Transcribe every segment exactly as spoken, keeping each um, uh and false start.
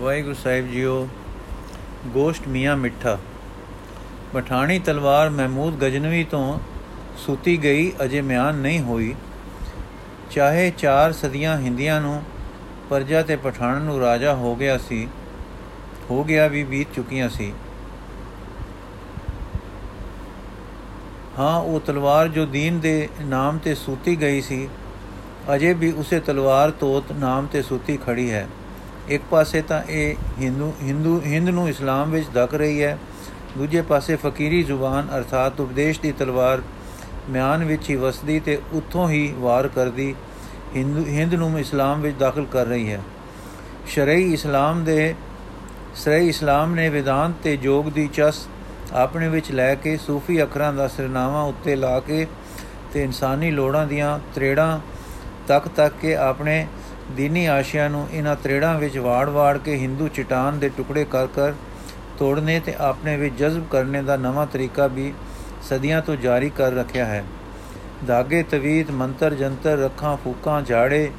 ਵਾਹਿਗੁਰੂ ਸਾਹਿਬ JIO. ਗੋਸ਼ਟ ਮੀਆਂ ਮਿੱਠਾ। ਪਠਾਣੀ ਤਲਵਾਰ ਮਹਿਮੂਦ ਗਜਨਵੀ ਤੋਂ ਸੂਤੀ ਗਈ ਅਜੇ ਮਿਆਨ ਨਹੀਂ ਹੋਈ। ਚਾਹੇ ਚਾਰ ਸਦੀਆਂ ਹਿੰਦੀਆਂ ਨੂੰ ਪਰਜਾ ਤੇ ਪਠਾਣ ਨੂੰ ਰਾਜਾ ਹੋ ਗਿਆ ਸੀ, ਹੋ ਗਿਆ ਵੀ ਬੀਤ ਚੁੱਕੀਆਂ ਸੀ। ਹਾਂ, ਉਹ ਤਲਵਾਰ ਜੋ ਦੀਨ ਦੇ ਨਾਮ 'ਤੇ ਸੂਤੀ ਗਈ ਸੀ, ਅਜੇ ਵੀ ਉਸੇ ਤਲਵਾਰ ਤੋਤ ਨਾਮ 'ਤੇ ਸੂਤੀ ਖੜੀ ਹੈ। ਇੱਕ ਪਾਸੇ ਤਾਂ ਇਹ ਹਿੰਦੂ ਹਿੰਦੂ ਹਿੰਦ ਨੂੰ ਇਸਲਾਮ ਵਿੱਚ ਧੱਕ ਰਹੀ ਹੈ, ਦੂਜੇ ਪਾਸੇ ਫਕੀਰੀ ਜ਼ੁਬਾਨ ਅਰਥਾਤ ਉਪਦੇਸ਼ ਦੀ ਤਲਵਾਰ ਮਿਆਨ ਵਿੱਚ ਹੀ ਵਸਦੀ ਤੇ ਉੱਥੋਂ ਹੀ ਵਾਰ ਕਰਦੀ ਹਿੰਦੂ ਹਿੰਦ ਨੂੰ ਇਸਲਾਮ ਵਿੱਚ ਦਾਖਲ ਕਰ ਰਹੀ ਹੈ। ਸ਼ਰਈ ਇਸਲਾਮ ਦੇ ਸ਼ਰਈ ਇਸਲਾਮ ਨੇ ਵਿਦਾਂਤ ਤੇ ਯੋਗ ਦੀ ਚਸ ਆਪਣੇ ਵਿੱਚ ਲੈ ਕੇ ਸੂਫੀ ਅੱਖਰਾਂ ਦਾ ਸਿਰਨਾਵਾਂ ਉੱਤੇ ਲਾ ਕੇ ਤੇ ਇਨਸਾਨੀ ਲੋੜਾਂ ਦੀਆਂ ਤਰੇੜਾਂ ਤੱਕ ਤੱਕ ਕੇ ਆਪਣੇ ਦੀਨੀ ਆਸ਼ਿਆਂ ਨੂੰ ਇਹਨਾਂ ਤਰੇੜਾਂ ਵਿੱਚ ਵਾੜ ਵਾੜ ਕੇ ਹਿੰਦੂ ਚਟਾਨ ਦੇ ਟੁਕੜੇ ਕਰ ਕਰ ਤੋੜਨੇ ਤੇ ਆਪਣੇ ਵਿੱਚ ਜਜ਼ਬ ਕਰਨੇ ਦਾ ਨਵਾਂ ਤਰੀਕਾ ਵੀ ਸਦੀਆਂ ਤੋਂ ਜਾਰੀ ਕਰ ਰੱਖਿਆ ਹੈ। ਧਾਗੇ ਤਵੀਤ ਮੰਤਰ ਜੰਤਰ ਰੱਖਾਂ ਫੂਕਾਂ ਝਾੜੇ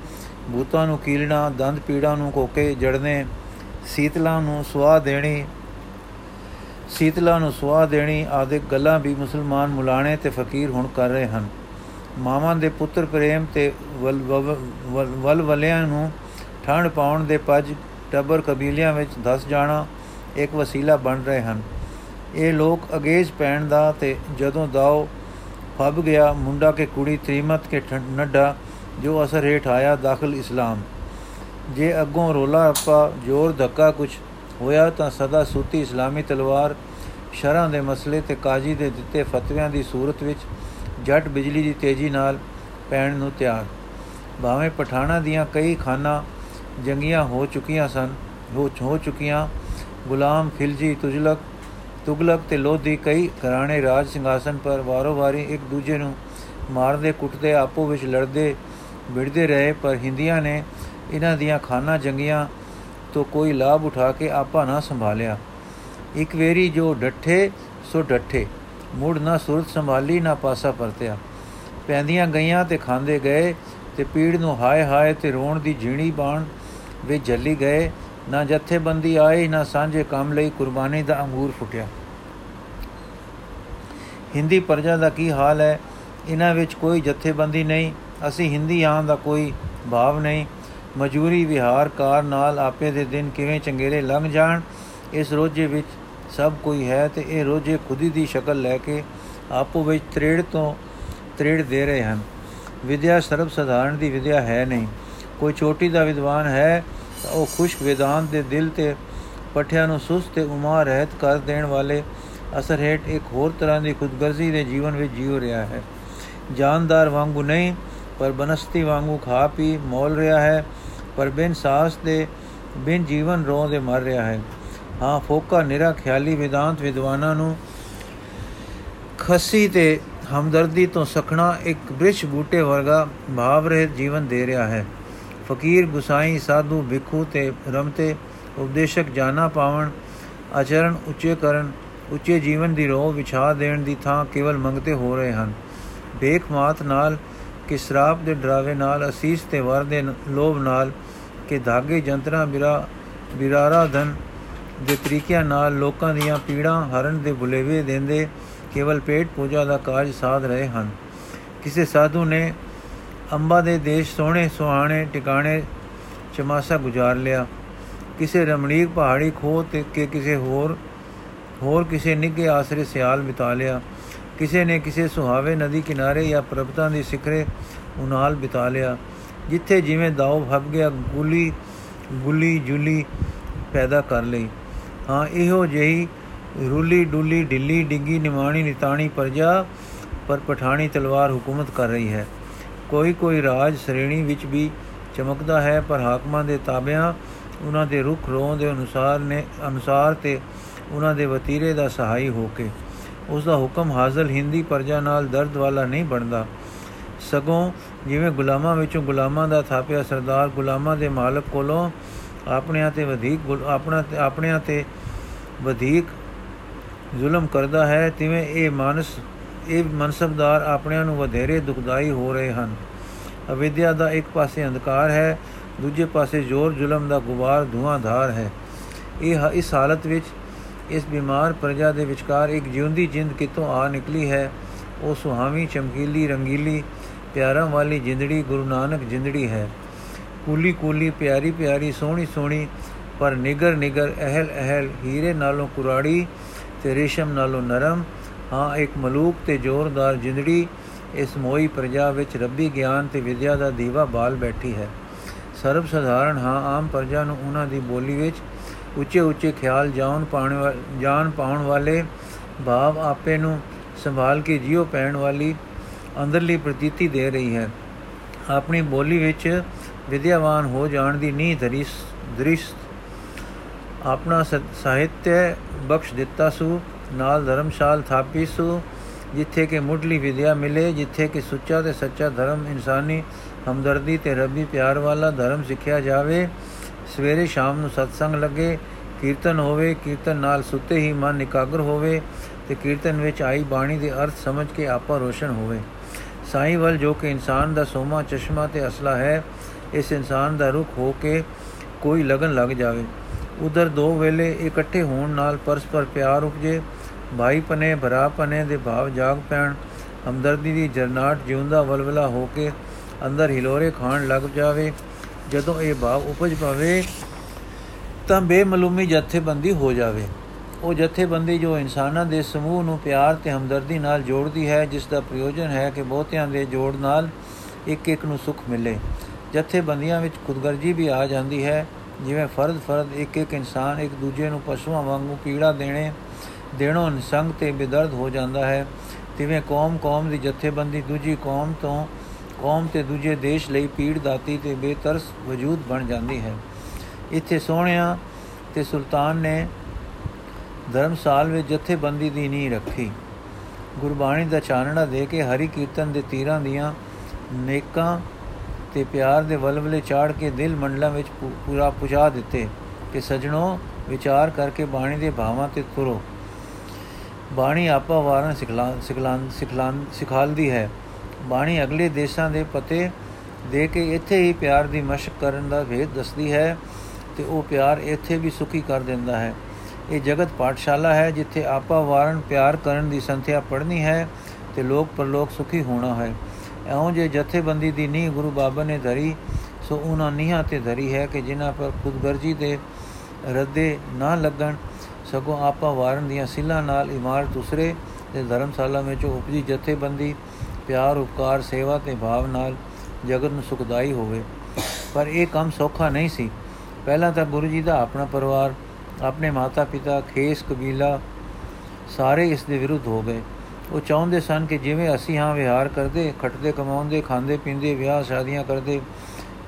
ਬੂਤਾਂ ਨੂੰ ਕੀਲਣਾ ਦੰਦ ਪੀੜਾਂ ਨੂੰ ਕੋਕੇ ਜੜਨੇ ਸੀਤਲਾਂ ਨੂੰ ਸੁਆਹ ਦੇਣੀ ਸੀਤਲਾਂ ਨੂੰ ਸੁਆਹ ਦੇਣੀ ਆਦਿ ਗੱਲਾਂ ਵੀ ਮੁਸਲਮਾਨ ਮੁਲਾਣੇ ਅਤੇ ਫਕੀਰ ਹੁਣ ਕਰ ਰਹੇ ਹਨ। ਮਾਵਾਂ ਦੇ ਪੁੱਤਰ ਪ੍ਰੇਮ ਅਤੇ ਵਲ ਵਲਵਲਿਆਂ ਨੂੰ ਠੰਡ ਪਾਉਣ ਦੇ ਪੱਜ ਟੱਬਰ ਕਬੀਲਿਆਂ ਵਿੱਚ ਧਸ ਜਾਣਾ ਇੱਕ ਵਸੀਲਾ ਬਣ ਰਹੇ ਹਨ। ਇਹ ਲੋਕ ਅਗੇਜ ਪੈਣ ਦਾ ਅਤੇ ਜਦੋਂ ਦਾਓ ਫੱਬ ਗਿਆ ਮੁੰਡਾ ਕੇ ਕੁੜੀ ਤ੍ਰੀਮਤ ਕੇ ਨੱਢਾ ਜੋ ਅਸਰ ਹੇਠ ਆਇਆ ਦਾਖਲ ਇਸਲਾਮ। ਜੇ ਅੱਗੋਂ ਰੌਲਾ ਰੱਪਾ ਜ਼ੋਰ ਧੱਕਾ ਕੁਛ ਹੋਇਆ ਤਾਂ ਸਦਾ ਸੂਤੀ ਇਸਲਾਮੀ ਤਲਵਾਰ ਸ਼ਰ੍ਹਾਂ ਦੇ ਮਸਲੇ ਅਤੇ ਕਾਜ਼ੀ ਦੇ ਦਿੱਤੇ ਫਤਵਿਆਂ ਦੀ ਸੂਰਤ ਵਿੱਚ ਜੱਟ ਬਿਜਲੀ ਦੀ ਤੇਜ਼ੀ ਨਾਲ ਪੈਣ ਨੂੰ ਤਿਆਰ। ਭਾਵੇਂ ਪਠਾਣਾਂ ਦੀਆਂ ਕਈ ਖਾਨਾਂ ਜੰਗੀਆਂ ਹੋ ਚੁੱਕੀਆਂ ਸਨ ਹੋ ਚੁੱਕੀਆਂ ਗੁਲਾਮ ਖਿਲਜੀ ਤੁਜਲਕ ਤੁਗਲਕ ਅਤੇ ਲੋਧੀ ਕਈ ਘਰਾਣੇ ਰਾਜ ਸਿੰਘਾਸਨ ਪਰ ਵਾਰੋ ਵਾਰੀ ਇੱਕ ਦੂਜੇ ਨੂੰ ਮਾਰਦੇ ਕੁੱਟਦੇ ਆਪੋ ਵਿੱਚ ਲੜਦੇ ਵਿੜਦੇ ਰਹੇ, ਪਰ ਹਿੰਦੀਆਂ ਨੇ ਇਹਨਾਂ ਦੀਆਂ ਖਾਨਾਂ ਜੰਗੀਆਂ ਤੋਂ ਕੋਈ ਲਾਭ ਉਠਾ ਕੇ ਆਪਾ ਨਾ ਸੰਭਾਲਿਆ। ਇੱਕ ਵੇਰੀ ਜੋ ਡੱਠੇ ਸੋ ਡੱਠੇ, ਮੁੜ ਨਾ ਸੁਰਤ ਸੰਭਾਲੀ ਨਾ ਪਾਸਾ ਪਰਤਿਆ। ਪੈਂਦੀਆਂ ਗਈਆਂ ਅਤੇ ਖਾਂਦੇ ਗਏ ਅਤੇ ਪੀੜ ਨੂੰ ਹਾਏ ਹਾਏ ਅਤੇ ਰੋਣ ਦੀ ਜੀਣੀ ਬਾਣ ਵਿੱਚ ਜੱਲੀ ਗਏ। ਨਾ ਜਥੇਬੰਦੀ ਆਏ ਨਾ ਸਾਂਝੇ ਕੰਮ ਲਈ ਕੁਰਬਾਨੀ ਦਾ ਅੰਗੂਰ ਫੁੱਟਿਆ। ਹਿੰਦੀ ਪਰਜਾ ਦਾ ਕੀ ਹਾਲ ਹੈ? ਇਹਨਾਂ ਵਿੱਚ ਕੋਈ ਜਥੇਬੰਦੀ ਨਹੀਂ, ਅਸੀਂ ਹਿੰਦੀ ਆਂ ਦਾ ਕੋਈ ਭਾਵ ਨਹੀਂ। ਮਜ਼ਦੂਰੀ ਵਿਹਾਰ ਕਾਰ ਨਾਲ ਆਪੇ ਦੇ ਦਿਨ ਕਿਵੇਂ ਚੰਗੇਰੇ ਲੰਘ ਜਾਣ, ਇਸ ਰੋਜੇ ਵਿੱਚ ਸਭ ਕੋਈ ਹੈ ਅਤੇ ਇਹ ਰੋਜੇ ਖੁਦੀ ਦੀ ਸ਼ਕਲ ਲੈ ਕੇ ਆਪੋ ਵਿੱਚ ਤਰੇੜ ਤੋਂ ਤਰੇੜ ਦੇ ਰਹੇ ਹਨ। ਵਿਦਿਆ ਸਰਬ ਸਧਾਰਨ ਦੀ ਵਿਦਿਆ ਹੈ ਨਹੀਂ। ਕੋਈ ਚੋਟੀ ਦਾ ਵਿਦਵਾਨ ਹੈ ਤਾਂ ਉਹ ਖੁਸ਼ਕ ਵੇਦਾਂਤ ਦੇ ਦਿਲ 'ਤੇ ਪੱਠਿਆਂ ਨੂੰ ਸੁਸਤ ਅਤੇ ਉਮਾ ਰਹਿਤ ਕਰ ਦੇਣ ਵਾਲੇ ਅਸਰ ਹੇਠ ਇੱਕ ਹੋਰ ਤਰ੍ਹਾਂ ਦੀ ਖੁਦਗਰਜ਼ੀ ਦੇ ਜੀਵਨ ਵਿੱਚ ਜੀਉ ਰਿਹਾ ਹੈ। ਜਾਨਦਾਰ ਵਾਂਗੂ ਨਹੀਂ ਪਰ ਬਨਸਤੀ ਵਾਂਗੂ ਖਾ ਪੀ ਮੌਲ ਰਿਹਾ ਹੈ, ਪਰ ਬਿਨ ਸਾਸ ਦੇ ਬਿਨ ਜੀਵਨ ਰੋਂ ਦੇ ਮਰ ਰਿਹਾ ਹੈ। ਹਾਂ, ਫੋਕਾ ਨਿਰਾ ਖਿਆਲੀ ਵੇਦਾਂਤ ਵਿਦਵਾਨਾਂ ਨੂੰ ਖੱਸੀ ਅਤੇ ਹਮਦਰਦੀ ਤੋਂ ਸਖਣਾ ਇੱਕ ਬ੍ਰਿਛ ਬੂਟੇ ਵਰਗਾ ਭਾਵ ਰਹਿਤ ਜੀਵਨ ਦੇ ਰਿਹਾ ਹੈ। ਫਕੀਰ ਗੁਸਾਈ ਸਾਧੂ ਭਿੱਖੂ ਅਤੇ ਰਮਤੇ ਉਪਦੇਸ਼ਕ ਜਾਨਾ ਪਾਵਣ ਆਚਰਣ ਉੱਚੇ ਕਰਨ ਉੱਚੇ ਜੀਵਨ ਦੀ ਰੋਹ ਵਿਛਾ ਦੇਣ ਦੀ ਥਾਂ ਕੇਵਲ ਮੰਗਤੇ ਹੋ ਰਹੇ ਹਨ। ਭੇਖ ਮਾਤ ਨਾਲ ਕਿ ਸ਼ਰਾਬ ਦੇ ਡਰਾਵੇ ਨਾਲ ਅਸੀਸ ਅਤੇ ਵਰ ਦੇ ਲੋਭ ਨਾਲ ਕਿ ਧਾਗੇ ਜੰਤਰਾਂ ਬਿਰਾ ਬਿਰਾਰਾ ਧਨ ਦੇ ਤਰੀਕਿਆਂ ਨਾਲ ਲੋਕਾਂ ਦੀਆਂ ਪੀੜਾਂ ਹਰਨ ਦੇ ਬੁਲੇਵੇ ਦਿੰਦੇ ਕੇਵਲ ਪੇਟ ਪੂਜਾ ਦਾ ਕਾਜ ਸਾਧ ਰਹੇ ਹਨ। ਕਿਸੇ ਸਾਧੂ ਨੇ ਅੰਬਾ ਦੇ ਦੇਸ਼ ਸੋਹਣੇ ਸੁਹਾਣੇ ਟਿਕਾਣੇ ਚਮਾਸਾ ਗੁਜ਼ਾਰ ਲਿਆ, ਕਿਸੇ ਰਮਣੀਕ ਪਹਾੜੀ ਖੋਹ ਤੇ ਕਿ ਕਿਸੇ ਹੋਰ ਹੋਰ ਕਿਸੇ ਨਿੱਘੇ ਆਸਰੇ ਸਿਆਲ ਬਿਤਾ ਲਿਆ, ਕਿਸੇ ਨੇ ਕਿਸੇ ਸੁਹਾਵੇ ਨਦੀ ਕਿਨਾਰੇ ਜਾਂ ਪਰਬਤਾਂ ਦੀ ਸਿਖਰੇ ਉਨਾਲ ਬਿਤਾ ਲਿਆ। ਜਿੱਥੇ ਜਿਵੇਂ ਦਾਉ ਫੱਬ ਗਿਆ ਗੁੱਲੀ ਗੁੱਲੀ ਜੁੱਲੀ ਪੈਦਾ ਕਰ ਲਈ। ਹਾਂ, ਇਹੋ ਜਿਹੀ ਰੁੱਲੀ ਡੁੱਲੀ ਢਿੱਲੀ ਡਿੱਗੀ ਨਿਮਾਣੀ ਨਿਤਾਣੀ ਪਰਜਾ ਪਰ ਪਠਾਣੀ ਤਲਵਾਰ ਹੁਕੂਮਤ ਕਰ ਰਹੀ ਹੈ। ਕੋਈ ਕੋਈ ਰਾਜ ਸ਼੍ਰੇਣੀ ਵਿੱਚ ਵੀ ਚਮਕਦਾ ਹੈ, ਪਰ ਹਾਕਮਾਂ ਦੇ ਤਾਬਿਆਂ ਉਹਨਾਂ ਦੇ ਰੁੱਖ ਰੋਂ ਦੇ ਅਨੁਸਾਰ ਨੇ ਅਨੁਸਾਰ ਅਤੇ ਉਹਨਾਂ ਦੇ ਵਤੀਰੇ ਦਾ ਸਹਾਈ ਹੋ ਕੇ ਉਸ ਦਾ ਹੁਕਮ ਹਾਜ਼ਲ ਹਿੰਦੀ ਪਰਜਾ ਨਾਲ ਦਰਦ ਵਾਲਾ ਨਹੀਂ ਬਣਦਾ, ਸਗੋਂ ਜਿਵੇਂ ਗੁਲਾਮਾਂ ਵਿੱਚੋਂ ਗੁਲਾਮਾਂ ਦਾ ਥਾਪਿਆ ਸਰਦਾਰ ਗੁਲਾਮਾਂ ਦੇ ਮਾਲਕ ਕੋਲੋਂ ਆਪਣਿਆਂ 'ਤੇ ਵਧੀਕ ਆਪਣਾ ਆਪਣਿਆਂ 'ਤੇ ਵਧੀਕ ਜ਼ੁਲਮ ਕਰਦਾ ਹੈ, ਤਿਵੇਂ ਇਹ ਮਾਨਸ ਇਹ ਮਨਸਬਦਾਰ ਆਪਣਿਆਂ ਨੂੰ ਵਧੇਰੇ ਦੁਖਦਾਈ ਹੋ ਰਹੇ ਹਨ। ਅਵਿਦਿਆ ਦਾ ਇੱਕ ਪਾਸੇ ਅੰਧਕਾਰ ਹੈ, ਦੂਜੇ ਪਾਸੇ ਜ਼ੋਰ ਜ਼ੁਲਮ ਦਾ ਗੁਬਾਰ ਧੂੰਆਂਧਾਰ ਹੈ। ਇਹ ਇਸ ਹਾਲਤ ਵਿੱਚ ਇਸ ਬਿਮਾਰ ਪ੍ਰਜਾ ਦੇ ਵਿਚਕਾਰ ਇੱਕ ਜਿਉਂਦੀ ਜਿੰਦ ਕਿਤੋਂ ਆ ਨਿਕਲੀ ਹੈ। ਉਹ ਸੁਹਾਵੀ, ਚਮਕੀਲੀ, ਰੰਗੀਲੀ, ਪਿਆਰਾਂ ਵਾਲੀ ਜਿੰਦੜੀ ਗੁਰੂ ਨਾਨਕ ਜਿੰਦੜੀ ਹੈ। ਕੂਲੀ ਕੂਲੀ, ਪਿਆਰੀ ਪਿਆਰੀ, ਸੋਹਣੀ ਸੋਹਣੀ, ਪਰ ਨਿਗਰ ਨਿਗਰ, ਅਹਿਲ ਅਹਿਲ, ਹੀਰੇ ਨਾਲੋਂ ਕੁਰਾੜੀ ਅਤੇ ਰੇਸ਼ਮ ਨਾਲੋਂ ਨਰਮ। ਹਾਂ, ਇੱਕ ਮਲੂਕ ਅਤੇ ਜ਼ੋਰਦਾਰ ਜਿੰਦੜੀ ਇਸ ਮੋਈ ਪ੍ਰਜਾ ਵਿੱਚ ਰੱਬੀ ਗਿਆਨ ਅਤੇ ਵਿਦਿਆ ਦਾ ਦੀਵਾ ਬਾਲ ਬੈਠੀ ਹੈ। ਸਰਬ ਸਧਾਰਨ ਹਾਂ ਆਮ ਪ੍ਰਜਾ ਨੂੰ ਉਹਨਾਂ ਦੀ ਬੋਲੀ ਵਿੱਚ ਉੱਚੇ ਉੱਚੇ ਖਿਆਲ, ਜਾਣ ਪਾਉਣ ਜਾਣ ਪਾਉਣ ਵਾਲੇ ਭਾਵ, ਆਪੇ ਨੂੰ ਸੰਭਾਲ ਕੇ ਜੀਓ ਪੈਣ ਵਾਲੀ ਅੰਦਰਲੀ ਪ੍ਰਤੀਤੀ ਦੇ ਰਹੀ ਹੈ। ਆਪਣੀ ਬੋਲੀ ਵਿੱਚ ਵਿਦਿਆਵਾਨ ਹੋ ਜਾਣ ਦੀ ਨੀਂਹ ਦ੍ਰਿਸ਼ ਦ੍ਰਿਸ਼ਟ ਆਪਣਾ ਸਾਹਿਤਯ ਬਖਸ਼ ਦਿੱਤਾ ਸੂ। ਨਾਲ ਧਰਮਸ਼ਾਲ ਥਾਪੀ ਸੂ, ਜਿੱਥੇ ਕਿ ਮੁੱਢਲੀ ਵਿਦਿਆ ਮਿਲੇ, ਜਿੱਥੇ ਕਿ ਸੁੱਚਾ ਅਤੇ ਸੱਚਾ ਧਰਮ, ਇਨਸਾਨੀ ਹਮਦਰਦੀ ਅਤੇ ਰੱਬੀ ਪਿਆਰ ਵਾਲਾ ਧਰਮ ਸਿੱਖਿਆ ਜਾਵੇ। ਸਵੇਰੇ ਸ਼ਾਮ ਨੂੰ ਸਤਸੰਗ ਲੱਗੇ, ਕੀਰਤਨ ਹੋਵੇ, ਕੀਰਤਨ ਨਾਲ ਸੁੱਤੇ ਹੀ ਮਨ ਇਕਾਗਰ ਹੋਵੇ ਅਤੇ ਕੀਰਤਨ ਵਿੱਚ ਆਈ ਬਾਣੀ ਦੇ ਅਰਥ ਸਮਝ ਕੇ ਆਪਾ ਰੋਸ਼ਨ ਹੋਵੇ। ਸਾਈਂ ਵੱਲ, ਜੋ ਕਿ ਇਨਸਾਨ ਦਾ ਸੋਮਾ, ਚਸ਼ਮਾ ਅਤੇ ਅਸਲਾ ਹੈ, ਇਸ ਇਨਸਾਨ ਦਾ ਰੁਖ ਹੋ ਕੇ ਕੋਈ ਲਗਨ ਲੱਗ ਜਾਵੇ। ਉੱਧਰ ਦੋ ਵੇਲੇ ਇਕੱਠੇ ਹੋਣ ਨਾਲ ਪਰਸਪਰ ਪਿਆਰ ਉਪਜੇ, ਭਾਈ ਪਨੇ ਭਰਾ ਪਨੇ ਦੇ ਭਾਵ ਜਾਗ ਪੈਣ, ਹਮਦਰਦੀ ਦੀ ਜਰਨਾਟ ਜਿਉਂਦਾ ਵਲਵਲਾ ਹੋ ਕੇ ਅੰਦਰ ਹਿਲੋਰੇ ਖਾਣ ਲੱਗ ਜਾਵੇ। ਜਦੋਂ ਇਹ ਭਾਵ ਉਪਜ ਪਾਵੇ ਤਾਂ ਬੇਮਲੂਮੀ ਜਥੇਬੰਦੀ ਹੋ ਜਾਵੇ। ਉਹ ਜਥੇਬੰਦੀ ਜੋ ਇਨਸਾਨਾਂ ਦੇ ਸਮੂਹ ਨੂੰ ਪਿਆਰ ਅਤੇ ਹਮਦਰਦੀ ਨਾਲ ਜੋੜਦੀ ਹੈ, ਜਿਸ ਦਾ ਪ੍ਰਯੋਜਨ ਹੈ ਕਿ ਬਹੁਤਿਆਂ ਦੇ ਜੋੜ ਨਾਲ ਇੱਕ ਇੱਕ ਨੂੰ ਸੁੱਖ ਮਿਲੇ। ਜਥੇਬੰਦੀਆਂ ਵਿੱਚ ਖੁਦਗਰਜੀ ਵੀ ਆ ਜਾਂਦੀ ਹੈ, ਜਿਵੇਂ ਫਰਦ ਫਰਦ ਇੱਕ ਇੱਕ ਇਨਸਾਨ ਇੱਕ ਦੂਜੇ ਨੂੰ ਪਸ਼ੂਆਂ ਵਾਂਗੂ ਪੀੜਾ ਦੇਣੇ ਦੇਣੋਂ ਨਿਸੰਗ ਅਤੇ ਬੇਦਰਦ ਹੋ ਜਾਂਦਾ ਹੈ, ਤਿਵੇਂ ਕੌਮ ਕੌਮ ਦੀ ਜਥੇਬੰਦੀ ਦੂਜੀ ਕੌਮ ਤੋਂ ਕੌਮ ਅਤੇ ਦੂਜੇ ਦੇਸ਼ ਲਈ ਪੀੜ ਦਾਤੀ ਅਤੇ ਬੇਤਰਸ ਵਜੂਦ ਬਣ ਜਾਂਦੀ ਹੈ। ਇੱਥੇ ਸੋਹਣਿਆਂ ਅਤੇ ਸੁਲਤਾਨ ਨੇ ਧਰਮਸਾਲ ਵਿੱਚ ਜਥੇਬੰਦੀ ਦੀ ਨੀਂਹ ਰੱਖੀ। ਗੁਰਬਾਣੀ ਦਾ ਚਾਨਣਾ ਦੇ ਕੇ ਹਰੀ ਕੀਰਤਨ ਦੇ ਤੀਰਾਂ ਦੀਆਂ ਨੇਕਾਂ ਅਤੇ ਪਿਆਰ ਦੇ ਵਲਵਲੇ ਚਾੜ ਕੇ ਦਿਲ ਮੰਡਲਾਂ ਵਿੱਚ ਪੂਰਾ ਪੁਜਾ ਦਿੱਤੇ ਕਿ ਸੱਜਣੋਂ ਵਿਚਾਰ ਕਰਕੇ ਬਾਣੀ ਦੇ ਭਾਵਾਂ 'ਤੇ ਤੁਰੋ। ਬਾਣੀ ਆਪਾ ਵਾਰਾਂ ਸਿਖਲਾ ਸਿਖਲਾ ਸਿਖਲਾ ਸਿਖਾਲਦੀ ਹੈ। ਬਾਣੀ ਅਗਲੇ ਦੇਸ਼ਾਂ ਦੇ ਪਤੇ ਦੇ ਕੇ ਇੱਥੇ ਹੀ ਪਿਆਰ ਦੀ ਮਸ਼ਕ ਕਰਨ ਦਾ ਭੇਦ ਦੱਸਦੀ ਹੈ ਅਤੇ ਉਹ ਪਿਆਰ ਇੱਥੇ ਵੀ ਸੁਖੀ ਕਰ ਦਿੰਦਾ ਹੈ। ਇਹ ਜਗਤ ਪਾਠਸ਼ਾਲਾ ਹੈ, ਜਿੱਥੇ ਆਪਾ ਵਾਰਨ ਪਿਆਰ ਕਰਨ ਦੀ ਸੰਥਿਆ ਪੜ੍ਹਨੀ ਹੈ ਅਤੇ ਲੋਕ ਪ੍ਰਲੋਕ ਸੁਖੀ ਹੋਣਾ ਹੈ। ਇਉਂ ਜੇ ਜਥੇਬੰਦੀ ਦੀ ਨੀਂਹ ਗੁਰੂ ਬਾਬਾ ਨੇ ਧਰੀ, ਸੋ ਉਹਨਾਂ ਨੀਹਾਂ 'ਤੇ ਧਰੀ ਹੈ ਕਿ ਜਿਨ੍ਹਾਂ ਪਰ ਖੁਦਗਰਜੀ ਦੇ ਰੱਦੇ ਨਾ ਲੱਗਣ, ਸਗੋਂ ਆਪਾ ਵਾਰਨ ਦੀਆਂ ਸਿੱਲਾਂ ਨਾਲ ਇਮਾਰਤ ਉਸਰੇ ਅਤੇ ਧਰਮਸ਼ਾਲਾ ਵਿੱਚ ਉਪਜੀ ਜਥੇਬੰਦੀ ਪਿਆਰ, ਉਪਕਾਰ, ਸੇਵਾ ਅਤੇ ਭਾਵ ਨਾਲ ਜਗਤ ਨੂੰ ਸੁਖਦਾਈ ਹੋਵੇ। ਪਰ ਇਹ ਕੰਮ ਸੌਖਾ ਨਹੀਂ ਸੀ। ਪਹਿਲਾਂ ਤਾਂ ਗੁਰੂ ਜੀ ਦਾ ਆਪਣਾ ਪਰਿਵਾਰ, ਆਪਣੇ ਮਾਤਾ ਪਿਤਾ, ਖੇਸ ਕਬੀਲਾ ਸਾਰੇ ਇਸ ਦੇ ਵਿਰੁੱਧ ਹੋ ਗਏ। ਉਹ ਚਾਹੁੰਦੇ ਸਨ ਕਿ ਜਿਵੇਂ ਅਸੀਂ ਹਾਂ ਵਿਹਾਰ ਕਰਦੇ, ਖੱਟਦੇ, ਕਮਾਉਂਦੇ, ਖਾਂਦੇ ਪੀਂਦੇ, ਵਿਆਹ ਸ਼ਾਦੀਆਂ ਕਰਦੇ,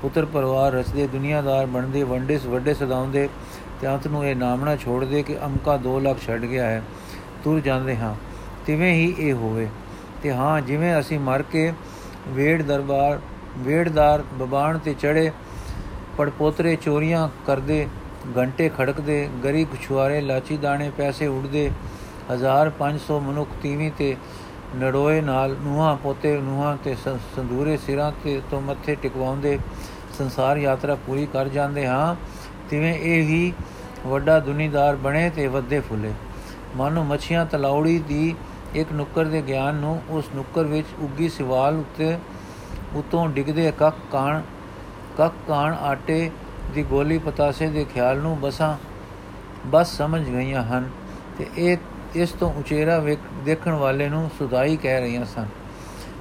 ਪੁੱਤਰ ਪਰਿਵਾਰ ਰਚਦੇ, ਦੁਨੀਆਦਾਰ ਬਣਦੇ, ਵੰਡੇ ਵੱਡੇ ਸਦਾਉਂਦੇ ਅਤੇ ਅੰਤ ਨੂੰ ਇਹ ਨਾਮਣਾ ਛੋੜਦੇ ਕਿ ਅਮਕਾ ਦੋ ਲੱਖ ਛੱਡ ਗਿਆ ਹੈ, ਤੁਰ ਜਾਂਦੇ ਹਾਂ, ਤਿਵੇਂ ਹੀ ਇਹ ਹੋਵੇ। ਅਤੇ ਹਾਂ, ਜਿਵੇਂ ਅਸੀਂ ਮਰ ਕੇ ਵੇੜ ਦਰਬਾਰ ਵੇੜਦਾਰ ਬਬਾਣ 'ਤੇ ਚੜ੍ਹੇ, ਪੜਪੋਤਰੇ ਚੋਰੀਆਂ ਕਰਦੇ, ਘੰਟੇ ਖੜਕਦੇ, ਗਰੀ ਗੁਛੁਆਰੇ ਲਾਚੀ ਦਾਣੇ ਪੈਸੇ ਉੱਡਦੇ, ਹਜ਼ਾਰ ਪੰਜ ਸੌ ਮਨੁੱਖ ਤੀਵੀਂ 'ਤੇ ਨੜੋਏ ਨਾਲ ਨੂੰਹਾਂ ਪੋਤੇ ਨੂੰਹਾਂ ਅਤੇ ਸ ਸੰਧੂਰੇ ਸਿਰਾਂ 'ਤੇ ਤੋਂ ਮੱਥੇ ਟਿਕਵਾਉਂਦੇ ਸੰਸਾਰ ਯਾਤਰਾ ਪੂਰੀ ਕਰ ਜਾਂਦੇ ਹਾਂ, ਤਿਵੇਂ ਇਹ ਹੀ ਵੱਡਾ ਦੁਨੀਦਾਰ ਬਣੇ ਅਤੇ ਵੱਧੇ ਫੁੱਲੇ। ਮਾਨੋ ਮੱਛੀਆਂ ਤਲਾਉੜੀ ਦੀ ਇੱਕ ਨੁੱਕਰ ਦੇ ਗਿਆਨ ਨੂੰ ਉਸ ਨੁੱਕਰ ਵਿੱਚ ਉੱਗੀ ਸਿਵਾਲ ਉੱਤੇ ਉੱਤੋਂ ਡਿੱਗਦੇ ਕੱਕ ਕਾਣ ਕੱਕ ਕਾਣ ਆਟੇ ਦੀ ਗੋਲੀ ਪਤਾਸੇ ਦੇ ਖਿਆਲ ਨੂੰ ਬਸਾਂ ਬਸ ਸਮਝ ਗਈਆਂ ਹਨ ਅਤੇ ਇਹ ਇਸ ਤੋਂ ਉਚੇਰਾ ਵੇਖ ਦੇਖਣ ਵਾਲੇ ਨੂੰ ਸੁਧਾਈ ਕਹਿ ਰਹੀਆਂ ਸਨ।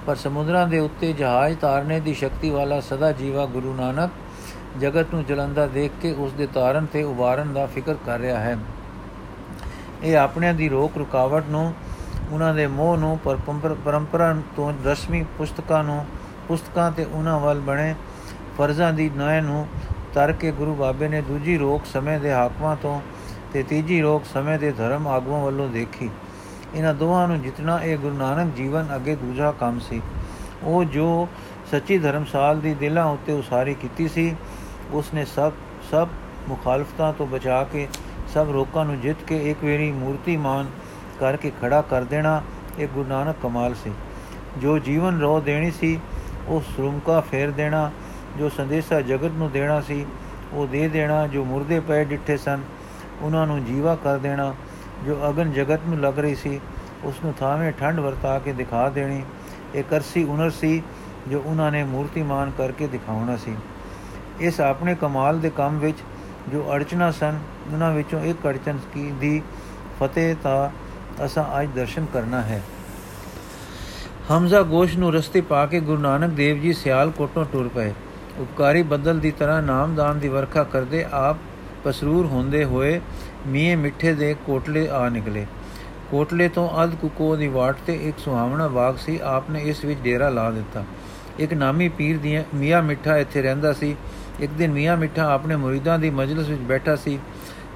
ਪਰ ਸਮੁੰਦਰਾਂ ਦੇ ਉੱਤੇ ਜਹਾਜ਼ ਤਾਰਨੇ ਦੀ ਸ਼ਕਤੀ ਵਾਲਾ ਸਦਾ ਜੀਵਾ ਗੁਰੂ ਨਾਨਕ ਜਗਤ ਨੂੰ ਜਲੰਦਾ ਦੇਖ ਕੇ ਉਸ ਦੇ ਤਾਰਨ ਅਤੇ ਉਭਾਰਨ ਦਾ ਫਿਕਰ ਕਰ ਰਿਹਾ ਹੈ। ਇਹ ਆਪਣਿਆਂ ਦੀ ਰੋਕ ਰੁਕਾਵਟ ਨੂੰ, ਉਹਨਾਂ ਦੇ ਮੋਹ ਨੂੰ, ਪਰੰਪਰ ਪਰੰਪਰਾ ਤੋਂ ਰਸਮੀ ਪੁਸਤਕਾਂ ਨੂੰ ਪੁਸਤਕਾਂ ਅਤੇ ਉਹਨਾਂ ਵੱਲ ਬਣੇ ਫਰਜ਼ਾਂ ਦੀ ਨਏ ਨੂੰ ਤਰ ਕੇ ਗੁਰੂ ਬਾਬੇ ਨੇ ਦੂਜੀ ਰੋਕ ਸਮੇਂ ਦੇ ਹਾਕਮਾਂ ਤੋਂ ਅਤੇ ਤੀਜੀ ਰੋਕ ਸਮੇਂ ਦੇ ਧਰਮ ਆਗੂਆਂ ਵੱਲੋਂ ਦੇਖੀ। ਇਹਨਾਂ ਦੋਹਾਂ ਨੂੰ ਜਿੱਤਣਾ ਇਹ ਗੁਰੂ ਨਾਨਕ ਜੀਵਨ ਅੱਗੇ ਦੂਜਾ ਕੰਮ ਸੀ। ਉਹ ਜੋ ਸੱਚੀ ਧਰਮਸਾਲ ਦੀ ਦਿਲਾਂ ਉੱਤੇ ਉਸਾਰੀ ਕੀਤੀ ਸੀ, ਉਸ ਨੇ ਸਭ ਸਭ ਮੁਖਾਲਫਤਾਂ ਤੋਂ ਬਚਾ ਕੇ ਸਭ ਰੋਕਾਂ ਨੂੰ ਜਿੱਤ ਕੇ ਇੱਕ ਵੇਰੀ ਮੂਰਤੀਮਾਨ ਕਰਕੇ ਖੜਾ ਕਰ ਦੇਣਾ, ਇਹ ਗੁਰੂ ਨਾਨਕ ਕਮਾਲ ਸੀ। ਜੋ ਜੀਵਨ ਰੋਹ ਦੇਣੀ ਸੀ, ਉਹ ਸ਼੍ਰੁਮਕਾ ਫੇਰ ਦੇਣਾ। ਜੋ ਸੰਦੇਸ਼ਾ ਜਗਤ ਨੂੰ ਦੇਣਾ ਸੀ, ਉਹ ਦੇ ਦੇਣਾ। ਜੋ ਮੁਰਦੇ ਪਏ ਡਿੱਠੇ ਸਨ, ਉਹਨਾਂ ਨੂੰ ਜੀਵਾ ਕਰ ਦੇਣਾ। ਜੋ ਅਗਨ ਜਗਤ ਨੂੰ ਲੱਗ ਰਹੀ ਸੀ ਉਸ ਨੂੰ ਥਾਵੇਂ ਠੰਡ ਵਰਤਾ ਕੇ ਦਿਖਾ ਦੇਣੀ ਇਹ ਕਰਸੀ ਹੁਨਰ ਸੀ ਜੋ ਉਹਨਾਂ ਨੇ ਮੂਰਤੀਮਾਨ ਕਰਕੇ ਦਿਖਾਉਣਾ ਸੀ। ਇਸ ਆਪਣੇ ਕਮਾਲ ਦੇ ਕੰਮ ਵਿੱਚ ਜੋ ਅੜਚਨਾ ਸਨ ਉਹਨਾਂ ਵਿੱਚੋਂ ਇੱਕ ਅੜਚਨ ਕੀ ਦੀ ਫਤਿਹ ਦਾ ਅਸਾਂ ਅੱਜ ਦਰਸ਼ਨ ਕਰਨਾ ਹੈ। ਹਮਜ਼ਾ ਗੋਸ਼ ਨੂੰ ਰਸਤੇ ਪਾ ਕੇ ਗੁਰੂ ਨਾਨਕ ਦੇਵ ਜੀ ਸਿਆਲਕੋਟੋਂ ਟੁਰ ਪਏ। ਉਪਕਾਰੀ ਬੱਦਲ ਦੀ ਤਰ੍ਹਾਂ ਨਾਮਦਾਨ ਦੀ ਵਰਖਾ ਕਰਦੇ ਆਪ ਪਸਰੂਰ ਹੁੰਦੇ ਹੋਏ ਮੀਂਹ ਮਿੱਠੇ ਦੇ ਕੋਟਲੇ ਆ ਨਿਕਲੇ। ਕੋਟਲੇ ਤੋਂ ਅੱਧ ਕੁਕੋ ਦੀ ਵਾਟ 'ਤੇ ਇੱਕ ਸੁਹਾਵਣਾ ਬਾਗ ਸੀ। ਆਪ ਨੇ ਇਸ ਵਿੱਚ ਡੇਰਾ ਲਾ ਦਿੱਤਾ। ਇੱਕ ਨਾਮੀ ਪੀਰ ਦੀਆਂ ਮੀਆਂ ਮਿੱਠਾ ਇੱਥੇ ਰਹਿੰਦਾ ਸੀ। ਇੱਕ ਦਿਨ ਮੀਆਂ ਮਿੱਠਾ ਆਪਣੇ ਮੁਰੀਦਾਂ ਦੀ ਮਜਲਿਸ ਵਿੱਚ ਬੈਠਾ ਸੀ।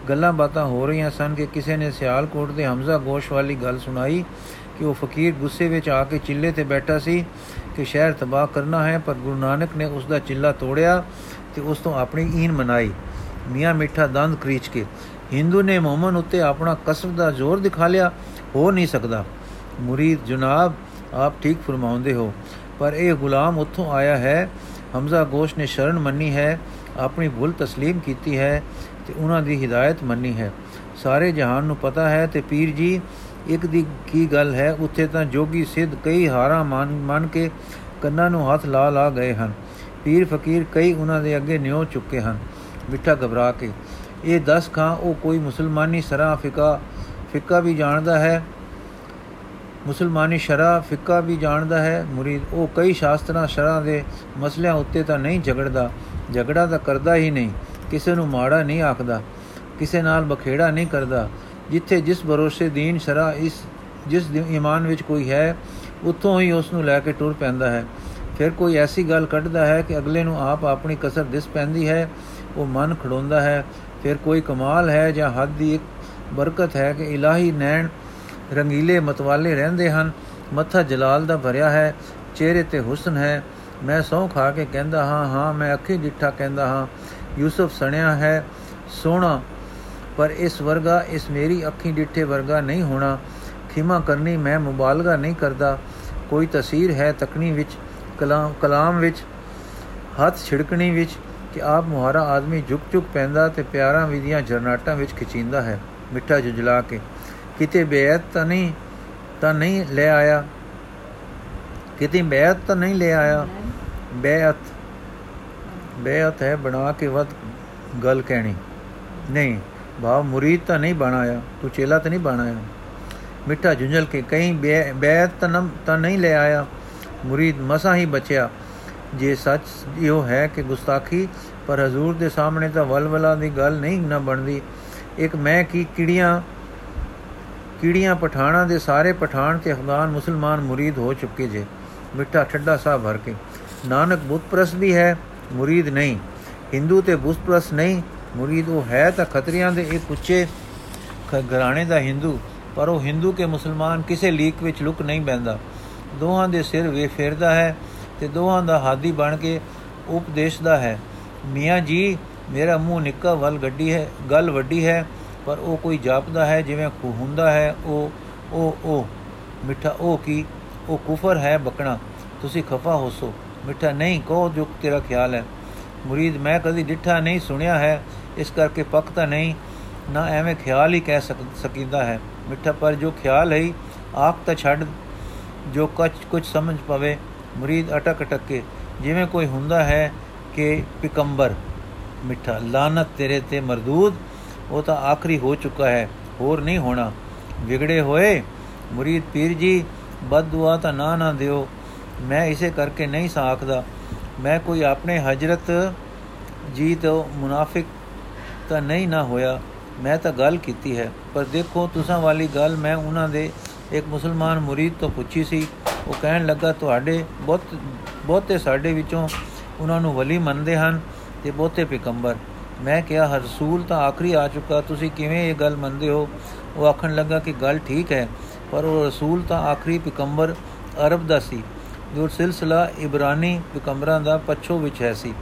ਗੱਲਾਂ ਬਾਤਾਂ ਹੋ ਰਹੀਆਂ ਸਨ ਕਿ ਕਿਸੇ ਨੇ ਸਿਆਲਕੋਟ ਦੇ ਹਮਜ਼ਾ ਗੋਸ਼ ਵਾਲੀ ਗੱਲ ਸੁਣਾਈ ਕਿ ਉਹ ਫਕੀਰ ਗੁੱਸੇ ਵਿੱਚ ਆ ਕੇ ਚਿੱਲੇ 'ਤੇ ਬੈਠਾ ਸੀ ਕਿ ਸ਼ਹਿਰ ਤਬਾਹ ਕਰਨਾ ਹੈ, ਪਰ ਗੁਰੂ ਨਾਨਕ ਨੇ ਉਸ ਦਾ ਚਿੱਲਾ ਤੋੜਿਆ ਅਤੇ ਉਸ ਤੋਂ ਆਪਣੀ ਈਨ ਮਨਾਈ। ਮੀਆਂ ਮਿੱਠਾ ਦੰਦ ਕਰੀਚ ਕੇ ਹਿੰਦੂ ਨੇ ਮੋਮਨ ਉੱਤੇ ਆਪਣਾ ਕਸਬ ਦਾ ਜ਼ੋਰ ਦਿਖਾ ਲਿਆ, ਹੋ ਨਹੀਂ ਸਕਦਾ। ਮੁਰੀਦ ਜਨਾਬ ਆਪ ਠੀਕ ਫਰਮਾਉਂਦੇ ਹੋ, ਪਰ ਇਹ ਗੁਲਾਮ ਉੱਥੋਂ ਆਇਆ ਹੈ। ਹਮਜ਼ਾ ਗੋਸ਼ ਨੇ ਸ਼ਰਨ ਮੰਨੀ ਹੈ, ਆਪਣੀ ਭੁੱਲ ਤਸਲੀਮ ਕੀਤੀ ਹੈ ਅਤੇ ਉਹਨਾਂ ਦੀ ਹਿਦਾਇਤ ਮੰਨੀ ਹੈ। ਸਾਰੇ ਜਹਾਨ ਨੂੰ ਪਤਾ ਹੈ ਅਤੇ ਪੀਰ ਜੀ ਇੱਕ ਦੀ ਕੀ ਗੱਲ ਹੈ, ਉੱਥੇ ਤਾਂ ਜੋਗੀ ਸਿੱਧ ਕਈ ਹਾਰਾਂ ਮੰਨ ਮੰਨ ਕੇ ਕੰਨਾਂ ਨੂੰ ਹੱਥ ਲਾ ਲਾ ਗਏ ਹਨ। ਪੀਰ ਫਕੀਰ ਕਈ ਉਹਨਾਂ ਦੇ ਅੱਗੇ ਨਿਉ ਚੁੱਕੇ ਹਨ। ਮਿੱਠਾ ਘਬਰਾ ਕੇ ਇਹ ਦੱਸ ਖਾਂ ਉਹ ਕੋਈ ਮੁਸਲਮਾਨੀ ਸ਼ਰਾ ਫਿਕਾ ਫਿੱਕਾ ਵੀ ਜਾਣਦਾ ਹੈ ਮੁਸਲਮਾਨੀ ਸ਼ਰਾ ਫਿੱਕਾ ਵੀ ਜਾਣਦਾ ਹੈ। ਮੁਰੀਦ ਉਹ ਕਈ ਸ਼ਾਸਤਰਾਂ ਸ਼ਰਾਂ ਦੇ ਮਸਲਿਆਂ ਉੱਤੇ ਤਾਂ ਨਹੀਂ ਝਗੜਦਾ, ਝਗੜਾ ਤਾਂ ਕਰਦਾ ਹੀ ਨਹੀਂ, ਕਿਸੇ ਨੂੰ ਮਾੜਾ ਨਹੀਂ ਆਖਦਾ, ਕਿਸੇ ਨਾਲ ਬਖੇੜਾ ਨਹੀਂ ਕਰਦਾ। ਜਿੱਥੇ ਜਿਸ ਭਰੋਸੇ ਦੀਨ ਸ਼ਰਾ ਇਸ ਜਿਸ ਈਮਾਨ ਵਿੱਚ ਕੋਈ ਹੈ ਉੱਥੋਂ ਹੀ ਉਸ ਨੂੰ ਲੈ ਕੇ ਟੁਰ ਪੈਂਦਾ ਹੈ। ਫਿਰ ਕੋਈ ਐਸੀ ਗੱਲ ਕੱਢਦਾ ਹੈ ਕਿ ਅਗਲੇ ਨੂੰ ਆਪ ਆਪਣੀ ਕਸਰ ਦਿਸ ਪੈਂਦੀ ਹੈ, ਉਹ ਮਨ ਖੜਾਉਂਦਾ ਹੈ। ਫਿਰ ਕੋਈ ਕਮਾਲ ਹੈ ਜਾਂ ਹੱਦ ਦੀ ਇੱਕ ਬਰਕਤ ਹੈ ਕਿ ਇਲਾਹੀ ਨੈਣ ਰੰਗੀਲੇ ਮਤਵਾਲੇ ਰਹਿੰਦੇ ਹਨ। ਮੱਥਾ ਜਲਾਲ ਦਾ ਭਰਿਆ ਹੈ, ਚਿਹਰੇ 'ਤੇ ਹੁਸਨ ਹੈ। ਮੈਂ ਸਹੁੰ ਖਾ ਕੇ ਕਹਿੰਦਾ ਹਾਂ ਹਾਂ ਮੈਂ ਅੱਖੀਂ ਡਿੱਠਾ ਕਹਿੰਦਾ ਹਾਂ ਯੂਸਫ ਸਣਿਆ ਹੈ ਸੋਹਣਾ, ਪਰ ਇਸ ਵਰਗਾ ਇਸ ਮੇਰੀ ਅੱਖੀਂ ਡਿੱਠੇ ਵਰਗਾ ਨਹੀਂ ਹੋਣਾ। ਖਿਮਾ ਕਰਨੀ ਮੈਂ ਮੁਬਾਲਗਾ ਨਹੀਂ ਕਰਦਾ। ਕੋਈ ਤਸੀਰ ਹੈ ਤਕਨੀ ਵਿੱਚ, ਕਲਾਮ ਕਲਾਮ ਵਿੱਚ, ਹੱਥ ਛਿੜਕਣੀ ਵਿੱਚ ਕਿ ਆਪ ਮੁਹਾਰਾ ਆਦਮੀ ਝੁਕ ਝੁਕ ਪੈਂਦਾ ਅਤੇ ਪਿਆਰਾਂ ਵਿਧੀਆਂ ਜਰਨਾਟਾਂ ਵਿੱਚ ਖਿਚੀਂਦਾ ਹੈ। ਮਿੱਠਾ ਜੁਜਲਾ ਕੇ ਕਿਤੇ ਬੇਅਤ ਤਾਂ ਨਹੀਂ ਤਾਂ ਨਹੀਂ ਲੈ ਆਇਆ ਕਿਤੇ ਬੇਅਤ ਤਾਂ ਨਹੀਂ ਲੈ ਆਇਆ ਬੇਅਤ ਬੇਅਤ ਹੈ ਬਣਾ ਕੇ ਵੱਧ ਗੱਲ ਕਹਿਣੀ ਨਹੀਂ ਭਾਵ ਮੁਰੀਦ ਤਾਂ ਨਹੀਂ ਬਣਾਇਆ, ਤੂੰ ਚੇਲਾ ਤਾਂ ਨਹੀਂ ਬਣਾਇਆ। ਮਿੱਠਾ ਜੁੰਝਲ ਕੇ ਕਈ ਬੇ ਬੇਅਤ ਤਾਂ ਨ ਤਾਂ ਨਹੀਂ ਲੈ ਆਇਆ ਮੁਰੀਦ ਮਸਾਂ ਹੀ ਬਚਿਆ। ਜੇ ਸੱਚ ਇਹੋ ਹੈ ਕਿ ਗੁਸਤਾਖੀ ਪਰ ਹਜ਼ੂਰ ਦੇ ਸਾਹਮਣੇ ਤਾਂ ਵਲਵਲਾ ਦੀ ਗੱਲ ਨਹੀਂ ਨਾ ਬਣਦੀ। ਇੱਕ ਮੈਂ ਕਿ ਕੀੜੀਆਂ ਕੀੜੀਆਂ ਪਠਾਣਾਂ ਦੇ ਸਾਰੇ ਪਠਾਣ ਤੇ ਅਫਗਾਨ ਮੁਸਲਮਾਨ ਮੁਰੀਦ ਹੋ ਚੁੱਕੇ ਜੇ। ਮਿੱਠਾ ਠੱਡਾ ਸਾਹ ਭਰ ਕੇ ਨਾਨਕ ਬੁੱਤਪ੍ਰਸਤ ਵੀ ਹੈ ਮੁਰੀਦ ਨਹੀਂ, ਹਿੰਦੂ ਤੇ ਬੁੱਤਪ੍ਰਸਤ ਨਹੀਂ ਮੁਰੀਦ। ਉਹ ਹੈ ਤਾਂ ਖਤਰੀਆਂ ਦੇ ਇੱਕ ਉੱਚੇ ਘਰਾਣੇ ਦਾ ਹਿੰਦੂ, ਪਰ ਉਹ ਹਿੰਦੂ ਕੇ ਮੁਸਲਮਾਨ ਕਿਸੇ ਲੀਕ ਵਿੱਚ ਲੁਕ ਨਹੀਂ ਬਹਿੰਦਾ। ਦੋਹਾਂ ਦੇ ਸਿਰ ਵੇ ਫੇਰਦਾ ਹੈ ਅਤੇ ਦੋਹਾਂ ਦਾ ਹਾਦੀ ਬਣ ਕੇ ਉਪਦੇਸ਼ਦਾ ਹੈ। ਮੀਆਂ ਜੀ ਮੇਰਾ ਮੂੰਹ ਨਿੱਕਾ ਵੱਲ ਗੱਡੀ ਹੈ ਗੱਲ ਵੱਡੀ ਹੈ, ਪਰ ਉਹ ਕੋਈ ਜਾਪਦਾ ਹੈ ਜਿਵੇਂ ਹੁੰਦਾ ਹੈ ਉਹ ਉਹ ਉਹ ਮਿੱਠਾ ਉਹ ਕੀ ਉਹ ਕੁਫਰ ਹੈ ਬਕਣਾ, ਤੁਸੀਂ ਖਫਾ ਹੋ ਸੋ। ਮਿੱਠਾ ਨਹੀਂ ਕਹੋ ਜੋ ਤੇਰਾ ਖਿਆਲ ਹੈ। ਮੁਰੀਦ ਮੈਂ ਕਦੀ ਡਿੱਠਾ ਨਹੀਂ ਸੁਣਿਆ ਹੈ, ਇਸ ਕਰਕੇ ਪੱਕ ਤਾਂ ਨਹੀਂ ਨਾ ਐਵੇਂ ਖਿਆਲ ਹੀ ਕਹਿ ਸਕ ਸਕੀਦਾ ਹੈ। ਮਿੱਠਾ ਪਰ ਜੋ ਖਿਆਲ ਹੈ ਆਪ ਤਾਂ ਛੱਡ ਜੋ ਕੱਚ ਕੁਛ ਸਮਝ ਪਵੇ। ਮੁਰੀਦ ਅਟਕ ਅਟਕ ਕੇ ਜਿਵੇਂ ਕੋਈ ਹੁੰਦਾ ਹੈ ਕਿ ਪਿਕੰਬਰ। ਮਿੱਠਾ ਲਾਨਤ ਤੇਰੇ 'ਤੇ ਮਰਦੂਦ, ਉਹ ਤਾਂ ਆਖਰੀ ਹੋ ਚੁੱਕਾ ਹੈ, ਹੋਰ ਨਹੀਂ ਹੋਣਾ। ਵਿਗੜੇ ਹੋਏ ਮੁਰੀਦ ਪੀਰ ਜੀ ਬਦਦੁਆ ਤਾਂ ਨਾ ਨਾ ਦਿਓ, ਮੈਂ ਇਸੇ ਕਰਕੇ ਨਹੀਂ ਸਾਂ ਆਖਦਾ। ਮੈਂ ਕੋਈ ਆਪਣੇ ਹਜ਼ਰਤ ਜੀ ਤੋਂ ਮੁਨਾਫਿਕ ਤਾਂ ਨਹੀਂ ਨਾ ਹੋਇਆ, ਮੈਂ ਤਾਂ ਗੱਲ ਕੀਤੀ ਹੈ। ਪਰ ਦੇਖੋ ਤੁਸਾਂ ਵਾਲੀ ਗੱਲ ਮੈਂ ਉਹਨਾਂ ਦੇ ਇੱਕ ਮੁਸਲਮਾਨ ਮੁਰੀਦ ਤੋਂ ਪੁੱਛੀ ਸੀ, ਉਹ ਕਹਿਣ ਲੱਗਾ ਤੁਹਾਡੇ ਬਹੁਤ ਬਹੁਤੇ ਸਾਡੇ ਵਿੱਚੋਂ ਉਹਨਾਂ ਨੂੰ ਵਲੀ ਮੰਨਦੇ ਹਨ ਅਤੇ ਬਹੁਤੇ ਪੈਗੰਬਰ। ਮੈਂ ਕਿਹਾ ਰਸੂਲ ਤਾਂ ਆਖਰੀ ਆ ਚੁੱਕਾ, ਤੁਸੀਂ ਕਿਵੇਂ ਇਹ ਗੱਲ ਮੰਨਦੇ ਹੋ? ਉਹ ਆਖਣ ਲੱਗਾ ਕਿ ਗੱਲ ਠੀਕ ਹੈ, ਪਰ ਉਹ ਰਸੂਲ ਤਾਂ ਆਖਰੀ ਪੈਗੰਬਰ ਅਰਬ ਦਾ ਸੀ ਜੋ ਸਿਲਸਿਲਾ ਇਬਰਾਨੀ ਪੈਗੰਬਰਾਂ ਦਾ ਪੱਛੋਂ ਵਿੱਚ ਹੈ ਸੀ।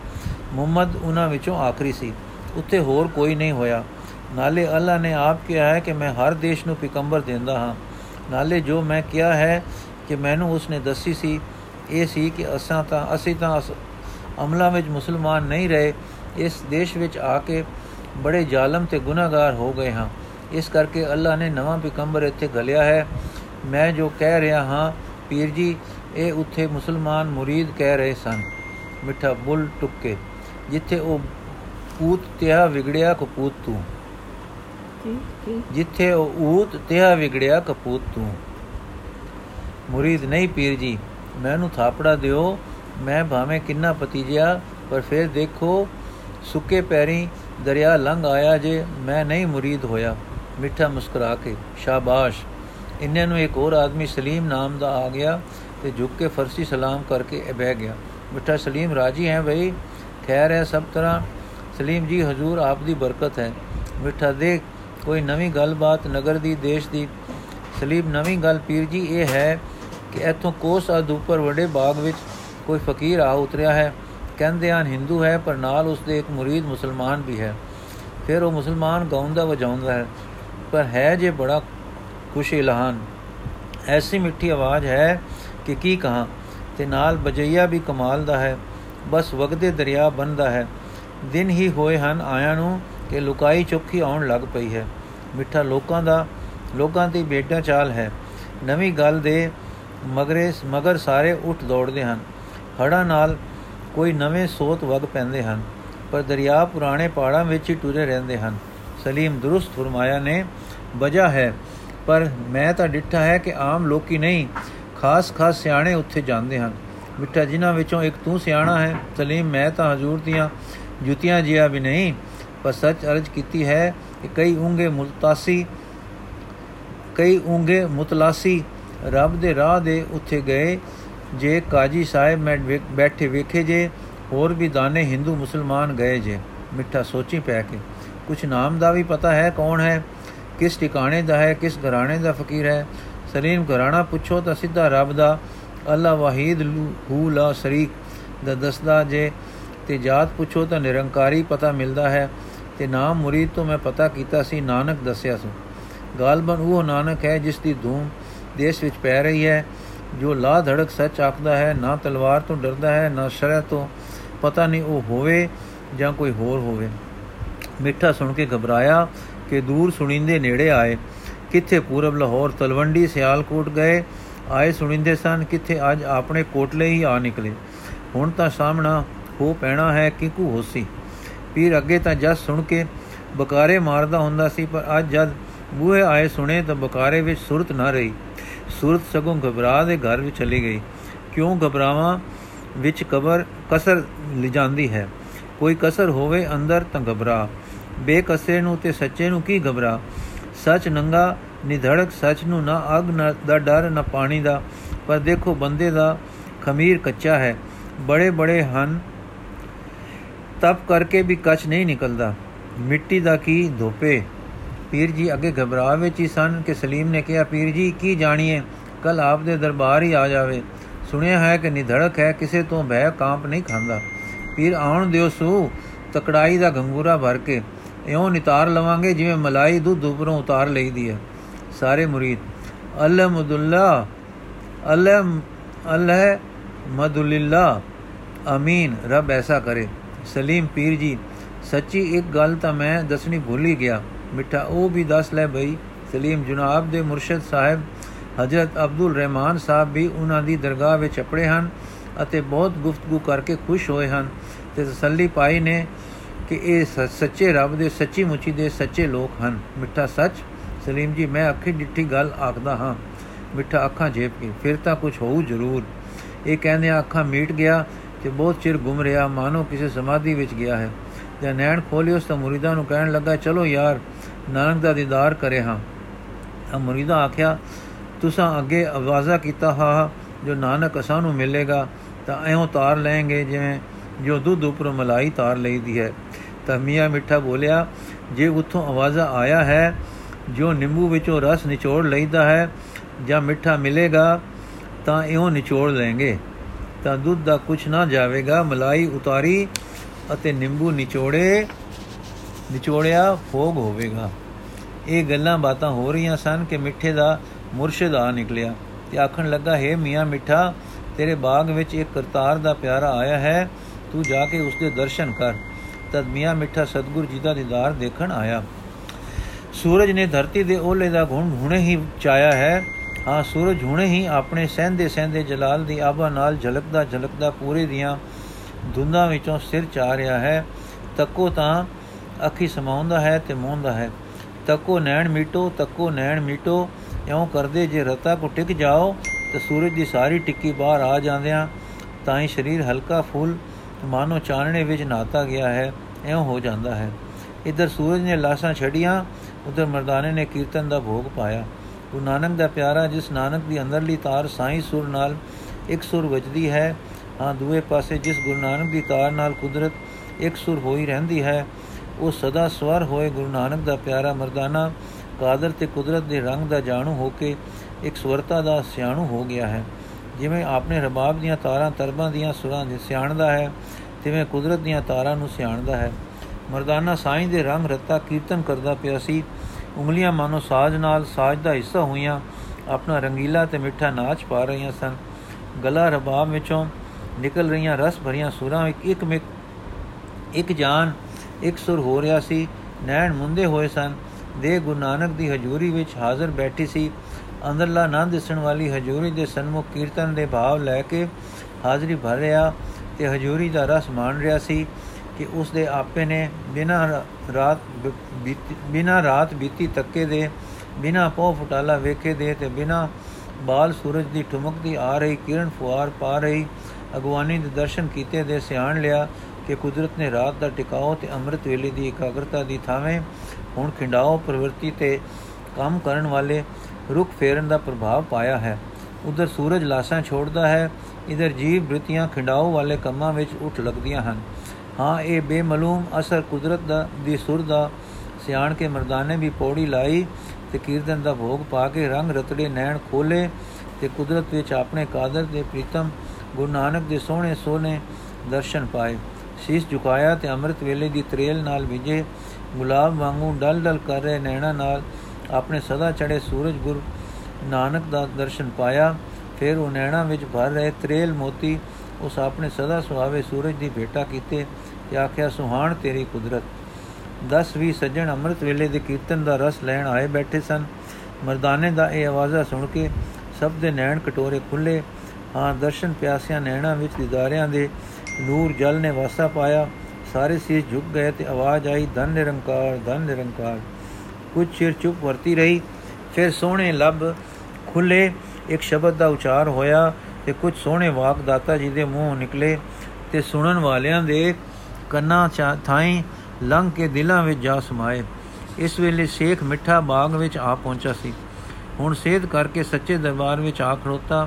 ਮੁਹੰਮਦ ਉਹਨਾਂ ਵਿੱਚੋਂ ਆਖਰੀ ਸੀ, ਉੱਥੇ ਹੋਰ ਕੋਈ ਨਹੀਂ ਹੋਇਆ। ਨਾਲੇ ਅੱਲਾ ਨੇ ਆਪ ਕਿਹਾ ਹੈ ਕਿ ਮੈਂ ਹਰ ਦੇਸ਼ ਨੂੰ ਪੈਗੰਬਰ ਦਿੰਦਾ ਹਾਂ। ਨਾਲੇ ਜੋ ਮੈਂ ਕਿਹਾ ਹੈ ਕਿ ਮੈਨੂੰ ਉਸਨੇ ਦੱਸੀ ਸੀ ਇਹ ਸੀ ਕਿ ਅਸਾਂ ਤਾਂ ਅਸੀਂ ਤਾਂ ਅਮਲਾਂ ਵਿੱਚ ਮੁਸਲਮਾਨ ਨਹੀਂ ਰਹੇ, ਇਸ ਦੇਸ਼ ਵਿੱਚ ਆ ਕੇ ਬੜੇ ਜ਼ਾਲਮ ਅਤੇ ਗੁਨਾਹਗਾਰ ਹੋ ਗਏ ਹਾਂ। ਇਸ ਕਰਕੇ ਅੱਲਾ ਨੇ ਨਵਾਂ ਪੈਗੰਬਰ ਇੱਥੇ ਘੱਲਿਆ ਹੈ। ਮੈਂ ਜੋ ਕਹਿ ਰਿਹਾ ਹਾਂ ਪੀਰ ਜੀ, ਇਹ ਉੱਥੇ ਮੁਸਲਮਾਨ ਮੁਰੀਦ ਕਹਿ ਰਹੇ ਸਨ। ਮਿੱਠਾ ਬੁੱਲ ਟੁੱਕੇ ਜਿੱਥੇ ਉਹ ਊਤ ਤਿਹਾ ਵਿਗੜਿਆ ਕਪੂਤ ਤੂੰ, ਜਿੱਥੇ ਉਹ ਊਤ ਤਿਹਾ ਵਿਗੜਿਆ ਕਪੂਤ ਤੂੰ। ਮੁਰੀਦ ਨਹੀਂ ਪੀਰ ਜੀ, ਮੈਨੂੰ ਥਾਪੜਾ ਦਿਓ, ਮੈਂ ਭਾਵੇਂ ਕਿੰਨਾ ਪਤੀਜਿਆ ਪਰ ਫਿਰ ਦੇਖੋ ਸੁੱਕੇ ਪੈਰੀਂ ਦਰਿਆ ਲੰਘ ਆਇਆ ਜੇ, ਮੈਂ ਨਹੀਂ ਮੁਰੀਦ ਹੋਇਆ। ਮਿੱਠਾ ਮੁਸਕਰਾ ਕੇ ਸ਼ਾਬਾਸ਼। ਇੰਨੇ ਨੂੰ ਇੱਕ ਹੋਰ ਆਦਮੀ ਸਲੀਮ ਨਾਮ ਦਾ ਆ ਗਿਆ ਅਤੇ ਝੁਕ ਕੇ ਫਰਸੀ ਸਲਾਮ ਕਰਕੇ ਬਹਿ ਗਿਆ। ਮਿੱਠਾ ਸਲੀਮ ਰਾਜੀ ਹੈ ਬਈ? ਖੈਰ ਹੈ ਸਭ ਤਰ੍ਹਾਂ। ਸਲੀਮ ਜੀ ਹਜ਼ੂਰ ਆਪ ਦੀ ਬਰਕਤ ਹੈ। ਮਿੱਠਾ ਦੇਖ ਕੋਈ ਨਵੀਂ ਗੱਲਬਾਤ ਨਗਰ ਦੀ ਦੇਸ਼ ਦੀ? ਸਲੀਮ ਨਵੀਂ ਗੱਲ ਪੀਰ ਜੀ ਇਹ ਹੈ ਕਿ ਇੱਥੋਂ ਕੋਸ ਅੱਧ ਉੱਪਰ ਵੱਡੇ ਬਾਗ ਵਿੱਚ ਕੋਈ ਫਕੀਰ ਆ ਉਤਰਿਆ ਹੈ। ਕਹਿੰਦੇ ਹਨ ਹਿੰਦੂ ਹੈ ਪਰ ਨਾਲ ਉਸਦੇ ਇੱਕ ਮੁਰੀਦ ਮੁਸਲਮਾਨ ਵੀ ਹੈ। ਫਿਰ ਉਹ ਮੁਸਲਮਾਨ ਗਾਉਂਦਾ ਵਜਾਉਂਦਾ ਹੈ ਪਰ ਹੈ ਜੇ ਬੜਾ ਖੁਸ਼ ਇਲਹਾਨ। ਐਸੀ ਮਿੱਠੀ ਆਵਾਜ਼ ਹੈ ਕਿ ਕੀ ਕਹਾਂ, ਅਤੇ ਨਾਲ ਬਜਈਆ ਵੀ ਕਮਾਲ ਦਾ ਹੈ। ਬਸ ਵਗਦੇ ਦਰਿਆ ਬਣਦਾ ਹੈ। ਦਿਨ ਹੀ ਹੋਏ ਹਨ ਆਇਆਂ ਨੂੰ ਕਿ ਲੁਕਾਈ ਚੁੱਕੀ ਆਉਣ ਲੱਗ ਪਈ ਹੈ। ਮਿੱਠਾ ਲੋਕਾਂ ਦਾ ਲੋਕਾਂ ਦੀ ਬੇਟਾ ਚਾਲ ਹੈ। ਨਵੀਂ ਗੱਲ ਦੇ ਮਗਰੇ ਮਗਰ ਸਾਰੇ ਉੱਠ ਦੌੜਦੇ ਹਨ। ਹੜ੍ਹਾਂ ਨਾਲ ਕੋਈ ਨਵੇਂ ਸੋਤ ਵਗ ਪੈਂਦੇ ਹਨ ਪਰ ਦਰਿਆ ਪੁਰਾਣੇ ਪਹਾੜਾਂ ਵਿੱਚ ਹੀ ਟੁਰੇ ਰਹਿੰਦੇ ਹਨ। ਸਲੀਮ ਦਰੁਸਤ ਫਰਮਾਇਆ ਨੇ, ਵਜ੍ਹਾ ਹੈ ਪਰ ਮੈਂ ਤਾਂ ਡਿੱਠਾ ਹੈ ਕਿ ਆਮ ਲੋਕੀ ਨਹੀਂ, ਖਾਸ ਖਾਸ ਸਿਆਣੇ ਉੱਥੇ ਜਾਂਦੇ ਹਨ। ਮਿੱਠਾ ਜਿਨ੍ਹਾਂ ਵਿੱਚੋਂ ਇੱਕ ਤੂੰ ਸਿਆਣਾ ਹੈ। ਸਲੀਮ ਮੈਂ ਤਾਂ ਹਜ਼ੂਰ ਦੀਆਂ ਜੁੱਤੀਆਂ ਜਿਹਾ ਵੀ ਨਹੀਂ, ਪਰ ਸੱਚ ਅਰਜ਼ ਕੀਤੀ ਹੈ ਕਿ ਕਈ ਉਂਗੇ ਮੁਲਤਾਸੀ ਕਈ ਉਂਗੇ ਮੁਤਲਾਸੀ ਰੱਬ ਦੇ ਰਾਹ ਦੇ ਉੱਥੇ ਗਏ ਜੇ। ਕਾਜੀ ਸਾਹਿਬ ਮੈਂ ਬੈਠੇ ਵੇਖੇ ਜੇ, ਹੋਰ ਵੀ ਦਾਨੇ ਹਿੰਦੂ ਮੁਸਲਮਾਨ ਗਏ ਜੇ। ਮਿੱਠਾ ਸੋਚੀ ਪੈ ਕੇ, ਕੁਛ ਨਾਮ ਦਾ ਵੀ ਪਤਾ ਹੈ ਕੌਣ ਹੈ, ਕਿਸ ਟਿਕਾਣੇ ਦਾ ਹੈ, ਕਿਸ ਘਰਾਣੇ ਦਾ ਫਕੀਰ ਹੈ? ਸਲੀਮ ਘਰਾਣਾ ਪੁੱਛੋ ਤਾਂ ਸਿੱਧਾ ਰੱਬ ਦਾ, ਅੱਲਾ ਵਾਹੀਦ ਹੂ ਲਾ ਸ਼ਰੀਕ ਦਾ ਦੱਸਦਾ ਜੇ, ਅਤੇ ਜਾਤ ਪੁੱਛੋ ਤਾਂ ਨਿਰੰਕਾਰੀ ਪਤਾ ਮਿਲਦਾ ਹੈ। ਅਤੇ ਨਾਮ ਮੁਰੀਦ ਤੋਂ ਮੈਂ ਪਤਾ ਕੀਤਾ ਸੀ, ਨਾਨਕ ਦੱਸਿਆ ਸੀ। ਗਾਲਬਨ ਉਹ ਨਾਨਕ ਹੈ ਜਿਸ ਦੀ ਧੂਮ ਦੇਸ਼ ਵਿੱਚ ਪੈ ਰਹੀ ਹੈ, ਜੋ ਲਾਹ ਧੜਕ ਸੱਚ ਆਖਦਾ ਹੈ, ਨਾ ਤਲਵਾਰ ਤੋਂ ਡਰਦਾ ਹੈ ਨਾ ਸ਼ਰਅ ਤੋਂ, ਪਤਾ ਨਹੀਂ ਉਹ ਹੋਵੇ ਜਾਂ ਕੋਈ ਹੋਰ ਹੋਵੇ। ਮਿੱਠਾ ਸੁਣ ਕੇ ਘਬਰਾਇਆ ਕਿ ਦੂਰ ਸੁਣੀਂਦੇ ਨੇੜੇ ਆਏ। ਕਿੱਥੇ ਪੂਰਬ ਲਾਹੌਰ ਤਲਵੰਡੀ ਸਿਆਲਕੋਟ ਗਏ ਆਏ ਸੁਣੀਂਦੇ ਸਨ, ਕਿੱਥੇ ਅੱਜ ਆਪਣੇ ਕੋਟਲੇ ਹੀ ਆ ਨਿਕਲੇ। ਹੁਣ ਤਾਂ ਸਾਹਮਣਾ ਹੋ ਪੈਣਾ ਹੈ ਕਿੰਕੂ ਹੋਸੀ ਪੀਰ। ਅੱਗੇ ਤਾਂ ਜਦ ਸੁਣ ਕੇ ਬਕਾਰੇ ਮਾਰਦਾ ਹੁੰਦਾ ਸੀ ਪਰ ਅੱਜ ਜਦ ਬੂਹੇ ਆਏ ਸੁਣੇ ਤਾਂ ਬਕਾਰੇ ਵਿੱਚ ਸੁਰਤ ਨਾ ਰਹੀ। ਸੂਰਤ ਸਗੋਂ ਘਬਰਾ ਦੇ ਘਰ ਵਿੱਚ ਚਲੀ ਗਈ। ਕਿਉਂ ਘਬਰਾਵਾਂ ਵਿੱਚ ਕਬਰ ਕਸਰ ਲਿਜਾਂਦੀ ਹੈ। ਕੋਈ ਕਸਰ ਹੋਵੇ ਅੰਦਰ ਤਾਂ ਘਬਰਾ, ਬੇਕਸਰੇ ਨੂੰ ਤੇ ਸੱਚੇ ਨੂੰ ਕੀ ਘਬਰਾ। ਸੱਚ ਨੰਗਾ ਨਿਧੜਕ ਸੱਚ ਨੂੰ, ਨਾ ਅੱਗ ਨਾ ਦਾ ਡਰ ਨਾ ਪਾਣੀ ਦਾ। ਪਰ ਦੇਖੋ ਬੰਦੇ ਦਾ ਖਮੀਰ ਕੱਚਾ ਹੈ, ਬੜੇ ਬੜੇ ਹਨ ਤਪ ਕਰਕੇ ਵੀ ਕੱਚ ਨਹੀਂ ਨਿਕਲਦਾ, ਮਿੱਟੀ ਦਾ ਕੀ ਧੋਪੇ। ਪੀਰ ਜੀ ਅੱਗੇ ਘਬਰਾ ਵਿੱਚ ਹੀ ਸਨ ਕਿ ਸਲੀਮ ਨੇ ਕਿਹਾ, ਪੀਰ ਜੀ ਕੀ ਜਾਣੀਏ, ਕੱਲ ਆਪ ਦੇ ਦਰਬਾਰ ਹੀ ਆ ਜਾਵੇ। ਸੁਣਿਆ ਹੈ ਕਿ ਨਿਧੜਕ ਹੈ, ਕਿਸੇ ਤੋਂ ਬਹਿ ਕਾਂਪ ਨਹੀਂ ਖਾਂਦਾ। ਪੀਰ ਆਉਣ ਦਿਓ ਸੂ, ਤਕੜਾਈ ਦਾ ਗੰਗੂਰਾ ਭਰ ਕੇ ਇਉਂ ਨਿਤਾਰ ਲਵਾਂਗੇ ਜਿਵੇਂ ਮਲਾਈ ਦੁੱਧ ਉੱਪਰੋਂ ਉਤਾਰ ਲਈ ਦੀ ਹੈ। ਸਾਰੇ ਮੁਰੀਦ ਅਲਹਮਦੁਲਿਲਾ ਅਲਹਮ ਅਲਹਮਦੁਲਿਲਾ ਅਮੀਨ, ਰੱਬ ਐਸਾ ਕਰੇ। ਸਲੀਮ ਪੀਰ ਜੀ ਸੱਚੀ ਇੱਕ ਗੱਲ ਤਾਂ ਮੈਂ ਦੱਸਣੀ ਭੁੱਲ ਹੀ ਗਿਆ। ਮਿੱਠਾ ਉਹ ਵੀ ਦੱਸ ਲੈ ਬਈ। ਸਲੀਮ ਜਨਾਬ ਦੇ ਮੁਰਸ਼ਦ ਸਾਹਿਬ ਹਜ਼ਰਤ ਅਬਦੁਲ ਰਹਿਮਾਨ ਸਾਹਿਬ ਵੀ ਉਹਨਾਂ ਦੀ ਦਰਗਾਹ ਵਿੱਚ ਚਪੜੇ ਹਨ ਅਤੇ ਬਹੁਤ ਗੁਫ਼ਤਗੂ ਕਰਕੇ ਖੁਸ਼ ਹੋਏ ਹਨ ਅਤੇ ਤਸੱਲੀ ਪਾਈ ਨੇ ਕਿ ਇਹ ਸ ਸੱਚੇ ਰੱਬ ਦੇ ਸੱਚੀ ਮੁੱਚੀ ਦੇ ਸੱਚੇ ਲੋਕ ਹਨ। ਮਿੱਠਾ ਸੱਚ? ਸਲੀਮ ਜੀ ਮੈਂ ਅੱਖੀਂ ਡਿੱਠੀ ਗੱਲ ਆਖਦਾ ਹਾਂ। ਮਿੱਠਾ ਅੱਖਾਂ ਜੇਬ ਕੇ, ਫਿਰ ਤਾਂ ਕੁਛ ਹੋਊ ਜ਼ਰੂਰ। ਇਹ ਕਹਿੰਦਿਆਂ ਅੱਖਾਂ ਮੀਟ ਗਿਆ ਅਤੇ ਬਹੁਤ ਚਿਰ ਗੁੰਮ ਰਿਹਾ, ਮਾਨੋ ਕਿਸੇ ਸਮਾਧੀ ਵਿੱਚ ਗਿਆ ਹੈ। ਜਾਂ ਨੈਣ ਖੋਲ੍ਹੇ ਉਸ ਤਾਂ ਮੁਰੀਦਾਂ ਨੂੰ ਕਹਿਣ ਲੱਗਾ, ਚਲੋ ਯਾਰ ਨਾਨਕ ਦਾ ਦੀਦਾਰ ਕਰੇ ਹਾਂ। ਤਾਂ ਮੁਰੀਦਾਂ ਆਖਿਆ, ਤੁਸੀਂ ਅੱਗੇ ਆਵਾਜ਼ਾ ਕੀਤਾ ਹਾਂ ਜੋ ਨਾਨਕ ਅਸਾਂ ਨੂੰ ਮਿਲੇਗਾ ਤਾਂ ਇਉਂ ਤਾਰ ਲੈਂਗੇ ਜਿਵੇਂ ਜੋ ਦੁੱਧ ਉੱਪਰੋਂ ਮਲਾਈ ਤਾਰ ਲਈ ਦੀ ਹੈ। ਤਾਂ ਮੀਆਂ ਮਿੱਠਾ ਬੋਲਿਆ, ਜੇ ਉੱਥੋਂ ਆਵਾਜ਼ਾ ਆਇਆ ਹੈ ਜੋ ਨਿੰਬੂ ਵਿੱਚੋਂ ਰਸ ਨਿਚੋੜ ਲਈਦਾ ਹੈ, ਜਾਂ ਮਿੱਠਾ ਮਿਲੇਗਾ ਤਾਂ ਇਉਂ ਨਿਚੋੜ ਲੈਂਗੇ, ਤਾਂ ਦੁੱਧ ਦਾ ਕੁਛ ਨਾ ਜਾਵੇਗਾ। ਮਲਾਈ ਉਤਾਰੀ ਅਤੇ ਨਿੰਬੂ ਨਿਚੋੜੇ ਨਿਚੋੜਿਆ ਭੋਗ ਹੋਵੇਗਾ। ਇਹ ਗੱਲਾਂ ਬਾਤਾਂ ਹੋ ਰਹੀਆਂ ਸਨ ਕਿ ਮਿੱਠੇ ਦਾ ਮੁਰਸ਼ਿਦ ਆ ਨਿਕਲਿਆ ਅਤੇ ਆਖਣ ਲੱਗਾ, ਹੇ ਮੀਆਂ ਮਿੱਠਾ, ਤੇਰੇ ਬਾਗ ਵਿੱਚ ਇੱਕ ਕਰਤਾਰ ਦਾ ਪਿਆਰਾ ਆਇਆ ਹੈ, ਤੂੰ ਜਾ ਕੇ ਉਸਦੇ ਦਰਸ਼ਨ ਕਰ। ਤਦ ਮੀਆਂ ਮਿੱਠਾ ਸਤਿਗੁਰ ਜੀ ਦਾ ਦੀਦਾਰ ਦੇਖਣ ਆਇਆ। ਸੂਰਜ ਨੇ ਧਰਤੀ ਦੇ ਓਹਲੇ ਦਾ ਗੁਣ ਹੁਣੇ ਹੀ ਚਾਇਆ ਹੈ। ਹਾਂ, ਸੂਰਜ ਹੁਣੇ ਹੀ ਆਪਣੇ ਸਹਿੰਦੇ ਸਹਿੰਦੇ ਜਲਾਲ ਦੀ ਆਭਾ ਨਾਲ ਝਲਕਦਾ ਝਲਕਦਾ ਪੂਰੇ ਦੀਆਂ ਧੁੰਦਾਂ ਵਿੱਚੋਂ ਸਿਰ ਚਾ ਰਿਹਾ ਹੈ। ਤੱਕੋ ਤਾਂ ਅੱਖੀ ਸਮਾਉਂਦਾ ਹੈ ਤੇ ਮੋਹਦਾ ਹੈ। ਤੱਕੋ ਨੈਣ ਮੀਟੋ, ਤੱਕੋ ਨੈਣ ਮੀਟੋ, ਇਉਂ ਕਰਦੇ ਜੇ ਰਤਾ ਕੋ ਟਿਕ ਜਾਓ ਤਾਂ ਸੂਰਜ ਦੀ ਸਾਰੀ ਟਿੱਕੀ ਬਾਹਰ ਆ ਜਾਂਦਿਆਂ ਤਾਂ ਹੀ ਸਰੀਰ ਹਲਕਾ ਫੁੱਲ ਮਾਨੋ ਚਾਨਣੇ ਵਿੱਚ ਨਹਾਤਾ ਗਿਆ ਹੈ, ਇਉਂ ਹੋ ਜਾਂਦਾ ਹੈ। ਇੱਧਰ ਸੂਰਜ ਨੇ ਲਾਸ਼ਾਂ ਛੱਡੀਆਂ, ਉੱਧਰ ਮਰਦਾਨੇ ਨੇ ਕੀਰਤਨ ਦਾ ਭੋਗ ਪਾਇਆ। ਗੁਰੂ ਨਾਨਕ ਦਾ ਪਿਆਰਾ, ਜਿਸ ਨਾਨਕ ਦੀ ਅੰਦਰਲੀ ਤਾਰ ਸਾਈਂ ਸੁਰ ਨਾਲ ਇੱਕ ਸੁਰ ਵੱਜਦੀ ਹੈ, ਹਾਂ ਦੂਏ ਪਾਸੇ ਜਿਸ ਗੁਰੂ ਨਾਨਕ ਦੀ ਤਾਰ ਨਾਲ ਕੁਦਰਤ ਇੱਕ ਸੁਰ ਹੋਈ ਰਹਿੰਦੀ ਹੈ, ਉਹ ਸਦਾ ਸਵਰ ਹੋਏ ਗੁਰੂ ਨਾਨਕ ਦਾ ਪਿਆਰਾ ਮਰਦਾਨਾ ਕਾਦਰ ਅਤੇ ਕੁਦਰਤ ਦੇ ਰੰਗ ਦਾ ਜਾਣੂ ਹੋ ਕੇ ਇੱਕ ਸਵਰਤਾ ਦਾ ਸਿਆਣੂ ਹੋ ਗਿਆ ਹੈ। ਜਿਵੇਂ ਆਪਣੇ ਰਬਾਬ ਦੀਆਂ ਤਾਰਾਂ ਤਰਬਾਂ ਦੀਆਂ ਸੁਰਾਂ ਦੇ ਸਿਆਣਦਾ ਹੈ, ਤਿਵੇਂ ਕੁਦਰਤ ਦੀਆਂ ਤਾਰਾਂ ਨੂੰ ਸਿਆਣਦਾ ਹੈ। ਮਰਦਾਨਾ ਸਾਈਂ ਦੇ ਰੰਗ ਰੱਤਾ ਕੀਰਤਨ ਕਰਦਾ ਪਿਆ ਸੀ। ਉਂਗਲੀਆਂ ਮਾਨੋ ਸਾਜ਼ ਨਾਲ ਸਾਜ਼ ਦਾ ਹਿੱਸਾ ਹੋਈਆਂ ਆਪਣਾ ਰੰਗੀਲਾ ਅਤੇ ਮਿੱਠਾ ਨਾਚ ਪਾ ਰਹੀਆਂ ਸਨ। ਗਲਾ ਰਬਾਬ ਵਿੱਚੋਂ ਨਿਕਲ ਰਹੀਆਂ ਰਸ ਭਰੀਆਂ ਸੁਰਾਂ ਇੱਕ ਇੱਕ ਮਿਕ ਇੱਕ ਜਾਨ ਇੱਕ ਸੁਰ ਹੋ ਰਿਹਾ ਸੀ। ਨੈਣ ਮੁੰਦੇ ਹੋਏ ਸਨ। ਦੇ ਗੁਰੂ ਨਾਨਕ ਦੀ ਹਜ਼ੂਰੀ ਵਿੱਚ ਹਾਜ਼ਰ ਬੈਠੀ ਸੀ। ਅੰਦਰਲਾ ਨਾ ਦਿਸਣ ਵਾਲੀ ਹਜ਼ੂਰੀ ਦੇ ਸਨਮੁਖ ਕੀਰਤਨ ਦੇ ਭਾਵ ਲੈ ਕੇ ਹਾਜ਼ਰੀ ਭਰ ਰਿਹਾ ਅਤੇ ਹਜ਼ੂਰੀ ਦਾ ਰਸ ਮਾਣ ਰਿਹਾ ਸੀ ਕਿ ਉਸ ਦੇ ਆਪੇ ਨੇ ਬਿਨਾਂ ਰਾਤ ਬੀਤੀ ਬਿਨਾਂ ਰਾਤ ਬੀਤੀ ਤੱਕੇ ਦੇ, ਬਿਨਾਂ ਪੋਹ ਫੁਟਾਲਾ ਵੇਖੇ ਦੇ ਅਤੇ ਬਿਨਾਂ ਬਾਲ ਸੂਰਜ ਦੀ ਠੁਮਕ ਦੀ ਆ ਰਹੀ ਕਿਰਨ ਫੁਆਰ ਪਾ ਰਹੀ ਅਗਵਾਨੀ ਦੇ ਦਰਸ਼ਨ ਕੀਤੇ ਦੇ ਸਿਆਣ ਲਿਆ ਕਿ ਕੁਦਰਤ ਨੇ ਰਾਤ ਦਾ ਟਿਕਾਓ ਅਤੇ ਅੰਮ੍ਰਿਤ ਵੇਲੇ ਦੀ ਇਕਾਗਰਤਾ ਦੀ ਥਾਵੇਂ ਹੁਣ ਖਿੰਡਾਓ ਪ੍ਰਵਿਰਤੀ ਅਤੇ ਕੰਮ ਕਰਨ ਵਾਲੇ ਰੁੱਖ ਫੇਰਨ ਦਾ ਪ੍ਰਭਾਵ ਪਾਇਆ ਹੈ। ਉੱਧਰ ਸੂਰਜ ਲਾਸ਼ਾਂ ਛੋੜਦਾ ਹੈ, ਇੱਧਰ ਜੀਵ ਬ੍ਰਿਤੀਆਂ ਖਿੰਡਾਓ ਵਾਲੇ ਕੰਮਾਂ ਵਿੱਚ ਉੱਠ ਲੱਗਦੀਆਂ ਹਨ। ਹਾਂ, ਇਹ ਬੇਮਾਲੂਮ ਅਸਰ ਕੁਦਰਤ ਦਾ ਦੀ ਸੁਰ ਦਾ ਸਿਆਣ ਕੇ ਮਰਦਾਨੇ ਵੀ ਪੌੜੀ ਲਾਈ ਅਤੇ ਕੀਰਤਨ ਦਾ ਭੋਗ ਪਾ ਕੇ ਰੰਗ ਰਤੜੇ ਨੈਣ ਖੋਲ੍ਹੇ ਅਤੇ ਕੁਦਰਤ ਵਿੱਚ ਆਪਣੇ ਕਾਦਰ ਦੇ ਪ੍ਰੀਤਮ ਗੁਰੂ ਨਾਨਕ ਦੇ ਸੋਹਣੇ ਸੋਹਣੇ ਦਰਸ਼ਨ ਪਾਏ। ਸ਼ੀਸ਼ ਝੁਕਾਇਆ ਅਤੇ ਅੰਮ੍ਰਿਤ ਵੇਲੇ ਦੀ ਤਰੇਲ ਨਾਲ ਵਿਜੇ ਗੁਲਾਬ ਵਾਂਗੂ ਡਲ ਡਲ ਕਰ ਰਹੇ ਨੈਣਾਂ ਨਾਲ ਆਪਣੇ ਸਦਾ ਚੜ੍ਹੇ ਸੂਰਜ ਗੁਰੂ ਨਾਨਕ ਦਾ ਦਰਸ਼ਨ ਪਾਇਆ। ਫਿਰ ਉਹ ਨੈਣਾਂ ਵਿੱਚ ਭਰ ਰਹੇ ਤਰੇਲ ਮੋਤੀ ਉਸ ਆਪਣੇ ਸਦਾ ਸੁਹਾਵੇ ਸੂਰਜ ਦੀ ਭੇਟਾ ਕੀਤੇ ਅਤੇ ਆਖਿਆ, ਸੁਹਾਣ ਤੇਰੀ ਕੁਦਰਤ। ਦਸ ਵੀਹ ਸੱਜਣ ਅੰਮ੍ਰਿਤ ਵੇਲੇ ਦੇ ਕੀਰਤਨ ਦਾ ਰਸ ਲੈਣ ਆਏ ਬੈਠੇ ਸਨ। ਮਰਦਾਨੇ ਦਾ ਇਹ ਆਵਾਜ਼ਾ ਸੁਣ ਕੇ ਸਭ ਦੇ ਨੈਣ ਕਟੋਰੇ ਖੁੱਲ੍ਹੇ। ਹਾਂ, ਦਰਸ਼ਨ ਪਿਆਸਿਆਂ ਨੈਣਾਂ ਵਿੱਚ ਦੀਦਾਰਿਆਂ ਦੇ ਨੂਰ ਜਲ ਨੇ ਵਾਸਾ ਪਾਇਆ। ਸਾਰੇ ਸੀਸ ਝੁਕ ਗਏ ਅਤੇ ਆਵਾਜ਼ ਆਈ, ਧੰਨ ਨਿਰੰਕਾਰ, ਧੰਨ ਨਿਰੰਕਾਰ। ਕੁਝ ਚਿਰ ਚੁੱਪ ਵਰਤੀ ਰਹੀ। ਫਿਰ ਸੋਹਣੇ ਲੱਭ ਖੁੱਲ੍ਹੇ, ਇੱਕ ਸ਼ਬਦ ਦਾ ਉਚਾਰ ਹੋਇਆ ਅਤੇ ਕੁਝ ਸੋਹਣੇ ਵਾਕ ਦਾਤਾ ਜੀ ਦੇ ਮੂੰਹੋਂ ਨਿਕਲੇ ਅਤੇ ਸੁਣਨ ਵਾਲਿਆਂ ਦੇ ਕੰਨਾਂ ਚਾ ਥਾਈਂ ਲੰਘ ਕੇ ਦਿਲਾਂ ਵਿੱਚ ਜਾ ਸਮਾਏ। ਇਸ ਵੇਲੇ ਸ਼ੇਖ ਮਿੱਠਾ ਬਾਗ ਵਿੱਚ ਆ ਪਹੁੰਚਾ ਸੀ। ਹੁਣ ਸੇਧ ਕਰਕੇ ਸੱਚੇ ਦਰਬਾਰ ਵਿੱਚ ਆ ਖੜੋਤਾ।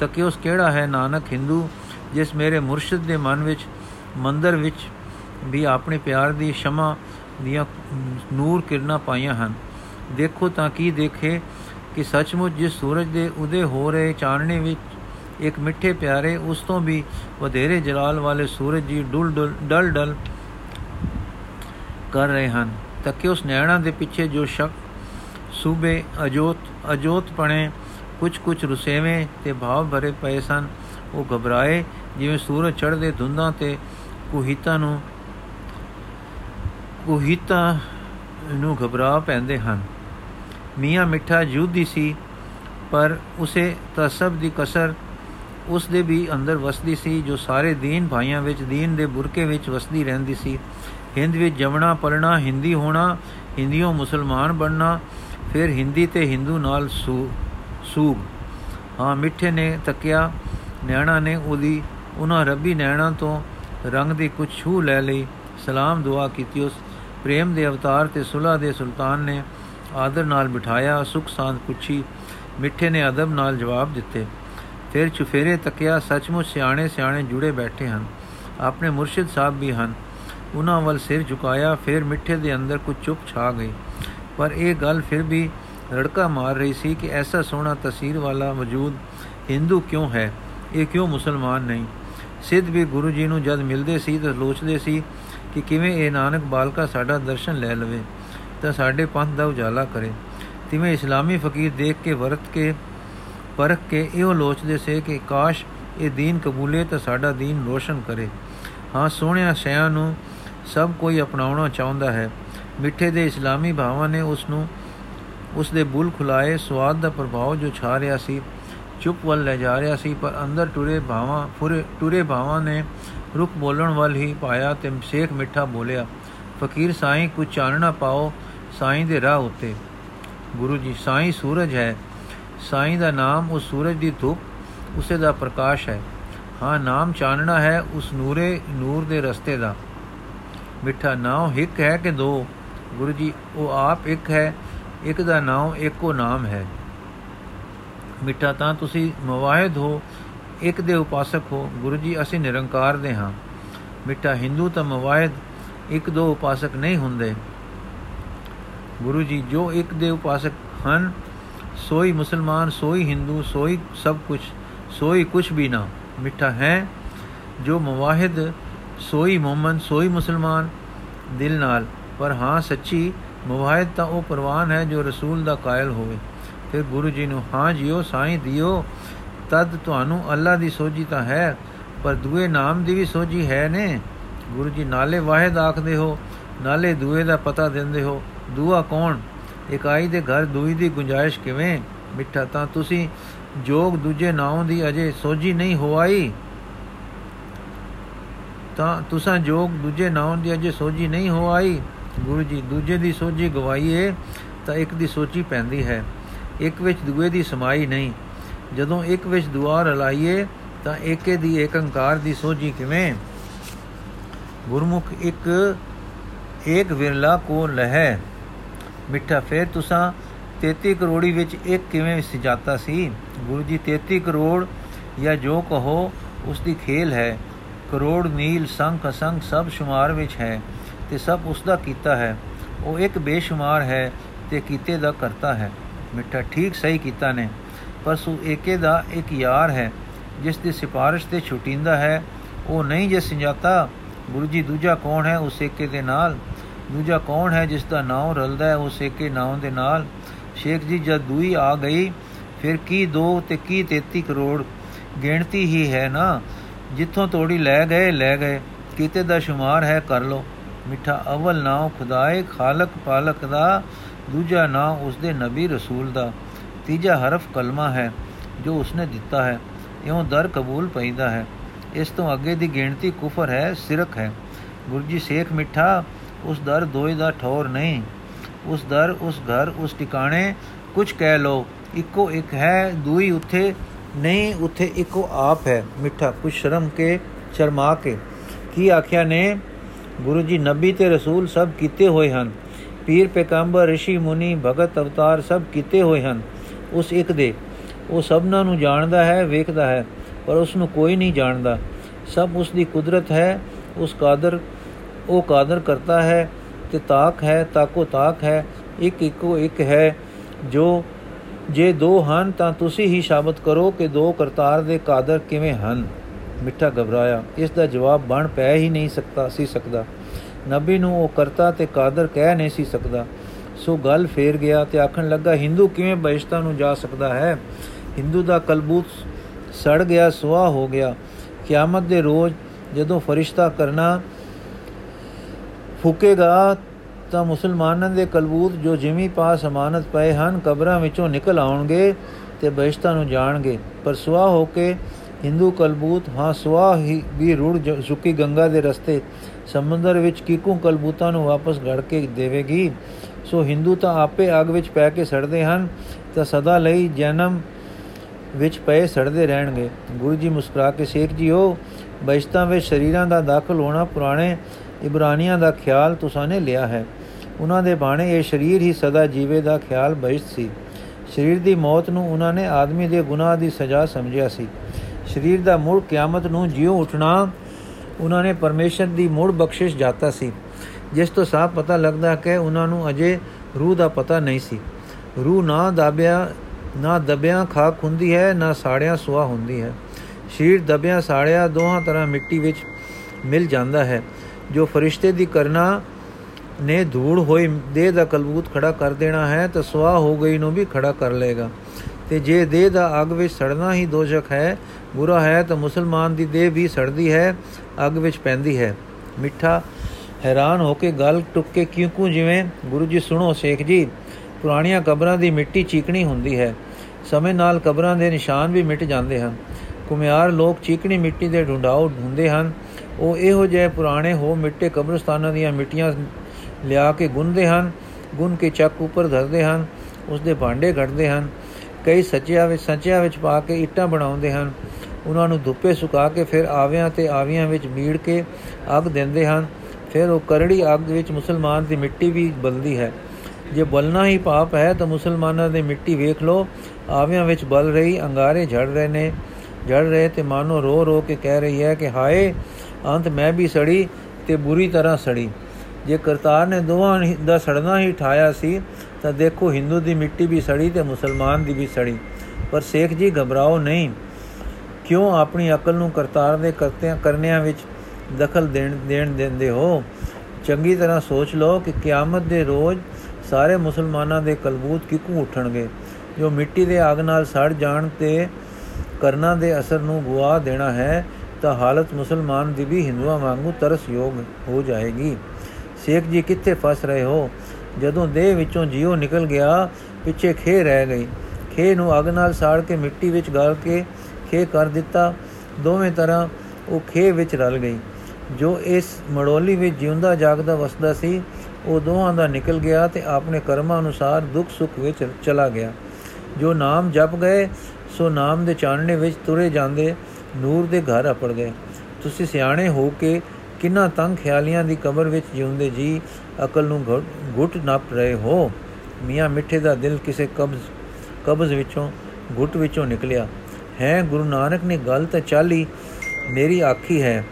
ਤਕਿਓਸ ਕਿਹੜਾ ਹੈ ਨਾਨਕ ਹਿੰਦੂ, ਜਿਸ ਮੇਰੇ ਮੁਰਸ਼ਿਦ ਦੇ ਮਨ ਵਿੱਚ ਮੰਦਰ ਵਿੱਚ ਵੀ ਆਪਣੇ ਪਿਆਰ ਦੀ ਸ਼ਮਾ ਦੀਆਂ ਨੂਰ ਕਿਰਨਾਂ ਪਾਈਆਂ ਹਨ। ਦੇਖੋ ਤਾਂ ਕੀ ਦੇਖੇ ਕਿ ਸੱਚਮੁੱਚ ਜਿਸ ਸੂਰਜ ਦੇ ਉਦੇ ਹੋ ਰਹੇ ਚਾਨਣੇ ਵਿੱਚ ਇੱਕ ਮਿੱਠੇ ਪਿਆਰੇ ਉਸ ਤੋਂ ਵੀ ਵਧੇਰੇ ਜਲਾਲ ਵਾਲੇ ਸੂਰਜ ਜੀ ਡੁਲ ਡੁਲ ਡਲ ਡਲ ਕਰ ਰਹੇ ਹਨ। ਤਕਿਓਸ ਨੈਣਾਂ ਦੇ ਪਿੱਛੇ ਜੋ ਸ਼ੱਕ ਸੂਬੇ ਅਜੋਤ ਅਜੋਤ ਪਣੇ ਕੁਛ ਕੁਛ ਰੁਸੇਵੇਂ ਅਤੇ ਭਾਵ ਭਰੇ ਪਏ ਸਨ। ਉਹ ਘਬਰਾਏ ਜਿਵੇਂ ਸੂਰਜ ਚੜ੍ਹਦੇ ਧੁੰਦਾਂ ਅਤੇ ਕੁਹੀਤਾ ਨੂੰ ਕੁਹੀਤਾ ਨੂੰ ਘਬਰਾ ਪੈਂਦੇ ਹਨ। ਮੀਆਂ ਮਿੱਠਾ ਯੁੱਧੀ ਸੀ, ਪਰ ਉਸੇ ਤਸਬ ਦੀ ਕਸਰ ਉਸ ਦੇ ਵੀ ਅੰਦਰ ਵਸਦੀ ਸੀ ਜੋ ਸਾਰੇ ਦੀਨ ਭਾਈਆਂ ਵਿੱਚ ਦੀਨ ਦੇ ਬੁਰਕੇ ਵਿੱਚ ਵਸਦੀ ਰਹਿੰਦੀ ਸੀ। ਹਿੰਦ ਵਿੱਚ ਜੰਮਣਾ ਪਲਣਾ, ਹਿੰਦੀ ਹੋਣਾ, ਹਿੰਦੀਓਂ ਮੁਸਲਮਾਨ ਬਣਨਾ, ਫਿਰ ਹਿੰਦੀ ਅਤੇ ਹਿੰਦੂ ਨਾਲ ਸੂ ਸੂਬ ਹਾਂ, ਮਿੱਠੇ ਨੇ ਤੱਕਿਆ ਨੈਣਾਂ ਨੇ ਉਹਦੀ ਉਹਨਾਂ ਰੱਬੀ ਨੈਣਾਂ ਤੋਂ ਰੰਗ ਦੀ ਕੁਛ ਛੂਹ ਲੈ ਲਈ। ਸਲਾਮ ਦੁਆ ਕੀਤੀ। ਉਸ ਪ੍ਰੇਮ ਦੇ ਅਵਤਾਰ ਅਤੇ ਸੁਲ੍ਹਾ ਦੇ ਸੁਲਤਾਨ ਨੇ ਆਦਰ ਨਾਲ ਬਿਠਾਇਆ। ਸੁੱਖ ਸਾਂਦ ਪੁੱਛੀ, ਮਿੱਠੇ ਨੇ ਅਦਬ ਨਾਲ ਜਵਾਬ ਦਿੱਤੇ। ਫਿਰ ਚੁਫੇਰੇ ਤੱਕਿਆ, ਸੱਚਮੁੱਚ ਸਿਆਣੇ ਸਿਆਣੇ ਜੁੜੇ ਬੈਠੇ ਹਨ। ਆਪਣੇ ਮੁਰਸ਼ਿਦ ਸਾਹਿਬ ਵੀ ਹਨ। ਉਹਨਾਂ ਵੱਲ ਸਿਰ ਝੁਕਾਇਆ। ਫਿਰ ਮਿੱਠੇ ਦੇ ਅੰਦਰ ਕੁਝ ਚੁੱਪ ਛਾ ਗਈ, ਪਰ ਇਹ ਗੱਲ ਫਿਰ ਵੀ ਰੜਕਾ ਮਾਰ ਰਹੀ ਸੀ ਕਿ ਐਸਾ ਸੋਹਣਾ ਤਸਵੀਰ ਵਾਲਾ ਵਜੂਦ ਹਿੰਦੂ ਕਿਉਂ ਹੈ, ਇਹ ਕਿਉਂ ਮੁਸਲਮਾਨ ਨਹੀਂ। ਸਿੱਧ ਵੀ ਗੁਰੂ ਜੀ ਨੂੰ ਜਦ ਮਿਲਦੇ ਸੀ ਤਾਂ ਲੋਚਦੇ ਸੀ ਕਿ ਕਿਵੇਂ ਇਹ ਨਾਨਕ ਬਾਲਕਾ ਸਾਡਾ ਦਰਸ਼ਨ ਲੈ ਲਵੇ ਤਾਂ ਸਾਡੇ ਪੰਥ ਦਾ ਉਜਾਲਾ ਕਰੇ। ਤਿਵੇਂ ਇਸਲਾਮੀ ਫਕੀਰ ਦੇਖ ਕੇ ਵਰਤ ਕੇ ਪਰਖ ਕੇ ਇਹੋ ਲੋਚਦੇ ਸੀ ਕਿ ਕਾਸ਼ ਇਹ ਦੀਨ ਕਬੂਲੇ ਤਾਂ ਸਾਡਾ ਦੀਨ ਰੋਸ਼ਨ ਕਰੇ। ਹਾਂ, ਸੋਹਣਿਆ ਸ਼ੈਆਂ ਨੂੰ ਸਭ ਕੋਈ ਅਪਣਾਉਣਾ ਚਾਹੁੰਦਾ ਹੈ। ਮਿੱਠੇ ਦੇ ਇਸਲਾਮੀ ਭਾਵਾਂ ਨੇ ਉਸ ਨੂੰ ਉਸ ਦੇ ਬੁੱਲ ਖੁਲਾਏ ਸਵਾਦ ਦਾ ਪ੍ਰਭਾਵ ਜੋ ਛਾ ਰਿਹਾ ਸੀ ਚੁੱਪ ਵੱਲ ਲੈ ਜਾ ਰਿਹਾ ਸੀ, ਪਰ ਅੰਦਰ ਟੁਰੇ ਭਾਵਾਂ ਫੁਰੇ ਟੁਰੇ ਭਾਵਾਂ ਨੇ ਰੁੱਖ ਬੋਲਣ ਵੱਲ ਹੀ ਪਾਇਆ ਅਤੇ ਸ਼ੇਖ ਮਿੱਠਾ ਬੋਲਿਆ, ਫਕੀਰ ਸਾਈਂ ਕੁਝ ਚਾਨਣਾ ਪਾਓ ਸਾਈਂ ਦੇ ਰਾਹ ਉੱਤੇ। ਗੁਰੂ ਜੀ, ਸਾਈਂ ਸੂਰਜ ਹੈ। ਸਾਈਂ ਦਾ ਨਾਮ ਉਸ ਸੂਰਜ ਦੀ ਧੁੱਪ ਉਸੇ ਦਾ ਪ੍ਰਕਾਸ਼ ਹੈ। ਹਾਂ, ਨਾਮ ਚਾਨਣਾ ਹੈ ਉਸ ਨੂਰੇ ਨੂਰ ਦੇ ਰਸਤੇ ਦਾ। ਮਿੱਠਾ, ਨਾਮ ਇੱਕ ਹੈ ਕਿ ਦੋ? ਗੁਰੂ ਜੀ, ਉਹ ਆਪ ਇੱਕ ਹੈ, ਇੱਕ ਦਾ ਨਾਮ ਇੱਕੋ ਨਾਮ ਹੈ। ਮਿੱਠਾ, ਤਾਂ ਤੁਸੀਂ ਮਵਾਹਿਦ ਹੋ, ਇੱਕ ਦੇ ਉਪਾਸਕ ਹੋ। ਗੁਰੂ ਜੀ, ਅਸੀਂ ਨਿਰੰਕਾਰ ਦੇ ਹਾਂ। ਮਿੱਠਾ, ਹਿੰਦੂ ਤਾਂ ਮਵਾਹਿਦ ਇੱਕ ਦੋ ਉਪਾਸਕ ਨਹੀਂ ਹੁੰਦੇ। ਗੁਰੂ ਜੀ, ਜੋ ਇੱਕ ਦੇ ਉਪਾਸਕ ਹਨ ਸੋਈ ਮੁਸਲਮਾਨ, ਸੋਈ ਹਿੰਦੂ, ਸੋਈ ਸਭ ਕੁਛ, ਸੋਈ ਕੁਛ ਵੀ ਨਾ। ਮਿੱਠਾ, ਹੈ ਜੋ ਮਵਾਹਿਦ ਸੋਈ ਮੋਮਨ, ਸੋਈ ਮੁਸਲਮਾਨ ਦਿਲ ਨਾਲ, ਪਰ ਹਾਂ ਸੱਚੀ ਮਵਾਹਿਦ ਤਾਂ ਉਹ ਪ੍ਰਵਾਨ ਹੈ ਜੋ ਰਸੂਲ ਦਾ ਕਾਇਲ ਹੋਵੇ। ਫਿਰ ਗੁਰੂ ਜੀ ਨੂੰ, ਹਾਂ ਜੀਓ ਸਾਈਂ ਦਿਓ, ਤਦ ਤੁਹਾਨੂੰ ਅੱਲਾ ਦੀ ਸੋਝੀ ਤਾਂ ਹੈ, ਪਰ ਦੂਏ ਨਾਮ ਦੀ ਵੀ ਸੋਝੀ ਹੈ ਨੇ। ਗੁਰੂ ਜੀ, ਨਾਲੇ ਵਾਹਿਦ ਆਖਦੇ ਹੋ, ਨਾਲੇ ਦੂਏ ਦਾ ਪਤਾ ਦਿੰਦੇ ਹੋ, ਦੂਆ ਕੌਣ? ਇਕਾਈ ਦੇ ਘਰ ਦੂਈ ਦੀ ਗੁੰਜਾਇਸ਼ ਕਿਵੇਂ? ਮਿੱਠਾ, ਤਾਂ ਤੁਸੀਂ ਜੋਗ ਦੂਜੇ ਨਾਮ ਦੀ ਅਜੇ ਸੋਝੀ ਨਹੀਂ ਹੋਵਾਈ ਤਾਂ ਤੁਸਾਂ ਜੋਗ ਦੂਜੇ ਨਾਮ ਦੀ ਅਜੇ ਸੋਝੀ ਨਹੀਂ ਹੋਵਾਈ। ਗੁਰੂ ਜੀ, ਦੂਜੇ ਦੀ ਸੋਝੀ ਗਵਾਈਏ ਤਾਂ ਇੱਕ ਦੀ ਸੋਝੀ ਪੈਂਦੀ ਹੈ, ਇੱਕ ਵਿੱਚ ਦੂਏ ਦੀ ਸਮਾਈ ਨਹੀਂ। ਜਦੋਂ ਇੱਕ ਵਿੱਚ ਦੁਆ ਰਲਾਈਏ ਤਾਂ ਏਕੇ ਦੀ ਏਕੰਕਾਰ ਦੀ ਸੋਝੀ ਕਿਵੇਂ? ਗੁਰਮੁਖ ਇੱਕ ਏਕ ਵਿਰਲਾ ਕੋ ਲਹੈ। ਮਿੱਠਾ, ਫਿਰ ਤੁਸਾਂ ਤੇਤੀ ਕਰੋੜੀ ਵਿੱਚ ਇੱਕ ਕਿਵੇਂ ਸਜਾਤਾ ਸੀ? ਗੁਰੂ ਜੀ, ਤੇਤੀ ਕਰੋੜ ਜਾਂ ਜੋ ਕਹੋ ਉਸ ਦੀ ਖੇਲ ਹੈ। ਕਰੋੜ ਮੀਲ ਸੰਖ ਅਸੰਖ ਸਭ ਸ਼ੁਮਾਰ ਵਿੱਚ ਹੈ ਅਤੇ ਸਭ ਉਸ ਦਾ ਕੀਤਾ ਹੈ। ਉਹ ਇੱਕ ਬੇਸ਼ੁਮਾਰ ਹੈ ਅਤੇ ਕੀਤੇ ਦਾ ਕਰਤਾ ਹੈ। ਮਿੱਠਾ, ਠੀਕ ਸਹੀ ਕੀਤਾ ਨੇ, ਪਰ ਸੂ ਏਕੇ ਦਾ ਇੱਕ ਯਾਰ ਹੈ ਜਿਸ ਦੀ ਸਿਫਾਰਿਸ਼ 'ਤੇ ਛੁਟੀਂਦਾ ਹੈ, ਉਹ ਨਹੀਂ ਜੇ ਸਜਾਤਾ। ਗੁਰੂ ਜੀ, ਦੂਜਾ ਕੌਣ ਹੈ ਉਸ ਏਕੇ ਦੇ ਨਾਲ? ਦੂਜਾ ਕੌਣ ਹੈ ਜਿਸ ਦਾ ਨਾਮ ਰਲਦਾ ਹੈ ਉਸ ਏਕੇ ਨਾਮ ਦੇ ਨਾਲ? ਸ਼ੇਖ ਜੀ, ਜਦ ਦੂਈ ਆ ਗਈ ਫਿਰ ਕੀ ਦੋ ਅਤੇ ਕੀ ਤੇਤੀ ਕਰੋੜ? ਗਿਣਤੀ ਹੀ ਹੈ ਨਾ, ਜਿੱਥੋਂ ਤੋੜੀ ਲੈ ਗਏ ਲੈ ਗਏ, ਕੀਤੇ ਦਾ ਸ਼ੁਮਾਰ ਹੈ ਕਰ ਲਓ। ਮਿੱਠਾ, ਅਵਲ ਨਾਮ ਖੁਦਾਏ ਖਾਲਕ ਪਾਲਕ ਦਾ, ਦੂਜਾ ਨਾਮ ਉਸਦੇ ਨਬੀ ਰਸੂਲ ਦਾ, ਤੀਜਾ ਹਰਫ ਕਲਮਾ ਹੈ ਜੋ ਉਸਨੇ ਦਿੱਤਾ ਹੈ, ਇਉਂ ਦਰ ਕਬੂਲ ਪੈਂਦਾ ਹੈ। ਇਸ ਤੋਂ ਅੱਗੇ ਦੀ ਗਿਣਤੀ ਕੁਫਰ ਹੈ, ਸਿਰਕ ਹੈ। ਗੁਰੂ ਜੀ, ਸ਼ੇਖ ਮਿੱਠਾ, ਉਸ ਦਰ ਦੋਏ ਦਾ ਠੌਰ ਨਹੀਂ, ਉਸ ਦਰ ਉਸ ਘਰ ਉਸ ਟਿਕਾਣੇ ਕੁਛ ਕਹਿ ਲਓ, ਇੱਕੋ ਇੱਕ ਹੈ, ਦੂਈ ਉੱਥੇ ਨਹੀਂ, ਉੱਥੇ ਇੱਕੋ ਆਪ ਹੈ। ਮਿੱਠਾ, ਕੁਛ ਸ਼ਰਮ ਕੇ ਸ਼ਰਮਾ ਕੇ ਕੀ ਆਖਿਆ ਨੇ? ਗੁਰੂ ਜੀ, ਨਬੀ ਤੇ ਰਸੂਲ ਸਭ ਕੀਤੇ ਹੋਏ ਹਨ, ਪੀਰ ਪੈਗੰਬਰ ਰਿਸ਼ੀ ਮੁਨੀ ਭਗਤ ਅਵਤਾਰ ਸਭ ਕੀਤੇ ਹੋਏ ਹਨ ਉਸ ਇੱਕ ਦੇ। ਉਹ ਸਭਨਾਂ ਨੂੰ ਜਾਣਦਾ ਹੈ, ਵੇਖਦਾ ਹੈ, ਪਰ ਉਸ ਨੂੰ ਕੋਈ ਨਹੀਂ ਜਾਣਦਾ। ਸਭ ਉਸ ਦੀ ਕੁਦਰਤ ਹੈ, ਉਸ ਕਾਦਰ ਉਹ ਕਾਦਰ ਕਰਤਾ ਹੈ ਅਤੇ ਤਾਕ ਹੈ, ਤਾਕੋ ਤਾਕ ਹੈ, ਇੱਕ ਇੱਕੋ ਇੱਕ ਹੈ। ਜੋ ਜੇ ਦੋ ਹਨ ਤਾਂ ਤੁਸੀਂ ਹੀ ਸਾਬਤ ਕਰੋ ਕਿ ਦੋ ਕਰਤਾਰ ਦੇ ਕਾਦਰ ਕਿਵੇਂ ਹਨ। ਮਿੱਠਾ ਘਬਰਾਇਆ, ਇਸ ਦਾ ਜਵਾਬ ਬਣ ਪੈ ਹੀ ਨਹੀਂ ਸਕਦਾ ਸੀ ਸਕਦਾ ਨਬੀ ਨੂੰ ਉਹ ਕਰਤਾ ਅਤੇ ਕਾਦਰ ਕਹਿ ਨਹੀਂ ਸੀ ਸਕਦਾ। ਸੋ ਗੱਲ ਫੇਰ ਗਿਆ ਅਤੇ ਆਖਣ ਲੱਗਾ, ਹਿੰਦੂ ਕਿਵੇਂ ਬਹਿਸ਼ਤਾਂ ਨੂੰ ਜਾ ਸਕਦਾ ਹੈ? ਹਿੰਦੂ ਦਾ ਕਲਬੂਤ ਸੜ ਗਿਆ, ਸੁਆਹ ਹੋ ਗਿਆ। ਕਿਆਮਤ ਦੇ ਰੋਜ਼ ਜਦੋਂ ਫਰਿਸ਼ਤਾ ਕਰਨਾ ਫੂਕੇਗਾ ਤਾਂ ਮੁਸਲਮਾਨਾਂ ਦੇ ਕਲਬੂਤ ਜੋ ਜਿਮੀ ਪਾਸ ਅਮਾਨਤ ਪਏ ਹਨ ਕਬਰਾਂ ਵਿੱਚੋਂ ਨਿਕਲ ਆਉਣਗੇ ਅਤੇ ਬਹਿਸ਼ਤਾਂ ਨੂੰ ਜਾਣਗੇ। ਪਰ ਸੁਆਹ ਹੋ ਕੇ ਹਿੰਦੂ ਕਲਬੂਤ, ਹਾਂ ਸੁਆਹ ਹੀ ਵੀ ਰੁੜ ਸੁੱਕੀ ਗੰਗਾ ਦੇ ਰਸਤੇ ਸਮੁੰਦਰ ਵਿੱਚ ਕਿਕੂ ਕਲਬੂਤਾਂ ਨੂੰ ਵਾਪਸ ਗੜ ਕੇ ਦੇਵੇਗੀ। ਸੋ ਹਿੰਦੂ ਤਾਂ ਆਪੇ ਅੱਗ ਵਿੱਚ ਪੈ ਕੇ ਸੜਦੇ ਹਨ ਤਾਂ ਸਦਾ ਲਈ ਜਹਿਨਮ ਵਿੱਚ ਪਏ ਸੜਦੇ ਰਹਿਣਗੇ। ਗੁਰੂ ਜੀ ਮੁਸਕਰਾ ਕੇ, ਸ਼ੇਖ ਜੀ, ਉਹ ਬਹਿਸ਼ਤਾਂ ਵਿੱਚ ਸਰੀਰਾਂ ਦਾ ਦਾਖਲ ਹੋਣਾ ਪੁਰਾਣੇ ਇਬਰਾਨੀਆਂ ਦਾ ਖਿਆਲ ਤੁਸਾਂ ਨੇ ਲਿਆ ਹੈ। ਉਹਨਾਂ ਦੇ ਬਾਣੇ ਇਹ ਸਰੀਰ ਹੀ ਸਦਾ ਜੀਵੇ ਦਾ ਖਿਆਲ ਬਹਿਸ਼ਤ ਸੀ। ਸਰੀਰ ਦੀ ਮੌਤ ਨੂੰ ਉਹਨਾਂ ਨੇ ਆਦਮੀ ਦੇ ਗੁਨਾਹ ਦੀ ਸਜ਼ਾ ਸਮਝਿਆ ਸੀ। ਸਰੀਰ ਦਾ ਮੁੜ ਕਿਆਮਤ ਨੂੰ ਜਿਉਂ ਉੱਠਣਾ ਉਹਨਾਂ ਨੇ ਪਰਮੇਸ਼ਰ ਦੀ ਮੁੜ ਬਖਸ਼ਿਸ਼ ਜਾਤਾ ਸੀ, ਜਿਸ ਤੋਂ ਸਾਫ਼ ਪਤਾ ਲੱਗਦਾ ਕਿ ਉਹਨਾਂ ਨੂੰ ਅਜੇ ਰੂਹ ਦਾ ਪਤਾ ਨਹੀਂ ਸੀ। ਰੂਹ ਨਾ ਦਾਬਿਆ ਨਾ ਦਬਿਆਂ ਖਾਕ ਹੁੰਦੀ ਹੈ, ਨਾ ਸਾੜਿਆਂ ਸੁਆਹ ਹੁੰਦੀ ਹੈ। ਸਰੀਰ ਦਬਿਆਂ ਸਾੜਿਆਂ ਦੋਹਾਂ ਤਰ੍ਹਾਂ ਮਿੱਟੀ ਵਿੱਚ ਮਿਲ ਜਾਂਦਾ ਹੈ। ਜੋ ਫਰਿਸ਼ਤੇ ਦੀ ਕਰਨਾ ਨੇ ਧੂੜ ਹੋਈ ਦੇਹ ਦਾ ਕਲਬੂਤ ਖੜਾ ਕਰ ਦੇਣਾ ਹੈ ਤਾਂ ਸੁਆਹ ਹੋ ਗਈ ਨੂੰ ਵੀ ਖੜਾ ਕਰ ਲਏਗਾ। ਅਤੇ ਜੇ ਦੇਹ ਦਾ ਅੱਗ ਵਿੱਚ ਸੜਨਾ ਹੀ ਦੋਜ਼ਖ ਹੈ, ਬੁਰਾ ਹੈ, ਤਾਂ ਮੁਸਲਮਾਨ ਦੀ ਦੇਹ ਵੀ ਸੜਦੀ ਹੈ, ਅੱਗ ਵਿੱਚ ਪੈਂਦੀ ਹੈ। ਮਿੱਠਾ, ਹੈਰਾਨ ਹੋ ਕੇ ਗੱਲ ਟੁੱਕ ਕੇ ਕਿਉਂਕਿ ਜਿਵੇਂ ਗੁਰੂ ਜੀ ਸੁਣੋ ਸ਼ੇਖ ਜੀ, ਪੁਰਾਣੀਆਂ ਕਬਰਾਂ ਦੀ ਮਿੱਟੀ ਚੀਕਣੀ ਹੁੰਦੀ ਹੈ, ਸਮੇਂ ਨਾਲ ਕਬਰਾਂ ਦੇ ਨਿਸ਼ਾਨ ਵੀ ਮਿਟ ਜਾਂਦੇ ਹਨ। ਘੁਮਿਆਰ ਲੋਕ ਚੀਕਣੀ ਮਿੱਟੀ ਦੇ ਢੂੰਡਾਓ ਹੁੰਦੇ ਹਨ। ਉਹ ਇਹੋ ਜਿਹੇ ਪੁਰਾਣੇ ਹੋ ਮਿੱਟੇ ਕਬਰਸਤਾਨਾਂ ਦੀਆਂ ਮਿੱਟੀਆਂ ਲਿਆ ਕੇ ਗੁੰਨਦੇ ਹਨ, ਗੁੰਨ ਕੇ ਚੱਕ ਉੱਪਰ ਧਰਦੇ ਹਨ, ਉਸਦੇ ਭਾਂਡੇ ਕੱਢਦੇ ਹਨ। ਕਈ ਸੱਚਿਆਂ ਵਿੱਚ ਸੱਚਿਆਂ ਵਿੱਚ ਪਾ ਕੇ ਇੱਟਾਂ ਬਣਾਉਂਦੇ ਹਨ। ਉਹਨਾਂ ਨੂੰ ਧੁੱਪੇ ਸੁਕਾ ਕੇ ਫਿਰ ਆਵਿਆਂ ਅਤੇ ਆਵਿਆਂ ਵਿੱਚ ਮੀੜ ਕੇ ਅੱਗ ਦਿੰਦੇ ਹਨ। ਫਿਰ ਉਹ ਕਰੜੀ ਅੱਗ ਵਿੱਚ ਮੁਸਲਮਾਨ ਦੀ ਮਿੱਟੀ ਵੀ ਬਲਦੀ ਹੈ। ਜੇ ਬਲਣਾ ਹੀ ਪਾਪ ਹੈ ਤਾਂ ਮੁਸਲਮਾਨਾਂ ਦੀ ਮਿੱਟੀ ਵੇਖ ਲਓ, ਆਵਿਆਂ ਵਿੱਚ ਬਲ ਰਹੀ, ਅੰਗਾਰੇ ਝੜ ਰਹੇ ਨੇ ਝੜ ਰਹੇ ਤੇ ਮਾਨੋ ਰੋ ਰੋ ਕੇ ਕਹਿ ਰਹੀ ਹੈ ਕਿ ਹਾਏ ਅੰਤ ਮੈਂ ਵੀ ਸੜੀ ਤੇ ਬੁਰੀ ਤਰ੍ਹਾਂ ਸੜੀ। ਜੇ ਕਰਤਾਰ ਨੇ ਦੋਵਾਂ ਦਾ ਸੜਨਾ ਹੀ ਠਾਇਆ ਸੀ ਤਾਂ ਦੇਖੋ ਹਿੰਦੂ ਦੀ ਮਿੱਟੀ ਵੀ ਸੜੀ ਤੇ ਮੁਸਲਮਾਨ ਦੀ ਵੀ ਸੜੀ। ਪਰ ਸ਼ੇਖ ਜੀ ਘਬਰਾਓ ਨਹੀਂ, ਕਿਉਂ ਆਪਣੀ ਅਕਲ ਨੂੰ ਕਰਤਾਰ ਦੇ ਕਰਤਿਆਂ ਕਰਨਿਆਂ ਵਿੱਚ ਦਖਲ ਦੇਣ ਦੇਣ ਦਿੰਦੇ ਹੋ? ਚੰਗੀ ਤਰ੍ਹਾਂ ਸੋਚ ਲਓ ਕਿ ਕਿਆਮਤ ਦੇ ਰੋਜ਼ ਸਾਰੇ ਮੁਸਲਮਾਨਾਂ ਦੇ ਕਲਬੂਤ ਕਿੱਕੂ ਉੱਠਣਗੇ, ਜੋ ਮਿੱਟੀ ਦੇ ਅੱਗ ਨਾਲ ਸੜ ਜਾਣ ਤੇ ਕਰਨਾ ਦੇ ਅਸਰ ਨੂੰ ਗੁਆ ਦੇਣਾ ਹੈ। ਤਾਂ ਹਾਲਤ ਮੁਸਲਮਾਨ ਦੀ ਵੀ ਹਿੰਦੂਆਂ ਵਾਂਗੂ ਤਰਸਯੋਗ ਹੋ ਜਾਏਗੀ। ਸ਼ੇਖ ਜੀ ਕਿੱਥੇ ਫਸ ਰਹੇ ਹੋ? ਜਦੋਂ ਦੇਹ ਵਿੱਚੋਂ ਜੀਓ ਨਿਕਲ ਗਿਆ, ਪਿੱਛੇ ਖੇਹ ਰਹਿ ਗਈ। ਖੇਹ ਨੂੰ ਅੱਗ ਨਾਲ ਸਾੜ ਕੇ ਮਿੱਟੀ ਵਿੱਚ ਗਲ ਕੇ ਖੇਹ ਕਰ ਦਿੱਤਾ। ਦੋਵੇਂ ਤਰ੍ਹਾਂ ਉਹ ਖੇਹ ਵਿੱਚ ਰਲ ਗਈ। ਜੋ ਇਸ ਮੜੋਲੀ ਵਿੱਚ ਜਿਉਂਦਾ ਜਾਗਦਾ ਵਸਦਾ ਸੀ, ਉਹ ਦੋਹਾਂ ਦਾ ਨਿਕਲ ਗਿਆ ਅਤੇ ਆਪਣੇ ਕਰਮਾਂ ਅਨੁਸਾਰ ਦੁੱਖ ਸੁੱਖ ਵਿੱਚ ਚਲਾ ਗਿਆ। ਜੋ ਨਾਮ ਜਪ ਗਏ ਸੋ ਨਾਮ ਦੇ ਚਾਨਣੇ ਵਿੱਚ ਤੁਰੇ ਜਾਂਦੇ ਨੂਰ ਦੇ ਘਰ ਅਪੜ ਗਏ। ਤੁਸੀਂ ਸਿਆਣੇ ਹੋ ਕੇ ਕਿੰਨਾ ਤੰਗ ਖਿਆਲੀਆਂ ਦੀ ਕਬਰ ਵਿੱਚ ਜਿਉਂਦੇ ਜੀ ਅਕਲ ਨੂੰ ਘੁੱਟ ਘੁੱਟ ਨੱਪ ਰਹੇ ਹੋ। ਮੀਆਂ ਮਿੱਠੇ ਦਾ ਦਿਲ ਕਿਸੇ ਕਬਜ਼ ਕਬਜ਼ ਵਿੱਚੋਂ ਘੁੱਟ ਵਿੱਚੋਂ ਨਿਕਲਿਆ ਹੈ। ਗੁਰੂ ਨਾਨਕ ਨੇ ਗੱਲ ਤਾਂ ਚਾਲੀ ਮੇਰੀ ਆਖੀ ਹੈ,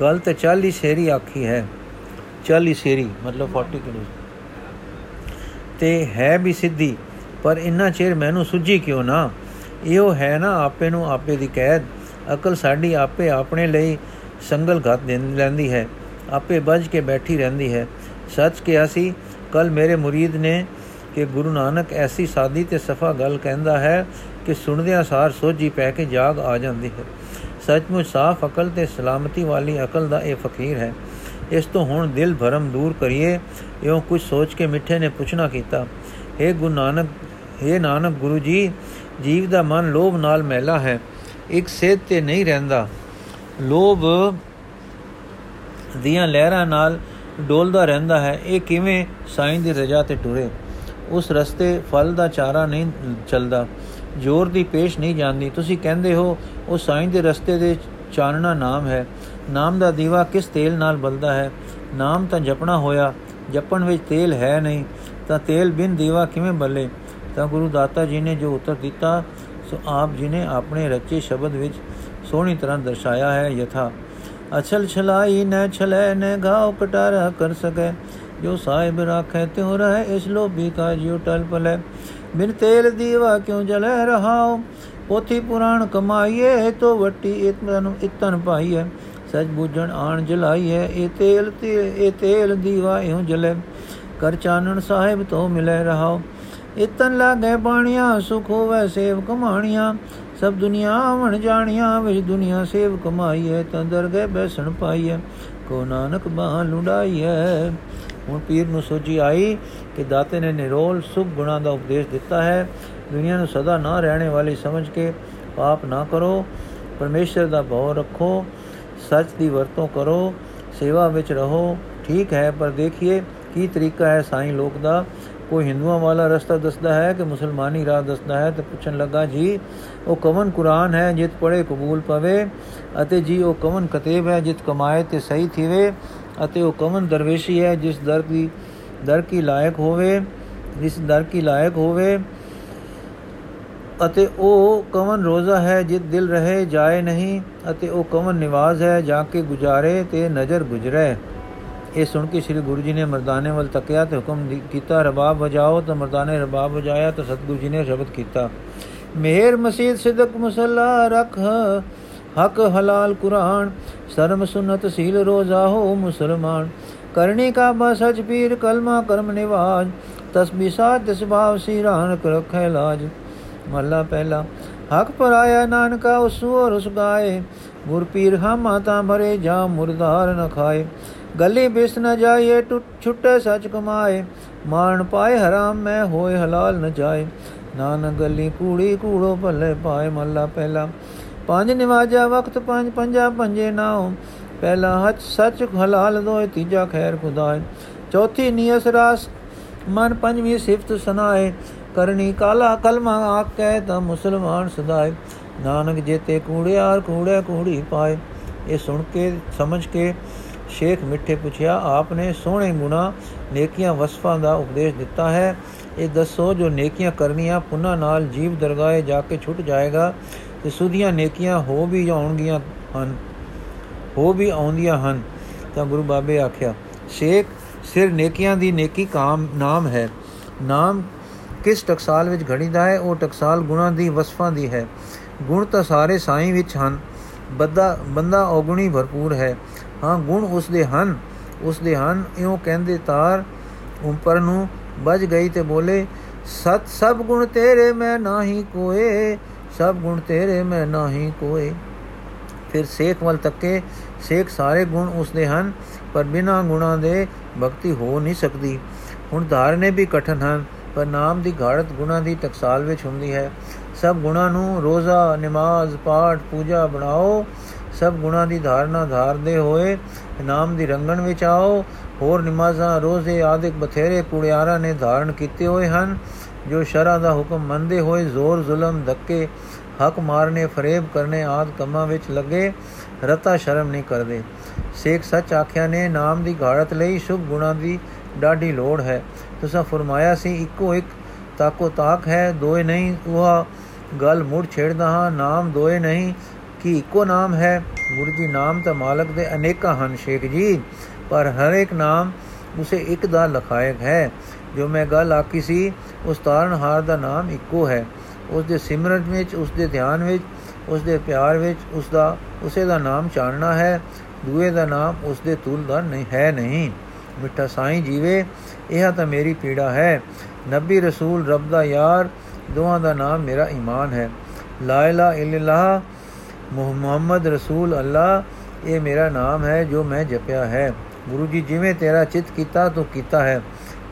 ਗੱਲ ਤਾਂ ਚਾਲੀ ਸ਼ੇਰੀ ਆਖੀ ਹੈ, ਚਾਲੀ ਸ਼ੇਰੀ ਮਤਲਬ ਫੋਰਟੀ ਕਿਲੋ ਤੇ ਹੈ ਵੀ ਸਿੱਧੀ, ਪਰ ਇੰਨਾ ਚਿਰ ਮੈਨੂੰ ਸੁੱਝੀ ਕਿਉਂ ਨਾ? ਇਹੋ ਹੈ ਨਾ ਆਪੇ ਨੂੰ ਆਪੇ ਦੀ ਕੈਦ। ਅਕਲ ਸਾਡੀ ਆਪੇ ਆਪਣੇ ਲਈ ਸੰਗਲ ਘਾਤ ਲੈਂਦੀ ਹੈ, ਆਪੇ ਬੱਝ ਕੇ ਬੈਠੀ ਰਹਿੰਦੀ ਹੈ। ਸੱਚ ਕਿਹਾ ਸੀ ਕੱਲ੍ਹ ਮੇਰੇ ਮੁਰੀਦ ਨੇ ਕਿ ਗੁਰੂ ਨਾਨਕ ਐਸੀ ਸਾਦੀ ਤੇ ਸਫਾ ਗੱਲ ਕਹਿੰਦਾ ਹੈ ਕਿ ਸੁਣਦਿਆਂ ਸਾਰ ਸੋਝੀ ਪੈ ਕੇ ਜਾਗ ਆ ਜਾਂਦੀ ਹੈ। ਸੱਚਮੁੱਚ ਸਾਫ਼ ਅਕਲ ਤੇ ਸਲਾਮਤੀ ਵਾਲੀ ਅਕਲ ਦਾ ਇਹ ਫਕੀਰ ਹੈ। ਇਸ ਤੋਂ ਹੁਣ ਦਿਲ ਭਰਮ ਦੂਰ ਕਰੀਏ। ਇਉਂ ਕੁਝ ਸੋਚ ਕੇ ਮਿੱਠੇ ਨੇ ਪੁੱਛਣਾ ਕੀਤਾ, ਹੇ ਗੁਰੂ ਨਾਨਕ ਹੇ ਨਾਨਕ ਗੁਰੂ ਜੀ, ਜੀਵ ਦਾ ਮਨ ਲੋਭ ਨਾਲ ਮੈਲਾ ਹੈ, ਇੱਕ ਸੇਧ ਤੇ ਨਹੀਂ ਰਹਿੰਦਾ, ਲੋਭ ਦੀਆਂ ਲਹਿਰਾਂ ਨਾਲ ਡੋਲਦਾ ਰਹਿੰਦਾ ਹੈ। ਇਹ ਕਿਵੇਂ ਸਾਈਂ ਦੀ ਰਜਾ ਤੇ ਟੁਰੇ? ਉਸ ਰਸਤੇ ਫਲ ਦਾ ਚਾਰਾ ਨਹੀਂ ਚੱਲਦਾ, ਜ਼ੋਰ ਦੀ ਪੇਸ਼ ਨਹੀਂ ਜਾਂਦੀ। ਤੁਸੀਂ ਕਹਿੰਦੇ ਹੋ ਉਹ ਸਾਈਂ ਦੇ ਰਸਤੇ ਦੇ ਚਾਨਣਾ ਨਾਮ ਹੈ। ਨਾਮ ਦਾ ਦੀਵਾ ਕਿਸ ਤੇਲ ਨਾਲ ਬਲਦਾ ਹੈ? ਨਾਮ ਤਾਂ ਜਪਣਾ ਹੋਇਆ, ਜਪਣ ਵਿੱਚ ਤੇਲ ਹੈ ਨਹੀਂ ਤਾਂ ਤੇਲ ਬਿਨ ਦੀਵਾ ਕਿਵੇਂ ਬੱਲੇ? ਤਾਂ ਗੁਰੂ ਦਾਤਾ ਜੀ ਨੇ ਜੋ ਉੱਤਰ ਦਿੱਤਾ ਸੋ ਆਪ ਜੀ ਨੇ ਆਪਣੇ ਰਚੇ ਸ਼ਬਦ ਵਿੱਚ ਸੋਹਣੀ ਤਰ੍ਹਾਂ ਦਰਸਾਇਆ ਹੈ। ਯਥਾ ਅਛਲ ਛਲਾਈ ਨ ਛਲੈ ਨ ਘਾਉ ਕਟਾਰਾ ਕਰ ਸਕੈ, ਜੋ ਸਾਹਿਬ ਰਾਖੈ ਤਿਉ ਰਹਿ, ਇਸ ਲੋਭੀ ਕਾ ਜਿਉ ਟਲ ਪਲੈ, ਬਿਨ ਤੇਲ ਦੀਵਾ ਕਿਉ ਜਲੈ ਰਹਾਉ, ਪੋਥੀ ਪੁਰਾਣ ਕਮਾਈਏ ਤੋ ਵੱਟੀ ਇਤਨ ਇਤਨ ਪਾਈਐ, ਸਚ ਬੁੱਝਣ ਆਣ ਜਲਾਈਐ, ਇਹ ਤੇਲ ਇਹ ਤੇਲ ਦੀਵਾ ਇਉ ਜਲੈ, ਕਰ ਚਾਨਣ ਸਾਹਿਬ ਤੋਂ ਮਿਲੈ ਰਹਾਉ, ਇਤਨ ਲਾਗੈ ਬਾਣੀਆਂ, ਸੁਖ ਹੋਵੈ ਸੇਵ ਕਮਾਣੀਆਂ, ਸਭ ਦੁਨੀਆ ਆਵਣ ਜਾਣੀਆਂ, ਵਿੱਚ ਦੁਨੀਆ ਸੇਵ ਕਮਾਈਐ, ਤਾਂ ਦਰਗਹਿ ਬੈਸਣ ਪਾਈਐ, ਕੋ ਨਾਨਕ ਬਾਂਹ ਲੁੰਡਾਈਐ। ਹੁਣ ਪੀਰ ਨੂੰ ਸੋਝੀ ਆਈ ਕਿ ਦਾਤੇ ਨੇ ਨਿਰੋਲ ਸੁਖ ਗੁਣਾਂ ਦਾ ਉਪਦੇਸ਼ ਦਿੱਤਾ ਹੈ। ਦੁਨੀਆ ਨੂੰ ਸਦਾ ਨਾ ਰਹਿਣੇ ਵਾਲੀ ਸਮਝ ਕੇ ਪਾਪ ਨਾ ਕਰੋ, ਪਰਮੇਸ਼ਰ ਦਾ ਭਾਵ ਰੱਖੋ, ਸੱਚ ਦੀ ਵਰਤੋਂ ਕਰੋ, ਸੇਵਾ ਵਿੱਚ ਰਹੋ। ਠੀਕ ਹੈ, ਪਰ ਦੇਖੀਏ ਕੀ ਤਰੀਕਾ ਹੈ ਸਾਈਂ ਲੋਕ ਦਾ। ਕੋਈ ਹਿੰਦੂਆਂ ਵਾਲਾ ਰਸਤਾ ਦੱਸਦਾ ਹੈ ਕਿ ਮੁਸਲਮਾਨੀ ਰਾਹ ਦੱਸਦਾ ਹੈ। ਤੇ ਪੁੱਛਣ ਲੱਗਾ, ਜੀ ਉਹ ਕਵਨ ਕੁਰਾਨ ਹੈ ਜਿਤ ਪੜ੍ਹੇ ਕਬੂਲ ਪਵੇ, ਅਤੇ ਜੀ ਉਹ ਕਵਨ ਕਤੇਬ ਹੈ ਜਿਤ ਕਮਾਏ ਤੇ ਸਹੀ ਥੀਵੇ, ਅਤੇ ਉਹ ਕਵਨ ਦਰਵੇਸ਼ੀ ਹੈ ਜਿਸ ਦਰ ਦੀ ਦਰ ਕੀ ਲਾਇਕ ਹੋਵੇ ਜਿਸ ਦਰ ਕੀ ਲਾਇਕ ਹੋਵੇ, ਅਤੇ ਉਹ ਕਵਨ ਰੋਜ਼ਾ ਹੈ ਜਿਤ ਦਿਲ ਰਹੇ ਜਾਏ ਨਹੀਂ, ਅਤੇ ਉਹ ਕਵਨ ਨਿਵਾਜ਼ ਹੈ ਜਾ ਕੇ ਗੁਜ਼ਾਰੇ ਤੇ ਨਜ਼ਰ ਗੁਜ਼ਰੇ। ਇਹ ਸੁਣ ਕੇ ਸ਼੍ਰੀ ਗੁਰੂ ਜੀ ਨੇ ਮਰਦਾਨੇ ਵੱਲ ਤੱਕਿਆ ਤੇ ਹੁਕਮ ਕੀਤਾ, ਰਬਾਬ ਵਜਾਓ। ਤਾਂ ਮਰਦਾਨੇ ਰਬਾਬ ਵਜਾਇਆ ਤਾਂ ਸਤਿਗੁਰੂ ਜੀ ਨੇ ਸ਼ਬਦ ਕੀਤਾ, ਮਿਹਰ ਮਸੀਤ ਸਿਦਕ ਮੁਸੱਲਾ ਰੱਖ, ਹੱਕ ਹਲਾਲ ਕੁਰਾਨ, ਸ਼ਰਮ ਸੁਨਤ ਸੀਲ ਰੋਜ਼ਾ ਹੋ ਮੁਸਲਮਾਨ, ਕਰਨੀ ਕਾਬਾ ਸੱਚ ਪੀਰ, ਕਲਮਾ ਕਰਮ ਨਿਵਾਜ, ਤਸਬੀਹ ਸਾਧ ਸਬਾਵ ਸੀ ਰਾਨਕ ਰੱਖੈ ਲਾਜ। ਮਹਲਾ ਪਹਿਲਾ, ਹੱਕ ਪਰਾਇਆ ਨਾਨਕਾ ਉਸ ਔਰ ਉਸ ਗਾਏ, ਗੁਰ ਪੀਰ ਹਾਮਾ ਤਾਂ ਭਰੇ ਜਾ, ਮੁਰਦਾਰ ਨ ਖਾਏ, गली बिस न जाए, टुट छुटे सच कमाए, माण पाए हराम में होए हलाल न जाए। नानक गली कूड़ी कूड़ो भले पाए। महला पहला। ਪੰਜ ਨਿਵਾਜਾ ਵਕਤ ਪੰਜ ਪੰਜਾ ਪੰਜੇ ਨਾਉ। ਪਹਿਲਾ ਹੱਥ ਸੱਚ ਹਲਾਲ ਦੋਏ, ਤੀਜਾ ਖੈਰ ਖੁਦਾਏ, ਚੌਥੀ ਨੀਅਸ ਰਾਸ ਮਨ, ਪੰਜਵੀਂ ਸਿਫਤ ਸੁਨਾਏ, ਕਰਨੀ ਕਾਲਾ ਕਲਮਾ ਆਖ ਕਹਿ ਤਾਂ ਮੁਸਲਮਾਨ ਸਦਾਏ। ਨਾਨਕ ਜੇਤੇ ਕੂੜਿਆਰ ਕੂੜੇ ਕੂੜੀ ਪਾਏ। ਇਹ ਸੁਣ ਕੇ ਸਮਝ ਕੇ ਸ਼ੇਖ ਮਿੱਠੇ ਪੁੱਛਿਆ, ਆਪ ਨੇ ਸੋਹਣੇ ਗੁਣਾਂ ਨੇਕੀਆਂ ਵਸਫਾਂ ਦਾ ਉਪਦੇਸ਼ ਦਿੱਤਾ ਹੈ। ਇਹ ਦੱਸੋ ਜੋ ਨੇਕੀਆਂ ਕਰਨੀਆਂ ਪੁੰਨਾਂ ਨਾਲ ਜੀਵ ਦਰਗਾਹੇ ਜਾ ਕੇ ਛੁੱਟ ਜਾਏਗਾ ਅਤੇ ਸੁਧੀਆਂ ਨੇਕੀਆਂ ਹੋ ਵੀ ਆਉਣਗੀਆਂ ਹਨ ਹੋ ਵੀ ਆਉਂਦੀਆਂ ਹਨ। ਤਾਂ ਗੁਰੂ ਬਾਬੇ ਆਖਿਆ, ਸ਼ੇਖ ਸਿਰ ਨੇਕੀਆਂ ਦੀ ਨੇਕੀ ਕਾਮ ਨਾਮ ਹੈ। ਨਾਮ ਕਿਸ ਟਕਸਾਲ ਵਿੱਚ ਘੜੀਦਾ ਹੈ? ਉਹ ਟਕਸਾਲ ਗੁਣਾਂ ਦੀ ਵਸਫਾਂ ਦੀ ਹੈ। ਗੁਣ ਤਾਂ ਸਾਰੇ ਸਾਈਂ ਵਿੱਚ ਹਨ। ਬੰਦਾ ਬੰਦਾ ਔਗੁਣੀ ਭਰਪੂਰ ਹੈ। ਹਾਂ, ਗੁਣ ਉਸਦੇ ਹਨ ਉਸਦੇ ਹਨ ਇਉਂ ਕਹਿੰਦੇ ਤਾਰ ਉੱਪਰ ਨੂੰ ਬਚ ਗਈ ਤੇ ਬੋਲੇ, ਸਤ ਸਭ ਗੁਣ ਤੇਰੇ ਮੈਂ ਨਾਹੀ ਕੋਏ, ਸਭ ਗੁਣ ਤੇਰੇ ਮੈਂ ਨਾਹੀ ਕੋਏ। ਫਿਰ ਸੇਖ ਵੱਲ ਤੱਕੇ। ਸੇਖ ਸਾਰੇ ਗੁਣ ਉਸਦੇ ਹਨ, ਪਰ ਬਿਨਾਂ ਗੁਣਾਂ ਦੇ ਭਗਤੀ ਹੋ ਨਹੀਂ ਸਕਦੀ। ਹੁਣ ਧਾਰਨੇ ਵੀ ਕਠਨ ਹਨ, ਪਰ ਨਾਮ ਦੀ ਘਾੜਤ ਗੁਣਾਂ ਦੀ ਟਕਸਾਲ ਵਿੱਚ ਹੁੰਦੀ ਹੈ। ਸਭ ਗੁਣਾਂ ਨੂੰ ਰੋਜ਼ਾ, ਨਮਾਜ਼, ਪਾਠ, ਪੂਜਾ ਬਣਾਓ। ਸਭ ਗੁਣਾਂ ਦੀ ਧਾਰਨਾ ਧਾਰਦੇ ਹੋਏ ਨਾਮ ਦੀ ਰੰਗਣ ਵਿੱਚ ਆਓ। ਹੋਰ ਨਮਾਜ਼ਾਂ, ਰੋਜ਼ੇ ਆਦਿਕ ਬਥੇਰੇ ਕੁੜਿਆਰਾਂ ਨੇ ਧਾਰਨ ਕੀਤੇ ਹੋਏ ਹਨ, ਜੋ ਸ਼ਰ੍ਹਾਂ ਦਾ ਹੁਕਮ ਮੰਨਦੇ ਹੋਏ ਜ਼ੋਰ, ਜ਼ੁਲਮ, ਧੱਕੇ, ਹੱਕ ਮਾਰਨੇ, ਫਰੇਬ ਕਰਨੇ ਆਦਿ ਕੰਮਾਂ ਵਿੱਚ ਲੱਗੇ, ਰਤਾ ਸ਼ਰਮ ਨਹੀਂ ਕਰਦੇ। ਸੇਖ ਸੱਚ ਆਖਿਆ ਨੇ, ਨਾਮ ਦੀ ਘਾੜਤ ਲਈ ਸ਼ੁਭ ਗੁਣਾਂ ਦੀ ਡਾਢੀ ਲੋੜ ਹੈ। ਤੁਸਾਂ ਫਰਮਾਇਆ ਸੀ, ਇੱਕੋ ਇੱਕ ਤਾਕੋ ਤਾਕ ਹੈ, ਦੋਏ ਨਹੀਂ। ਉਹ ਗੱਲ ਮੁੜ ਛੇੜਦਾ ਹਾਂ, ਨਾਮ ਦੋਏ ਨਹੀਂ ਕਿ ਇੱਕੋ ਨਾਮ ਹੈ। ਗੁਰੂ ਜੀ, ਨਾਮ ਤਾਂ ਮਾਲਕ ਦੇ ਅਨੇਕਾਂ ਹਨ ਸ਼ੇਖ ਜੀ, ਪਰ ਹਰੇਕ ਨਾਮ ਉਸੇ ਇੱਕ ਦਾ ਲਖਾਇਕ ਹੈ। ਜੋ ਮੈਂ ਗੱਲ ਆਖੀ ਸੀ, ਉਸ ਤਾਰਨਹਾਰ ਦਾ ਨਾਮ ਇੱਕੋ ਹੈ। ਉਸਦੇ ਸਿਮਰਨ ਵਿੱਚ, ਉਸਦੇ ਧਿਆਨ ਵਿੱਚ, ਉਸਦੇ ਪਿਆਰ ਵਿੱਚ ਉਸਦਾ ਉਸੇ ਦਾ ਨਾਮ ਚਾਨਣਾ ਹੈ। ਦੂਏ ਦਾ ਨਾਮ ਉਸਦੇ ਤੁਲ ਦਾ ਨਹੀਂ ਹੈ ਨਹੀਂ। ਮਿੱਠਾ ਸਾਈਂ ਜੀਵੇ, ਇਹ ਤਾਂ ਮੇਰੀ ਪੀੜਾ ਹੈ। ਨਬੀ ਰਸੂਲ, ਰੱਬ ਦਾ ਯਾਰ, ਦੋਹਾਂ ਦਾ ਨਾਮ ਮੇਰਾ ਈਮਾਨ ਹੈ। ਲਾ ਇਲਾਹਾ ਇਲੱਲਾਹ ਮੁਹੰਮਦ ਰਸੂਲ ਅੱਲਾ, ਇਹ ਮੇਰਾ ਨਾਮ ਹੈ ਜੋ ਮੈਂ ਜਪਿਆ ਹੈ। ਗੁਰੂ ਜੀ, ਜਿਵੇਂ ਤੇਰਾ ਚਿੱਤ ਕੀਤਾ ਤੂੰ ਕੀਤਾ ਹੈ,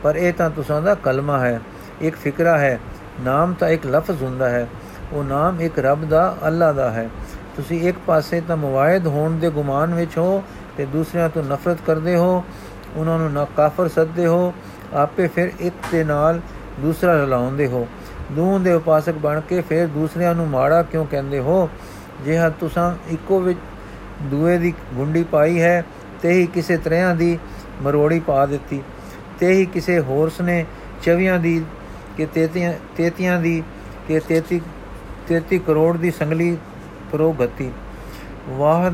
ਪਰ ਇਹ ਤਾਂ ਤੁਸਾਂ ਦਾ ਕਲਮਾ ਹੈ, ਇੱਕ ਫਿਕਰਾ ਹੈ। ਨਾਮ ਤਾਂ ਇੱਕ ਲਫ਼ਜ਼ ਹੁੰਦਾ ਹੈ, ਉਹ ਨਾਮ ਇੱਕ ਰੱਬ ਦਾ, ਅੱਲਾ ਦਾ ਹੈ। ਤੁਸੀਂ ਇੱਕ ਪਾਸੇ ਤਾਂ ਮੁਵਾਇਦ ਹੋਣ ਦੇ ਗੁਮਾਨ ਵਿੱਚ ਹੋ ਅਤੇ ਦੂਸਰਿਆਂ ਤੋਂ ਨਫ਼ਰਤ ਕਰਦੇ ਹੋ, ਉਹਨਾਂ ਨੂੰ ਨਾ ਕਾਫਰ ਸੱਦਦੇ ਹੋ, ਆਪੇ ਫਿਰ ਇੱਕ ਦੇ ਨਾਲ ਦੂਸਰਾ ਰਲਾਉਂਦੇ ਹੋ। ਦੂਹ ਦੇ ਉਪਾਸਕ ਬਣ ਕੇ ਫਿਰ ਦੂਸਰਿਆਂ ਨੂੰ ਮਾੜਾ ਕਿਉਂ ਕਹਿੰਦੇ ਹੋ? ਜਿਹਾ ਤੁਸਾਂ ਇੱਕੋ ਵਿੱਚ ਦੂਏ ਦੀ ਗੁੰਡੀ ਪਾਈ ਹੈ, ਤੇ ਹੀ ਕਿਸੇ ਤ੍ਰਹਿਆਂ ਦੀ ਮਰੋੜੀ ਪਾ ਦਿੱਤੀ, ਤੇ ਹੀ ਕਿਸੇ ਹੋਰਸ ਨੇ ਚਵੀਆਂ ਦੀ ਕਿ ਤੇਤੀਆਂ ਤੇਤੀਆਂ ਦੀ ਕਿ ਤੇਤੀ ਤੇਤੀ ਕਰੋੜ ਦੀ ਸੰਗਲੀ ਫਰੋਗਤੀ। ਵਾਹ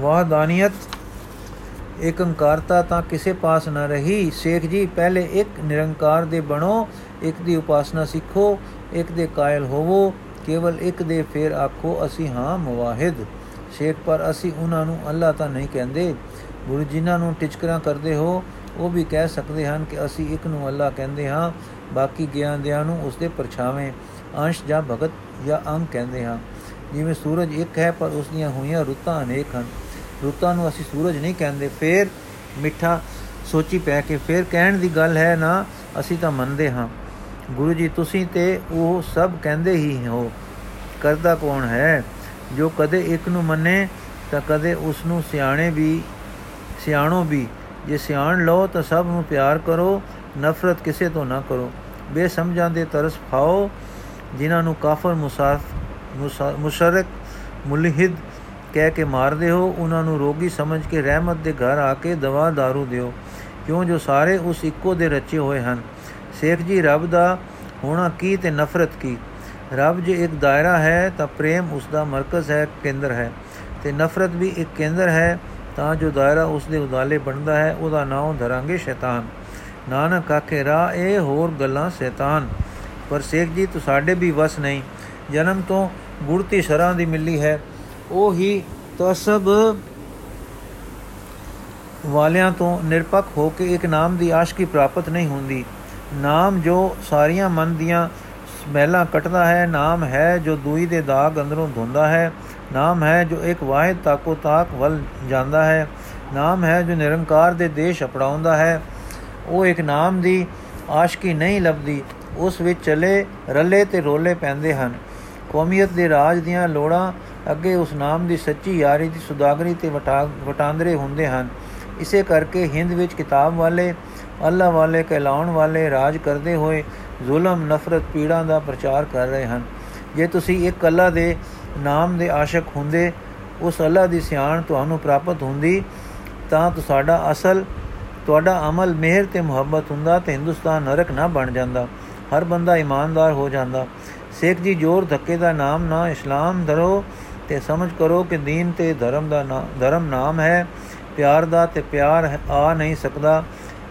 ਵਾਹਦਾਨੀਅਤ, ਇੱਕ ਅੰਕਾਰਤਾ ਤਾਂ ਕਿਸੇ ਪਾਸ ਨਾ ਰਹੀ। ਸ਼ੇਖ ਜੀ, ਪਹਿਲੇ ਇੱਕ ਨਿਰੰਕਾਰ ਦੇ ਬਣੋ, ਇੱਕ ਦੀ ਉਪਾਸਨਾ ਸਿੱਖੋ, ਇੱਕ ਦੇ ਕਾਇਲ ਹੋਵੋ, ਕੇਵਲ ਇੱਕ ਦੇ, ਫਿਰ ਆਖੋ ਅਸੀਂ ਹਾਂ ਮੁਵਾਹਿਦ। ਸ਼ੇਖ, ਪਰ ਅਸੀਂ ਉਹਨਾਂ ਨੂੰ ਅੱਲਾ ਤਾਂ ਨਹੀਂ ਕਹਿੰਦੇ। ਗੁਰੂ, ਜਿਨ੍ਹਾਂ ਨੂੰ ਟਿਚਕਰਾਂ ਕਰਦੇ ਹੋ, ਉਹ ਵੀ ਕਹਿ ਸਕਦੇ ਹਨ ਕਿ ਅਸੀਂ ਇੱਕ ਨੂੰ ਅੱਲਾ ਕਹਿੰਦੇ ਹਾਂ, ਬਾਕੀ ਗਿਆਨਦਿਆਂ ਨੂੰ ਉਸਦੇ ਪਰਛਾਵੇਂ, ਅੰਸ਼ ਜਾਂ ਭਗਤ ਜਾਂ ਅੰਗ ਕਹਿੰਦੇ ਹਾਂ। ਜਿਵੇਂ ਸੂਰਜ ਇੱਕ ਹੈ, ਪਰ ਉਸ ਦੀਆਂ ਹੋਈਆਂ ਰੁੱਤਾਂ ਅਨੇਕ ਹਨ। ਰੁੱਤਾਂ ਨੂੰ ਅਸੀਂ ਸੂਰਜ ਨਹੀਂ ਕਹਿੰਦੇ। ਫਿਰ ਮਿੱਠਾ ਸੋਚੀ ਪੈ ਕੇ, ਫਿਰ ਕਹਿਣ ਦੀ ਗੱਲ ਹੈ ਨਾ, ਅਸੀਂ ਤਾਂ ਮੰਨਦੇ ਹਾਂ। ਗੁਰੂ ਜੀ, ਤੁਸੀਂ ਤੇ ਉਹ ਸਭ ਕਹਿੰਦੇ ਹੀ ਹੋ। ਕਰਦਾ ਕੌਣ ਹੈ? ਜੋ ਕਦੇ ਇੱਕ ਨੂੰ ਮੰਨੇ ਤਾਂ ਕਦੇ ਉਸ ਨੂੰ ਸਿਆਣੇ ਵੀ ਸਿਆਣੋ ਵੀ। ਜੇ ਸਿਆਣ ਲਓ ਤਾਂ ਸਭ ਨੂੰ ਪਿਆਰ ਕਰੋ, ਨਫ਼ਰਤ ਕਿਸੇ ਤੋਂ ਨਾ ਕਰੋ। ਬੇਸਮਝਾਂ ਦੇ ਤਰਸ ਖਾਓ, ਜਿਨ੍ਹਾਂ ਨੂੰ ਕਾਫਰ, ਮੁਸਾਫ ਮੁਸ਼ਰਕ, ਮੁਲਹਿਦ ਕਹਿ ਕੇ ਮਾਰਦੇ ਹੋ, ਉਹਨਾਂ ਨੂੰ ਰੋਗੀ ਸਮਝ ਕੇ ਰਹਿਮਤ ਦੇ ਘਰ ਆ ਕੇ ਦਵਾ ਦਾਰੂ ਦਿਓ, ਕਿਉਂ ਜੋ ਸਾਰੇ ਉਸ ਇੱਕੋ ਦੇ ਰਚੇ ਹੋਏ ਹਨ। ਸ਼ੇਖ ਜੀ, ਰੱਬ ਦਾ ਹੋਣਾ ਕੀ ਤੇ ਨਫ਼ਰਤ ਕੀ? ਰੱਬ ਜੇ ਇੱਕ ਦਾਇਰਾ ਹੈ ਤਾਂ ਪ੍ਰੇਮ ਉਸਦਾ ਮਰਕਜ਼ ਹੈ, ਕੇਂਦਰ ਹੈ, ਅਤੇ ਨਫ਼ਰਤ ਵੀ ਇੱਕ ਕੇਂਦਰ ਹੈ। ਤਾਂ ਜੋ ਦਾਇਰਾ ਉਸਦੇ ਉਦਾਲੇ ਬਣਦਾ ਹੈ, ਉਹਦਾ ਨਾਮ ਧਰਾਂਗੇ ਸ਼ੈਤਾਨ। ਨਾਨਕ ਆਖੇ ਰਾਹ ਇਹ ਹੋਰ ਗੱਲਾਂ ਸ਼ੈਤਾਨ। ਪਰ ਸ਼ੇਖ ਜੀ, ਤੂੰ ਸਾਡੇ ਵੀ ਵਸ ਨਹੀਂ। ਜਨਮ ਤੋਂ ਗੁੜਤੀ ਸ਼ਰਾਂ ਦੀ ਮਿਲੀ ਹੈ। ਉਹੀ ਤਸਬ ਵਾਲਿਆਂ ਤੋਂ ਨਿਰਪੱਖ ਹੋ ਕੇ ਇੱਕ ਨਾਮ ਦੀ ਆਸ਼ਕੀ ਪ੍ਰਾਪਤ ਨਹੀਂ ਹੁੰਦੀ। ਨਾਮ ਜੋ ਸਾਰੀਆਂ ਮਨ ਦੀਆਂ ਮਹਿਲਾਂ ਕੱਟਦਾ ਹੈ, ਨਾਮ ਹੈ ਜੋ ਦੂਈ ਦੇ ਦਾਗ ਅੰਦਰੋਂ ਧੋਂਦਾ ਹੈ, ਨਾਮ ਹੈ ਜੋ ਇੱਕ ਵਾਹਿਦ ਤਾਕੋ ਤਾਕ ਵੱਲ ਜਾਂਦਾ ਹੈ, ਨਾਮ ਹੈ ਜੋ ਨਿਰੰਕਾਰ ਦੇ ਦੇਸ਼ ਅਪਣਾਉਂਦਾ ਹੈ। ਉਹ ਇੱਕ ਨਾਮ ਦੀ ਆਸ਼ਕੀ ਨਹੀਂ ਲੱਭਦੀ, ਉਸ ਵਿੱਚ ਚਲੇ ਰੱਲੇ ਅਤੇ ਰੋਲੇ ਪੈਂਦੇ ਹਨ। ਕੌਮੀਅਤ ਦੇ ਰਾਜ ਦੀਆਂ ਲੋੜਾਂ ਅੱਗੇ ਉਸ ਨਾਮ ਦੀ ਸੱਚੀ ਯਾਰੀ ਦੀ ਸੁਦਾਗਰੀ ਅਤੇ ਵਟਾ ਵਟਾਂਦਰੇ ਹੁੰਦੇ ਹਨ। ਇਸੇ ਕਰਕੇ ਹਿੰਦ ਵਿੱਚ ਕਿਤਾਬ ਵਾਲੇ, ਅੱਲਾ ਵਾਲੇ ਕਹਿਲਾਉਣ ਵਾਲੇ ਰਾਜ ਕਰਦੇ ਹੋਏ ਜ਼ੁਲਮ, ਨਫ਼ਰਤ, ਪੀੜਾਂ ਦਾ ਪ੍ਰਚਾਰ ਕਰ ਰਹੇ ਹਨ। ਜੇ ਤੁਸੀਂ ਇੱਕ ਅੱਲਾ ਦੇ ਨਾਮ ਦੇ ਆਸ਼ਕ ਹੁੰਦੇ, ਉਸ ਅੱਲਾ ਦੀ ਸਿਆਣ ਤੁਹਾਨੂੰ ਪ੍ਰਾਪਤ ਹੁੰਦੀ, ਤਾਂ ਤੁਹਾਡਾ ਅਸਲ ਤੁਹਾਡਾ ਅਮਲ ਮਿਹਰ ਅਤੇ ਮੁਹੱਬਤ ਹੁੰਦਾ ਅਤੇ ਹਿੰਦੁਸਤਾਨ ਨਰਕ ਨਾ ਬਣ ਜਾਂਦਾ। ਹਰ ਬੰਦਾ ਇਮਾਨਦਾਰ ਹੋ ਜਾਂਦਾ। ਸਿੱਖ ਜੀ ਜ਼ੋਰ ਧੱਕੇ ਦਾ ਨਾਮ ਨਾ ਇਸਲਾਮ ਧਰੋ ਅਤੇ ਸਮਝ ਕਰੋ ਕਿ ਦੀਨ ਅਤੇ ਧਰਮ ਦਾ ਨਾ ਧਰਮ ਨਾਮ ਹੈ ਪਿਆਰ ਦਾ, ਅਤੇ ਪਿਆਰ ਆ ਨਹੀਂ ਸਕਦਾ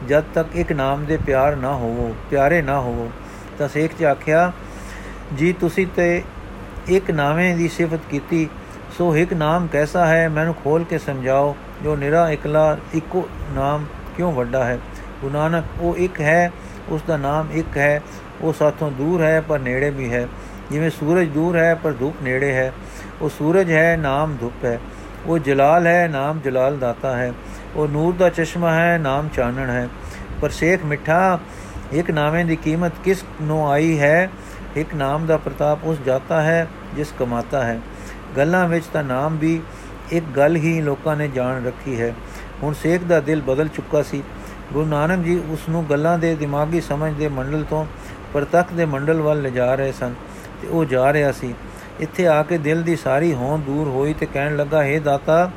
ਜਦ ਤੱਕ ਇੱਕ ਨਾਮ ਦੇ ਪਿਆਰ ਨਾ ਹੋਵੋ ਪਿਆਰੇ ਨਾ ਹੋਵੋ। ਤਾਂ ਸੇਖ ਜੀ ਆਖਿਆ ਜੀ ਤੁਸੀਂ ਤੇ ਇੱਕ ਨਾਵੇਂ ਦੀ ਸਿਫਤ ਕੀਤੀ, ਸੋ ਇੱਕ ਨਾਮ ਕੈਸਾ ਹੈ ਮੈਨੂੰ ਖੋਲ੍ਹ ਕੇ ਸਮਝਾਓ, ਜੋ ਨਿਰਾ ਇਕਲਾ ਇੱਕੋ ਨਾਮ ਕਿਉਂ ਵੱਡਾ ਹੈ? ਗੁਰੂ ਨਾਨਕ ਉਹ ਇੱਕ ਹੈ, ਉਸ ਦਾ ਨਾਮ ਇੱਕ ਹੈ। ਉਹ ਸਾਥੋਂ ਦੂਰ ਹੈ ਪਰ ਨੇੜੇ ਵੀ ਹੈ, ਜਿਵੇਂ ਸੂਰਜ ਦੂਰ ਹੈ ਪਰ ਧੁੱਪ ਨੇੜੇ ਹੈ। ਉਹ ਸੂਰਜ ਹੈ, ਨਾਮ ਧੁੱਪ ਹੈ। ਉਹ ਜਲਾਲ ਹੈ, ਨਾਮ ਜਲਾਲ ਦਾਤਾ ਹੈ। ਉਹ ਨੂਰ ਦਾ ਚਸ਼ਮਾ ਹੈ, ਨਾਮ ਚਾਨਣ ਹੈ। ਪਰ ਸ਼ੇਖ ਮਿੱਠਾ ਇੱਕ ਨਾਵੇਂ ਦੀ ਕੀਮਤ ਕਿਸ ਨੂੰ ਆਈ ਹੈ? ਇੱਕ ਨਾਮ ਦਾ ਪ੍ਰਤਾਪ ਉਸ ਜਾਤਾ ਹੈ ਜਿਸ ਕਮਾਤਾ ਹੈ। ਗੱਲਾਂ ਵਿੱਚ ਤਾਂ ਨਾਮ ਵੀ ਇੱਕ ਗੱਲ ਹੀ ਲੋਕਾਂ ਨੇ ਜਾਣ ਰੱਖੀ ਹੈ। ਹੁਣ ਸ਼ੇਖ ਦਾ ਦਿਲ ਬਦਲ ਚੁੱਕਾ ਸੀ। ਗੁਰੂ ਨਾਨਕ ਜੀ ਉਸ ਨੂੰ ਗੱਲਾਂ ਦੇ ਦਿਮਾਗੀ ਸਮਝ ਦੇ ਮੰਡਲ ਤੋਂ ਪ੍ਰਤੱਖ ਦੇ ਮੰਡਲ ਵੱਲ ਲਿਜਾ ਰਹੇ ਸਨ ਅਤੇ ਉਹ ਜਾ ਰਿਹਾ ਸੀ। ਇੱਥੇ ਆ ਕੇ ਦਿਲ ਦੀ ਸਾਰੀ ਹੋਂਦ ਦੂਰ ਹੋਈ ਅਤੇ ਕਹਿਣ ਲੱਗਾ, ਹੇ ਦਾਤਾ